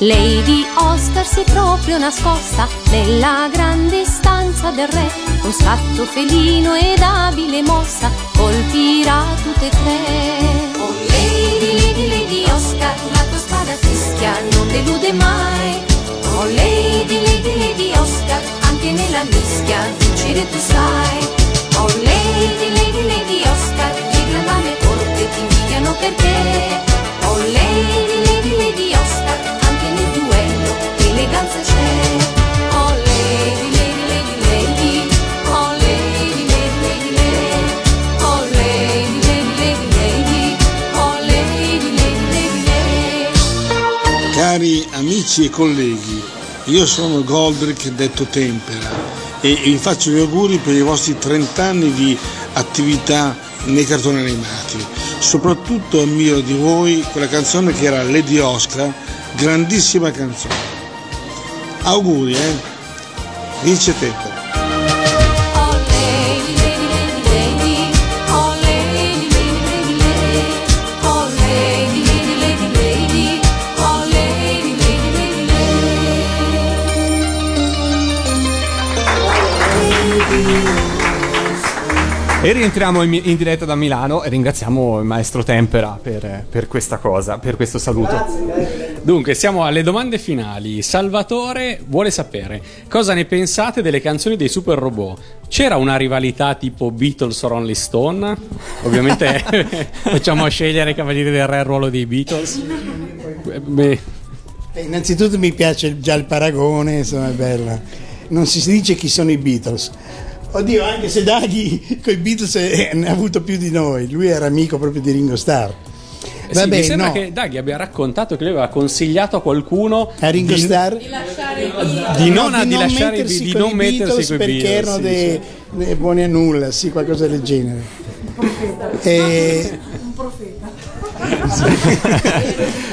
Lady Oscar si è proprio nascosta nella grande stanza del re, con scatto felino ed abile mossa colpirà tutte e tre. Oh lady, lady, lady Oscar, la tua spada fischia non delude mai. Oh lady, lady, lady Oscar, anche nella mischia vincere tu sai. Oh lady, lady, lady Oscar, le grandame corte ti invidiano perché. Oh lady, lady, lady Oscar, anche nel duello eleganza c'è. Oh lady, lady, lady, lady, oh lady, lady, lady, lady, oh lady, lady, lady, lady, oh lady, lady, lady, lady. Cari amici e colleghi, io sono Goldrick, detto Tempera, e vi faccio i miei auguri per i vostri 30 anni di attività nei cartoni animati. Soprattutto ammiro di voi quella canzone che era Lady Oscar, grandissima canzone. Auguri, Vince Tempera. E rientriamo in diretta da Milano e ringraziamo il maestro Tempera per questa cosa, per questo saluto. Grazie. Dunque, siamo alle domande finali. Salvatore vuole sapere cosa ne pensate delle canzoni dei super robot. C'era una rivalità tipo Beatles o Rolling Stone? Ovviamente facciamo scegliere Cavaliere del Re il ruolo dei Beatles. Beh, innanzitutto mi piace già il paragone, insomma è bella. Non si dice chi sono i Beatles, Oddio, anche se Dagi coi Beatles ne ha avuto più di noi, lui era amico proprio di Ringo Starr. Vabbè, sì, mi sembra che Dagi abbia raccontato che lui aveva consigliato a qualcuno a Ringo Starr di non mettersi coi Beatles perché erano dei buoni a nulla, sì, qualcosa del genere. Un profeta.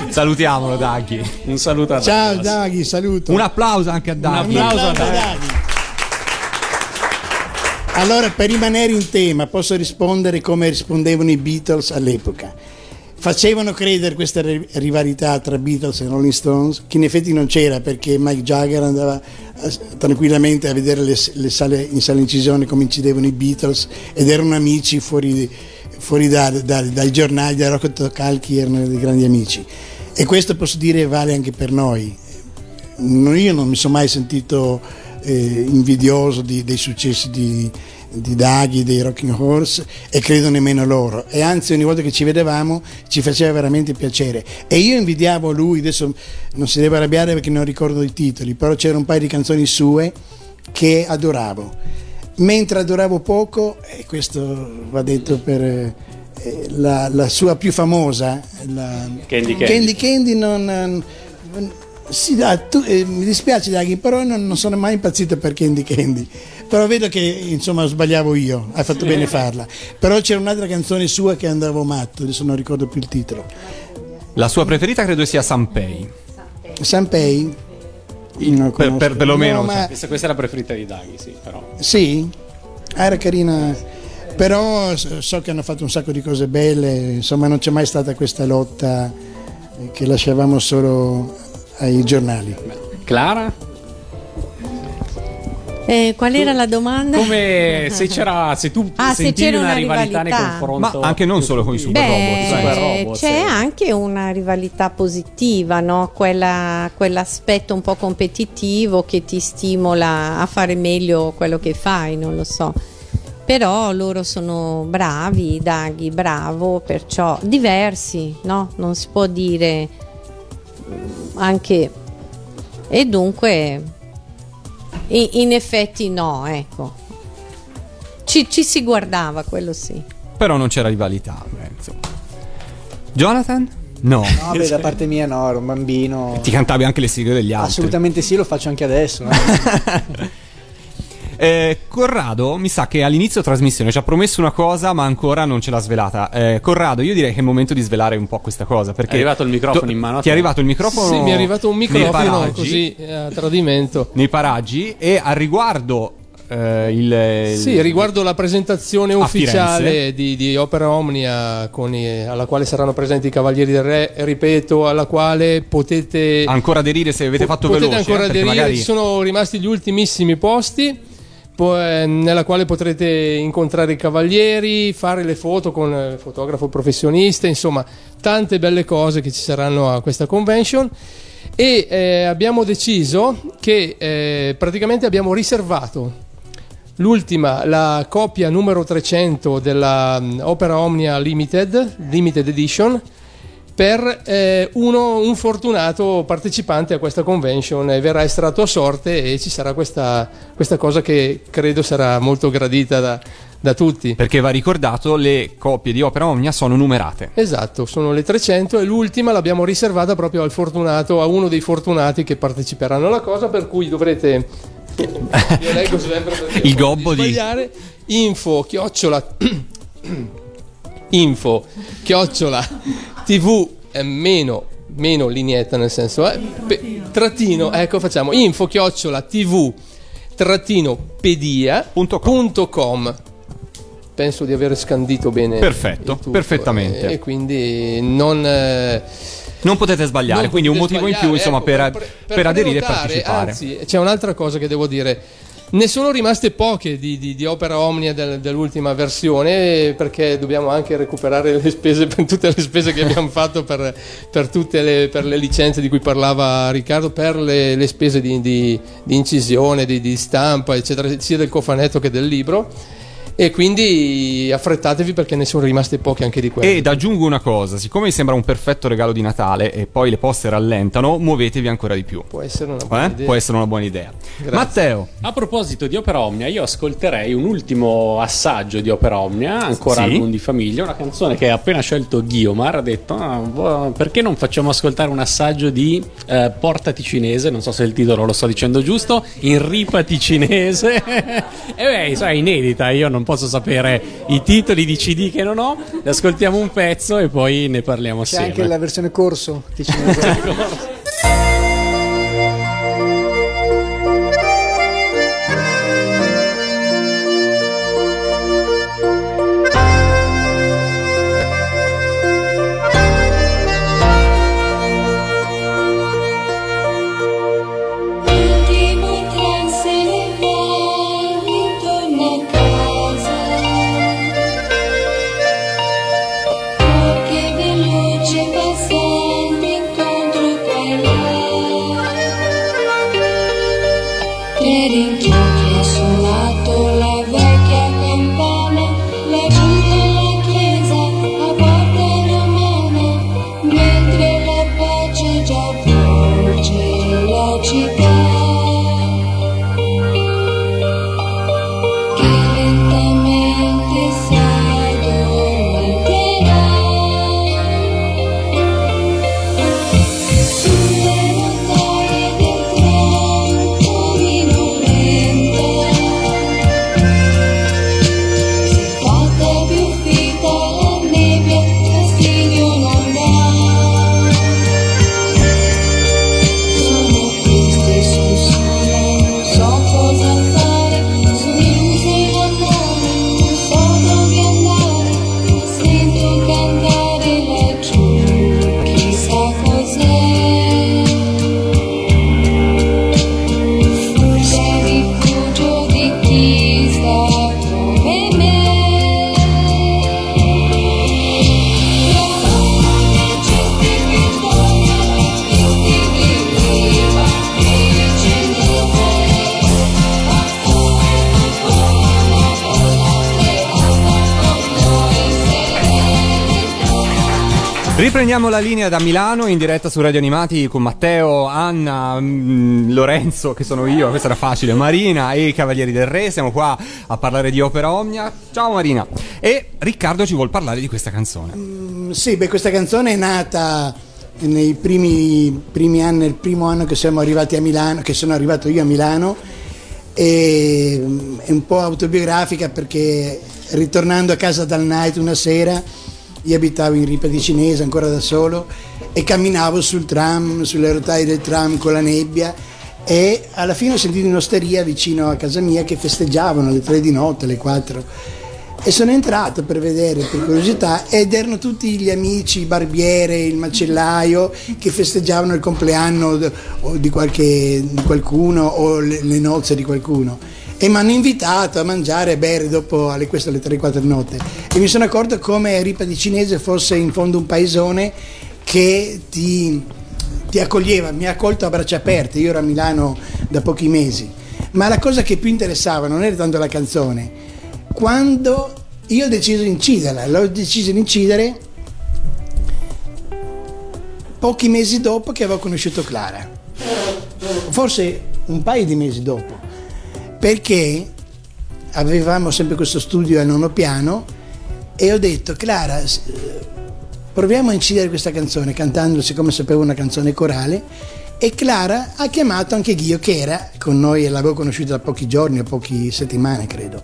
Salutiamolo Dagi. Un saluto a Dagi. Ciao Dagi, saluto. Un applauso anche a Dagi. Un applauso a Dagi. Allora, per rimanere in tema, posso rispondere come rispondevano i Beatles all'epoca. Facevano credere questa rivalità tra Beatles e Rolling Stones, che in effetti non c'era, perché Mick Jagger andava tranquillamente a vedere le sale, in sala incisione come incidevano i Beatles, ed erano amici fuori dai giornali, dai rotocalchi, erano dei grandi amici. E questo, posso dire, vale anche per noi. Io non mi sono mai sentito invidioso dei successi di Dagi, dei Rocking Horse, e credo nemmeno loro, e anzi ogni volta che ci vedevamo ci faceva veramente piacere. E io invidiavo lui, adesso non si deve arrabbiare perché non ricordo i titoli, però c'era un paio di canzoni sue che adoravo, mentre adoravo poco, e questo va detto per la sua più famosa, la Candy Candy mi dispiace Dagi, però non sono mai impazzito per Candy Candy, però vedo che insomma sbagliavo io, hai fatto bene farla. Però c'era un'altra canzone sua che andavo matto, adesso non ricordo più il titolo. La sua preferita credo sia Sanpei? No, perlomeno no, ma... questa è la preferita di Dagi, sì, però. Sì? Era carina, però so che hanno fatto un sacco di cose belle, insomma non c'è mai stata questa lotta che lasciavamo solo ai giornali. Clara? Qual era la domanda? Come se c'era una rivalità nei confronti, ma anche non solo con i super robot. C'è anche una rivalità positiva, no? Quell'aspetto un po' competitivo che ti stimola a fare meglio quello che fai, non lo so. Però loro sono bravi, Dagi bravo, perciò diversi, no? Non si può dire anche, e dunque in effetti no, ecco, ci si guardava, quello sì, però non c'era rivalità, insomma. Jonathan? No, beh, da parte mia no, ero un bambino. Ti cantavi anche le sigle degli altri? Assolutamente sì, lo faccio anche adesso. Corrado mi sa che all'inizio trasmissione ci ha promesso una cosa ma ancora non ce l'ha svelata. Corrado, io direi che è il momento di svelare un po' questa cosa, perché è arrivato il microfono in mano. Ti è arrivato il microfono? Sì, mi è arrivato un microfono paraggi, così a tradimento nei paraggi, e a riguardo riguardo la presentazione ufficiale di Opera Omnia alla quale saranno presenti i Cavalieri del Re, ripeto, alla quale potete ancora aderire se avete fatto veloce. Potete ancora aderire, magari... sono rimasti gli ultimissimi posti, nella quale potrete incontrare i Cavalieri, fare le foto con il fotografo professionista, insomma tante belle cose che ci saranno a questa convention. E abbiamo deciso che praticamente abbiamo riservato la copia numero 300 della Opera Omnia Limited Edition per un fortunato partecipante a questa convention, e verrà estratto a sorte, e ci sarà questa cosa che credo sarà molto gradita da tutti, perché va ricordato, le copie di Opera Omnia sono numerate, esatto, sono le 300, e l'ultima l'abbiamo riservata proprio a uno dei fortunati che parteciperanno alla cosa, per cui dovrete io leggo sempre il gobbo di info chiocciola tv meno lineetta, nel senso trattino, ecco, facciamo info chiocciola tv-pedia.com. Penso di aver scandito bene. Perfetto, perfettamente. E quindi non potete sbagliare, non quindi potete un motivo in più, insomma, ecco, per aderire e partecipare. Anzi, c'è un'altra cosa che devo dire. Ne sono rimaste poche di Opera Omnia dell'ultima versione, perché dobbiamo anche recuperare le spese, per tutte le spese che abbiamo fatto per le licenze di cui parlava Riccardo, per le spese di incisione, di stampa, eccetera, sia del cofanetto che del libro. e quindi affrettatevi perché ne sono rimasti pochi anche di quelli. Ed aggiungo una cosa, siccome mi sembra un perfetto regalo di Natale e poi le poste rallentano, muovetevi ancora di più. Può essere una buona idea. Può essere una buona idea. Grazie. Matteo, a proposito di Opera Omnia, io ascolterei un ultimo assaggio di Opera Omnia, ancora Album di famiglia, una canzone che ha appena scelto Ghiomar, ha detto perché non facciamo ascoltare un assaggio di Porta Ticinese, non so se il titolo lo sto dicendo giusto, in ripa ticinese. E beh, sai, inedita, io non posso sapere i titoli di CD che non ho. Ne ascoltiamo un pezzo e poi ne parliamo assieme. C'è anche la versione corso ticinese. Riprendiamo la linea da Milano in diretta su Radio Animati con Matteo, Anna, Lorenzo, che sono io, questa era facile, Marina e i Cavalieri del Re. Siamo qua a parlare di Opera Omnia. Ciao Marina. E Riccardo ci vuol parlare di questa canzone. Sì, beh, questa canzone è nata nei primi anni, il primo anno che siamo arrivati a Milano, che sono arrivato io a Milano, e è un po' autobiografica perché ritornando a casa dal night una sera, io abitavo in ripa ticinese ancora da solo e camminavo sul tram, sulle rotaie del tram con la nebbia, e alla fine ho sentito in un'osteria vicino a casa mia che festeggiavano alle 3 di notte, alle 4, e sono entrato per vedere, per curiosità, ed erano tutti gli amici, il barbiere, il macellaio che festeggiavano il compleanno o di qualcuno o le nozze di qualcuno. E mi hanno invitato a mangiare e bere dopo alle 3-4 di notte, e mi sono accorto come ripa ticinese fosse in fondo un paesone che ti accoglieva, mi ha accolto a braccia aperte. Io ero a Milano da pochi mesi, ma la cosa che più interessava non era tanto la canzone, quando io ho deciso di inciderla, l'ho deciso di incidere pochi mesi dopo che avevo conosciuto Clara, forse un paio di mesi dopo, perché avevamo sempre questo studio al nono piano e ho detto: Clara, proviamo a incidere questa canzone cantando, siccome sapevo una canzone corale. E Clara ha chiamato anche Ghio, che era con noi e l'avevo conosciuto da pochi giorni o poche settimane, credo,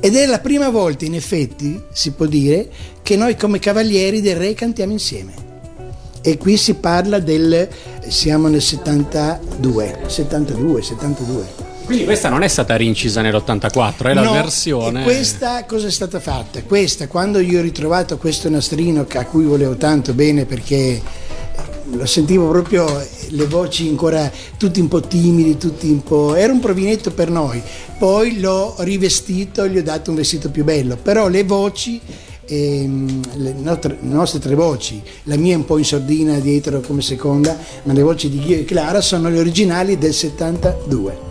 ed è la prima volta, in effetti si può dire, che noi come Cavalieri del Re cantiamo insieme. E qui si parla siamo nel 72. Quindi questa non è stata rincisa nell'84, è la versione. E questa cosa è stata fatta? Questa, quando io ho ritrovato questo nastrino a cui volevo tanto bene, perché lo sentivo proprio, le voci ancora tutti un po' timidi, era un provinetto per noi. Poi l'ho rivestito, gli ho dato un vestito più bello, però le voci, le nostre tre voci, la mia un po' in sordina dietro come seconda, ma le voci di Ghio e Clara sono le originali del 72.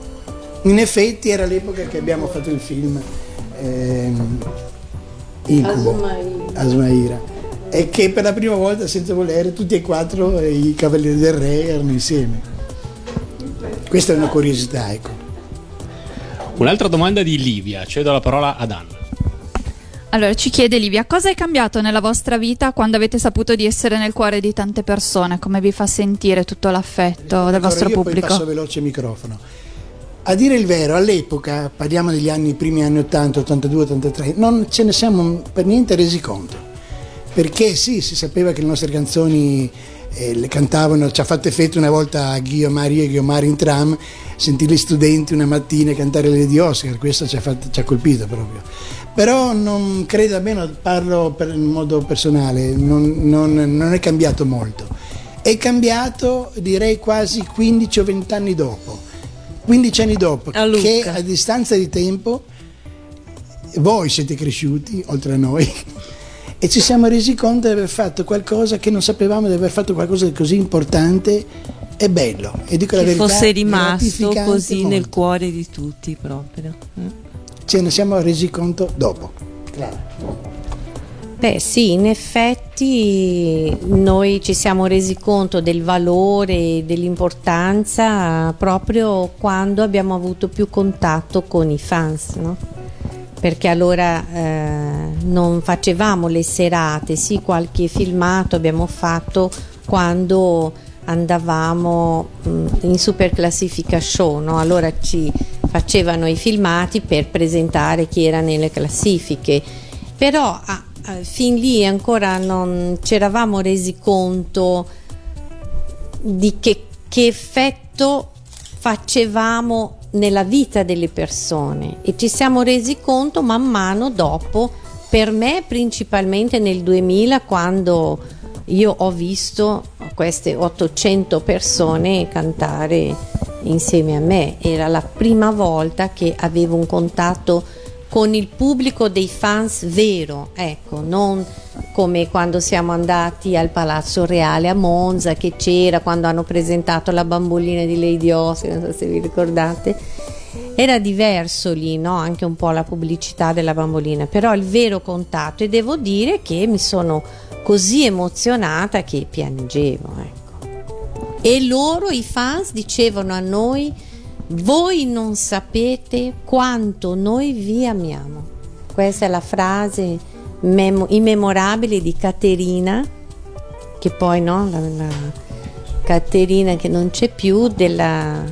In effetti era l'epoca che abbiamo fatto il film Incubo, Asmaira, e che per la prima volta senza volere tutti e quattro i Cavalieri del Re erano insieme. Questa è una curiosità, ecco. Un'altra domanda di Livia, cedo la parola ad Anna. Allora, ci chiede Livia, cosa è cambiato nella vostra vita quando avete saputo di essere nel cuore di tante persone? Come vi fa sentire tutto l'affetto del vostro pubblico? Poi passo veloce il microfono. A dire il vero, all'epoca, parliamo degli anni, primi anni 80, 82, 83, non ce ne siamo per niente resi conto, perché sì, si sapeva che le nostre canzoni le cantavano, ci ha fatto effetto una volta Ghiomari e Ghiomari in tram, sentire gli studenti una mattina cantare Lady Oscar, questo ci ha colpito proprio. Però non credo, almeno parlo in modo personale, non è cambiato molto, è cambiato direi quasi 15 o 20 anni dopo. 15 anni dopo, che a distanza di tempo voi siete cresciuti oltre a noi e ci siamo resi conto di aver fatto qualcosa che non sapevamo, di aver fatto qualcosa di così importante e bello, e dico la verità, fosse rimasto così molto nel cuore di tutti proprio. Ce ne siamo resi conto dopo. Claro. Beh sì, in effetti noi ci siamo resi conto del valore, dell'importanza proprio quando abbiamo avuto più contatto con i fans, no? Perché allora non facevamo le serate, sì, qualche filmato abbiamo fatto quando andavamo in Superclassifica Show, no? Allora ci facevano i filmati per presentare chi era nelle classifiche, però fin lì ancora non ci eravamo resi conto di che effetto facevamo nella vita delle persone, e ci siamo resi conto man mano dopo, per me principalmente nel 2000, quando io ho visto queste 800 persone cantare insieme a me. Era la prima volta che avevo un contatto con il pubblico dei fans vero, ecco, non come quando siamo andati al Palazzo Reale a Monza, che c'era quando hanno presentato la bambolina di Lady Oscar, non so se vi ricordate, era diverso lì, no? Anche un po' la pubblicità della bambolina, però il vero contatto, e devo dire che mi sono così emozionata che piangevo, ecco. E loro, i fans, dicevano a noi: voi non sapete quanto noi vi amiamo. Questa è la frase immemorabile di Caterina, che poi, no, la Caterina che non c'è più, del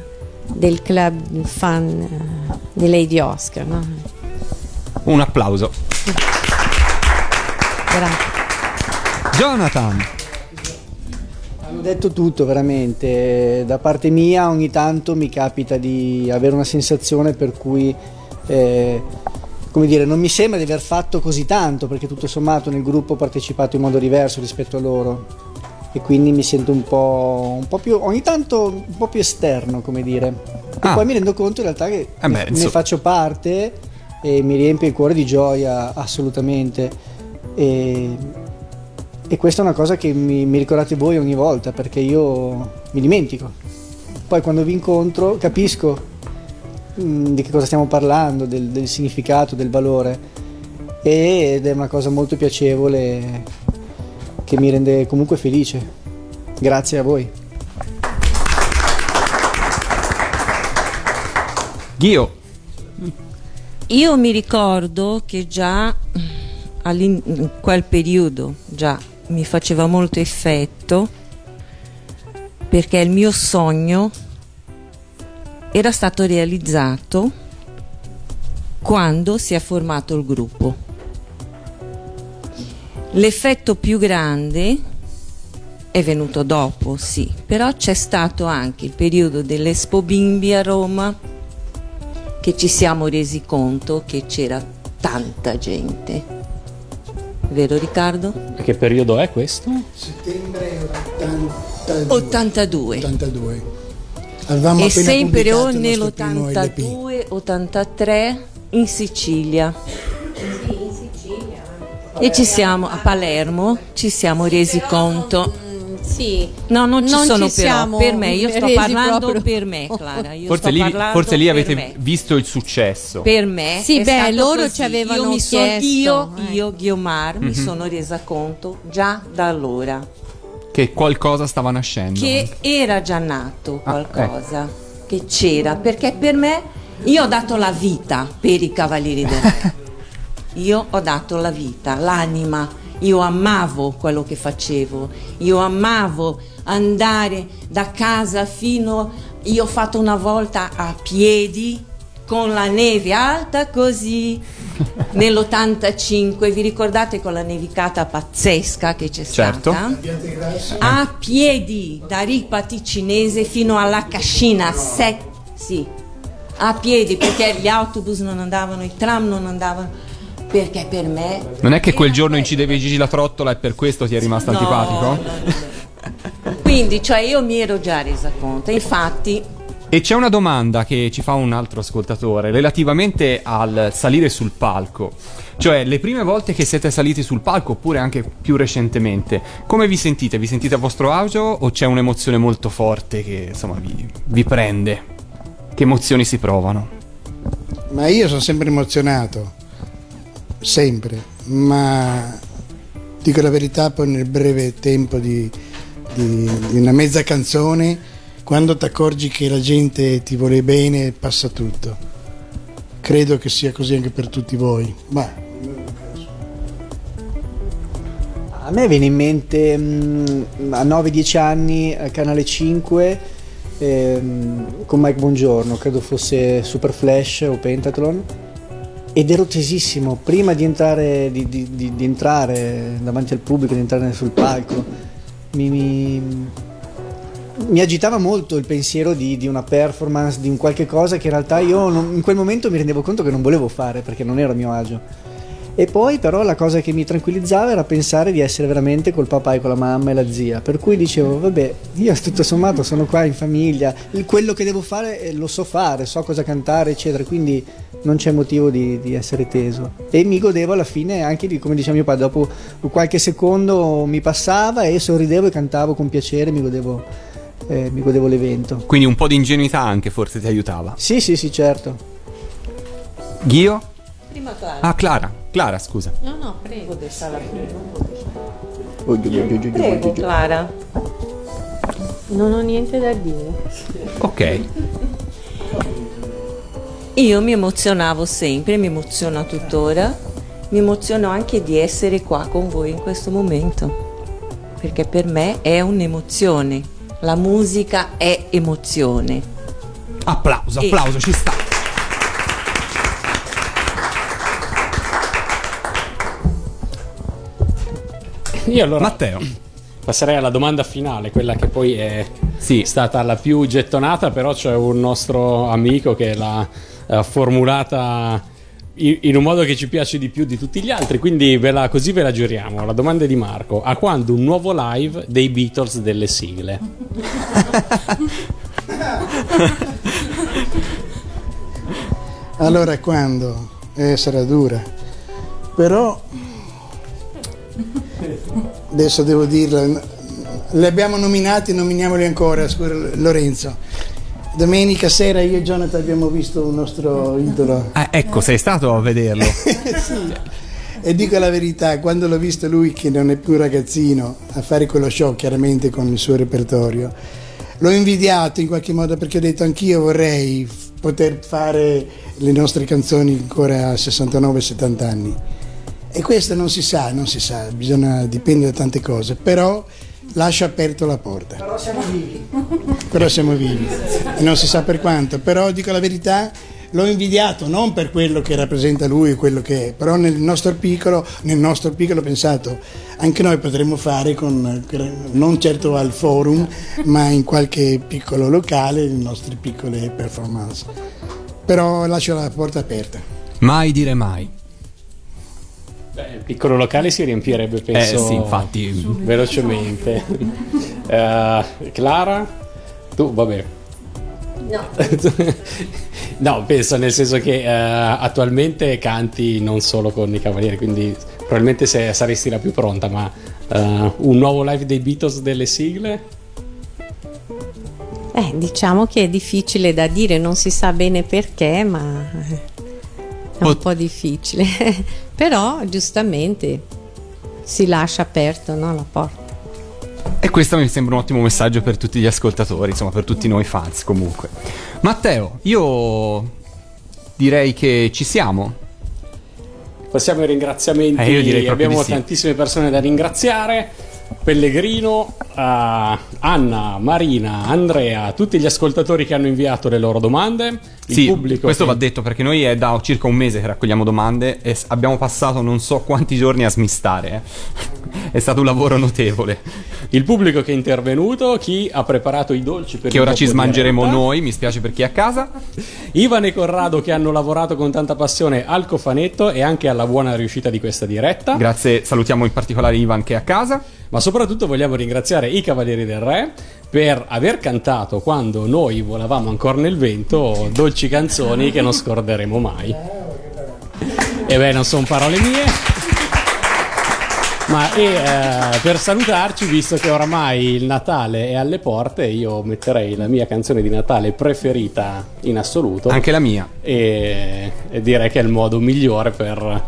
club fan di Lady Oscar, no? Un applauso. Grazie. Jonathan. Hanno detto tutto veramente. Da parte mia ogni tanto mi capita di avere una sensazione per cui come dire, non mi sembra di aver fatto così tanto, perché tutto sommato nel gruppo ho partecipato in modo diverso rispetto a loro, e quindi mi sento un po' più, ogni tanto un po' più esterno, come dire, e poi mi rendo conto in realtà che ne faccio parte e mi riempie il cuore di gioia, assolutamente. E questa è una cosa che mi ricordate voi ogni volta, perché io mi dimentico. Poi quando vi incontro capisco di che cosa stiamo parlando, del significato, del valore, ed è una cosa molto piacevole che mi rende comunque felice. Grazie a voi. Ghio. Io mi ricordo che già in quel periodo già mi faceva molto effetto, perché il mio sogno era stato realizzato quando si è formato il gruppo. L'effetto più grande è venuto dopo, sì, però c'è stato anche il periodo dell'Expo Bimbi a Roma, che ci siamo resi conto che c'era tanta gente. Vero Riccardo? E che periodo è questo? Settembre 82. Avevamo e sempre o nell'82, 83 in Sicilia. Sì, in Sicilia. E ci siamo a Palermo, ci siamo resi conto. Sì. No, non sono ci però. Siamo per me, io sto parlando proprio. Per me, Clara. Io forse lì avete visto il successo. Per me. Sì, beh, loro così. Ci avevano chiesto. Io Guiomar, mi sono resa conto già da allora che qualcosa stava nascendo. Che era già nato qualcosa, che c'era. Perché per me, io ho dato la vita per i Cavalieri del Re. Io ho dato la vita, l'anima, io amavo quello che facevo, io amavo andare da casa fino... Io ho fatto una volta a piedi, con la neve alta così, nell'85, vi ricordate quella nevicata pazzesca che c'è stata? A piedi, da Ripa Ticinese fino alla Cascina, sì, a piedi, perché gli autobus non andavano, i tram non andavano. Perché per me... Non è che quel giorno incidevi Gigi la Trottola e per questo ti è rimasto antipatico? No. Quindi, cioè, io mi ero già resa conto, infatti... E c'è una domanda che ci fa un altro ascoltatore, relativamente al salire sul palco. Cioè, le prime volte che siete saliti sul palco, oppure anche più recentemente, come vi sentite? Vi sentite a vostro agio o c'è un'emozione molto forte che, insomma, vi prende? Che emozioni si provano? Ma io sono sempre emozionato. Sempre, ma dico la verità, poi nel breve tempo di una mezza canzone, quando ti accorgi che la gente ti vuole bene, passa tutto. Credo che sia così anche per tutti voi. Ma a me viene in mente a 9-10 anni a Canale 5 con Mike Bongiorno, credo fosse Super Flash o Pentathlon. Ed ero tesissimo prima di entrare, di entrare davanti al pubblico, di entrare sul palco. Mi agitava molto il pensiero di una performance, di un qualche cosa che in realtà io in quel momento mi rendevo conto che non volevo fare perché non ero a mio agio. E poi però la cosa che mi tranquillizzava era pensare di essere veramente col papà e con la mamma e la zia, per cui dicevo vabbè, io tutto sommato sono qua in famiglia, quello che devo fare lo so fare, so cosa cantare eccetera, quindi non c'è motivo di essere teso. E mi godevo alla fine anche di, come diceva mio padre, dopo qualche secondo mi passava e sorridevo e cantavo con piacere, mi godevo l'evento. Quindi un po' di ingenuità anche forse ti aiutava. Sì, certo. Ghio? Prima Clara. Ah, Clara, scusa. No, prego. Prego, Clara. Non ho niente da dire. Ok. Io mi emozionavo sempre, mi emoziono tuttora. Mi emoziono anche di essere qua con voi in questo momento, perché per me è un'emozione. La musica è emozione. Applauso, ci sta. Io allora, Matteo, passerei alla domanda finale, quella che poi è stata la più gettonata, però c'è un nostro amico che l'ha formulata in un modo che ci piace di più di tutti gli altri, quindi così ve la giuriamo. La domanda è di Marco: a quando un nuovo live dei Beatles delle sigle? Allora, quando? Sarà dura, però... Adesso devo dirla, li abbiamo nominati, nominiamoli ancora. Scusa, Lorenzo, domenica sera io e Jonathan abbiamo visto un nostro idolo. Ah, ecco, sei stato a vederlo. Sì. E dico la verità, quando l'ho visto lui, che non è più ragazzino, a fare quello show chiaramente con il suo repertorio, l'ho invidiato in qualche modo, perché ho detto anch'io vorrei poter fare le nostre canzoni ancora a 69-70 anni. E questo non si sa, bisogna, dipende da tante cose, però lascia aperto la porta. Però siamo vivi, e non si sa per quanto, però dico la verità, l'ho invidiato non per quello che rappresenta lui, quello che è, però nel nostro piccolo ho pensato, anche noi potremmo fare con, non certo al forum, ma in qualche piccolo locale, le nostre piccole performance. Però lascio la porta aperta. Mai dire mai. Il piccolo locale si riempirebbe, penso, sì, infatti, velocemente. Clara, tu, vabbè. No. No, penso nel senso che attualmente canti non solo con i Cavalieri, quindi probabilmente saresti la più pronta, ma un nuovo live dei Beatles delle sigle? Diciamo che è difficile da dire, non si sa bene perché, ma è un po' difficile. Però giustamente si lascia aperto, no, la porta. E questo mi sembra un ottimo messaggio per tutti gli ascoltatori, insomma per tutti noi fans comunque. Matteo, io direi che ci siamo. Passiamo ai ringraziamenti, abbiamo tantissime persone da ringraziare. Pellegrino, Anna, Marina, Andrea, tutti gli ascoltatori che hanno inviato le loro domande, il pubblico. Questo va detto perché noi è da circa un mese che raccogliamo domande e abbiamo passato non so quanti giorni a smistare. È stato un lavoro notevole. Il pubblico che è intervenuto, chi ha preparato i dolci per che ora ci smangeremo noi, mi spiace per chi è a casa. Ivan e Corrado che hanno lavorato con tanta passione al cofanetto e anche alla buona riuscita di questa diretta. Grazie, salutiamo in particolare Ivan che è a casa. Ma soprattutto vogliamo ringraziare i Cavalieri del Re per aver cantato, quando noi volavamo ancora nel vento, dolci canzoni che non scorderemo mai. E beh, non sono parole mie. Ma per salutarci, visto che oramai il Natale è alle porte, io metterei la mia canzone di Natale preferita in assoluto. Anche la mia. E direi che è il modo migliore per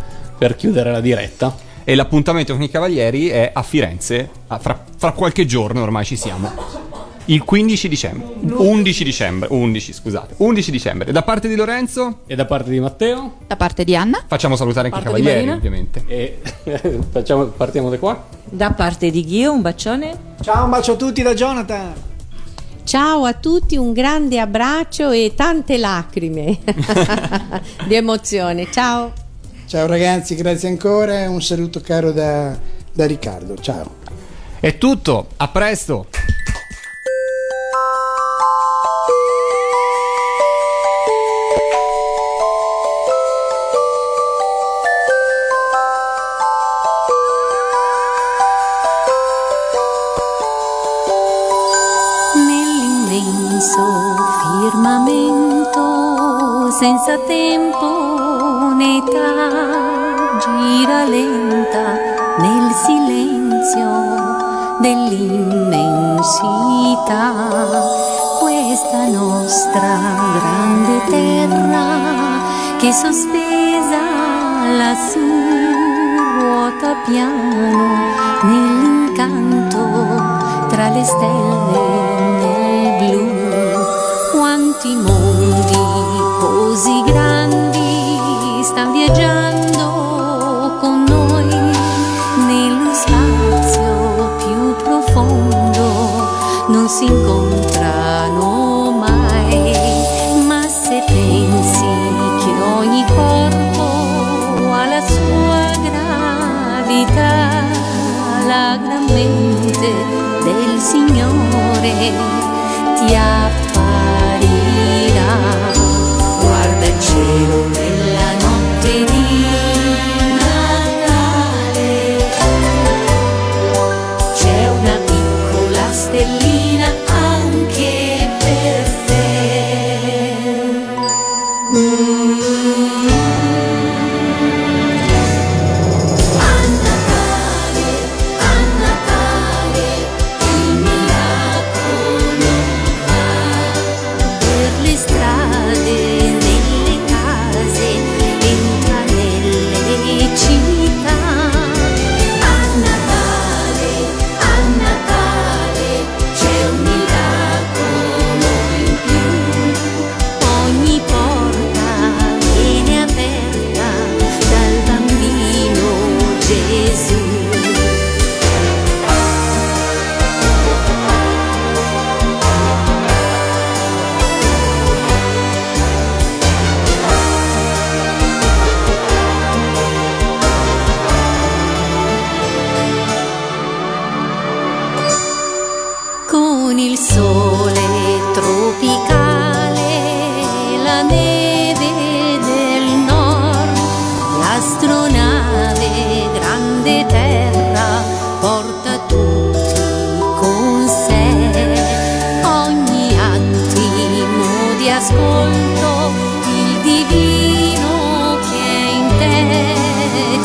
chiudere la diretta. E l'appuntamento con i Cavalieri è a Firenze, fra qualche giorno ormai ci siamo. Il 11 dicembre. Da parte di Lorenzo. E da parte di Matteo. Da parte di Anna. Facciamo salutare anche i Cavalieri, ovviamente. E partiamo da qua. Da parte di Ghio, un bacione. Ciao, un bacio a tutti da Jonathan. Ciao a tutti, un grande abbraccio e tante lacrime di emozione. Ciao. Ciao ragazzi, grazie ancora. Un saluto caro da Riccardo. Ciao. È tutto, a presto. Nell'immenso firmamento senza tempo né età gira lenta nel silenzio dell'immensità questa nostra grande terra che sospesa lassù ruota piano nell'incanto tra le stelle nel blu. Quanti mondi così grandi stan viaggiando con noi nello spazio più profondo, non si incontrano mai, ma se pensi che ogni corpo ha la sua gravità, la gran mente del Signore ti apparirà. Guarda il cielo nella notte di Natale, c'è una piccola stellina anche per te. A Natale, il miracolo va per le strade, nelle case, entra nelle città. A Natale, c'è un miracolo in più. Ogni porta viene aperta dal bambino Gesù. Con il sole tropicale, la neve del nord, l'astronave grande terra porta tutti con sé. Ogni attimo di ascolto, il divino che è in te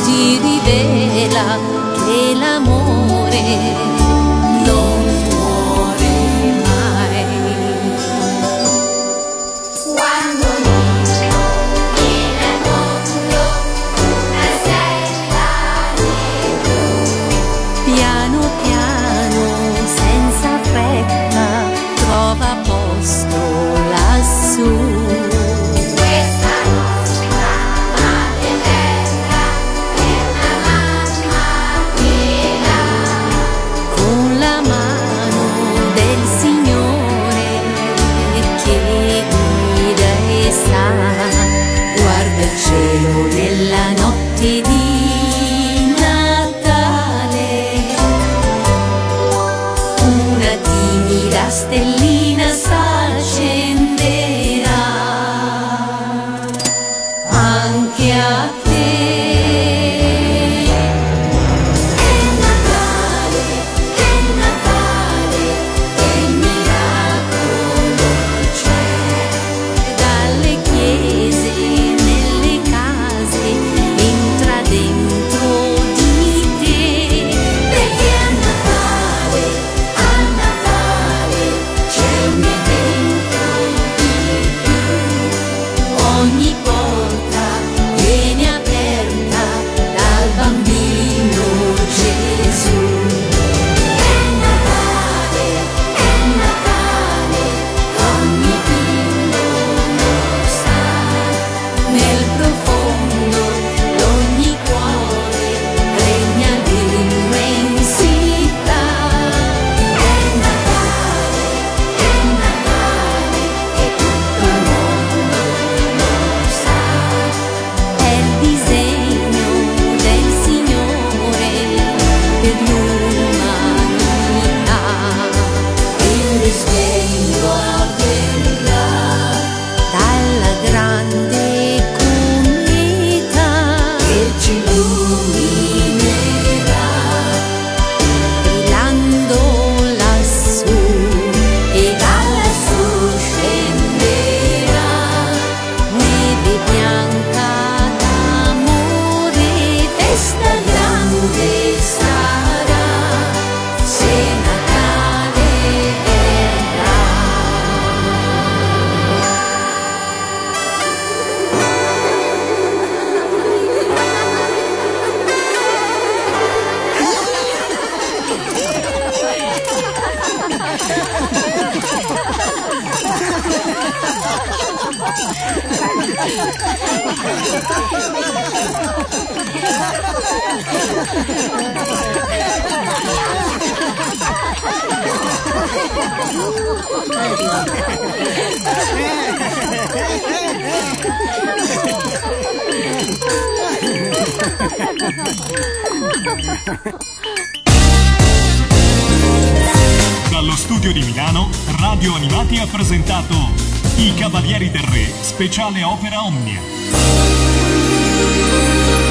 ti rivela. e la stellina s'accenderà anche a te. Dallo studio di Milano, Radio Animati ha presentato I Cavalieri del Re, speciale Opera Omnia.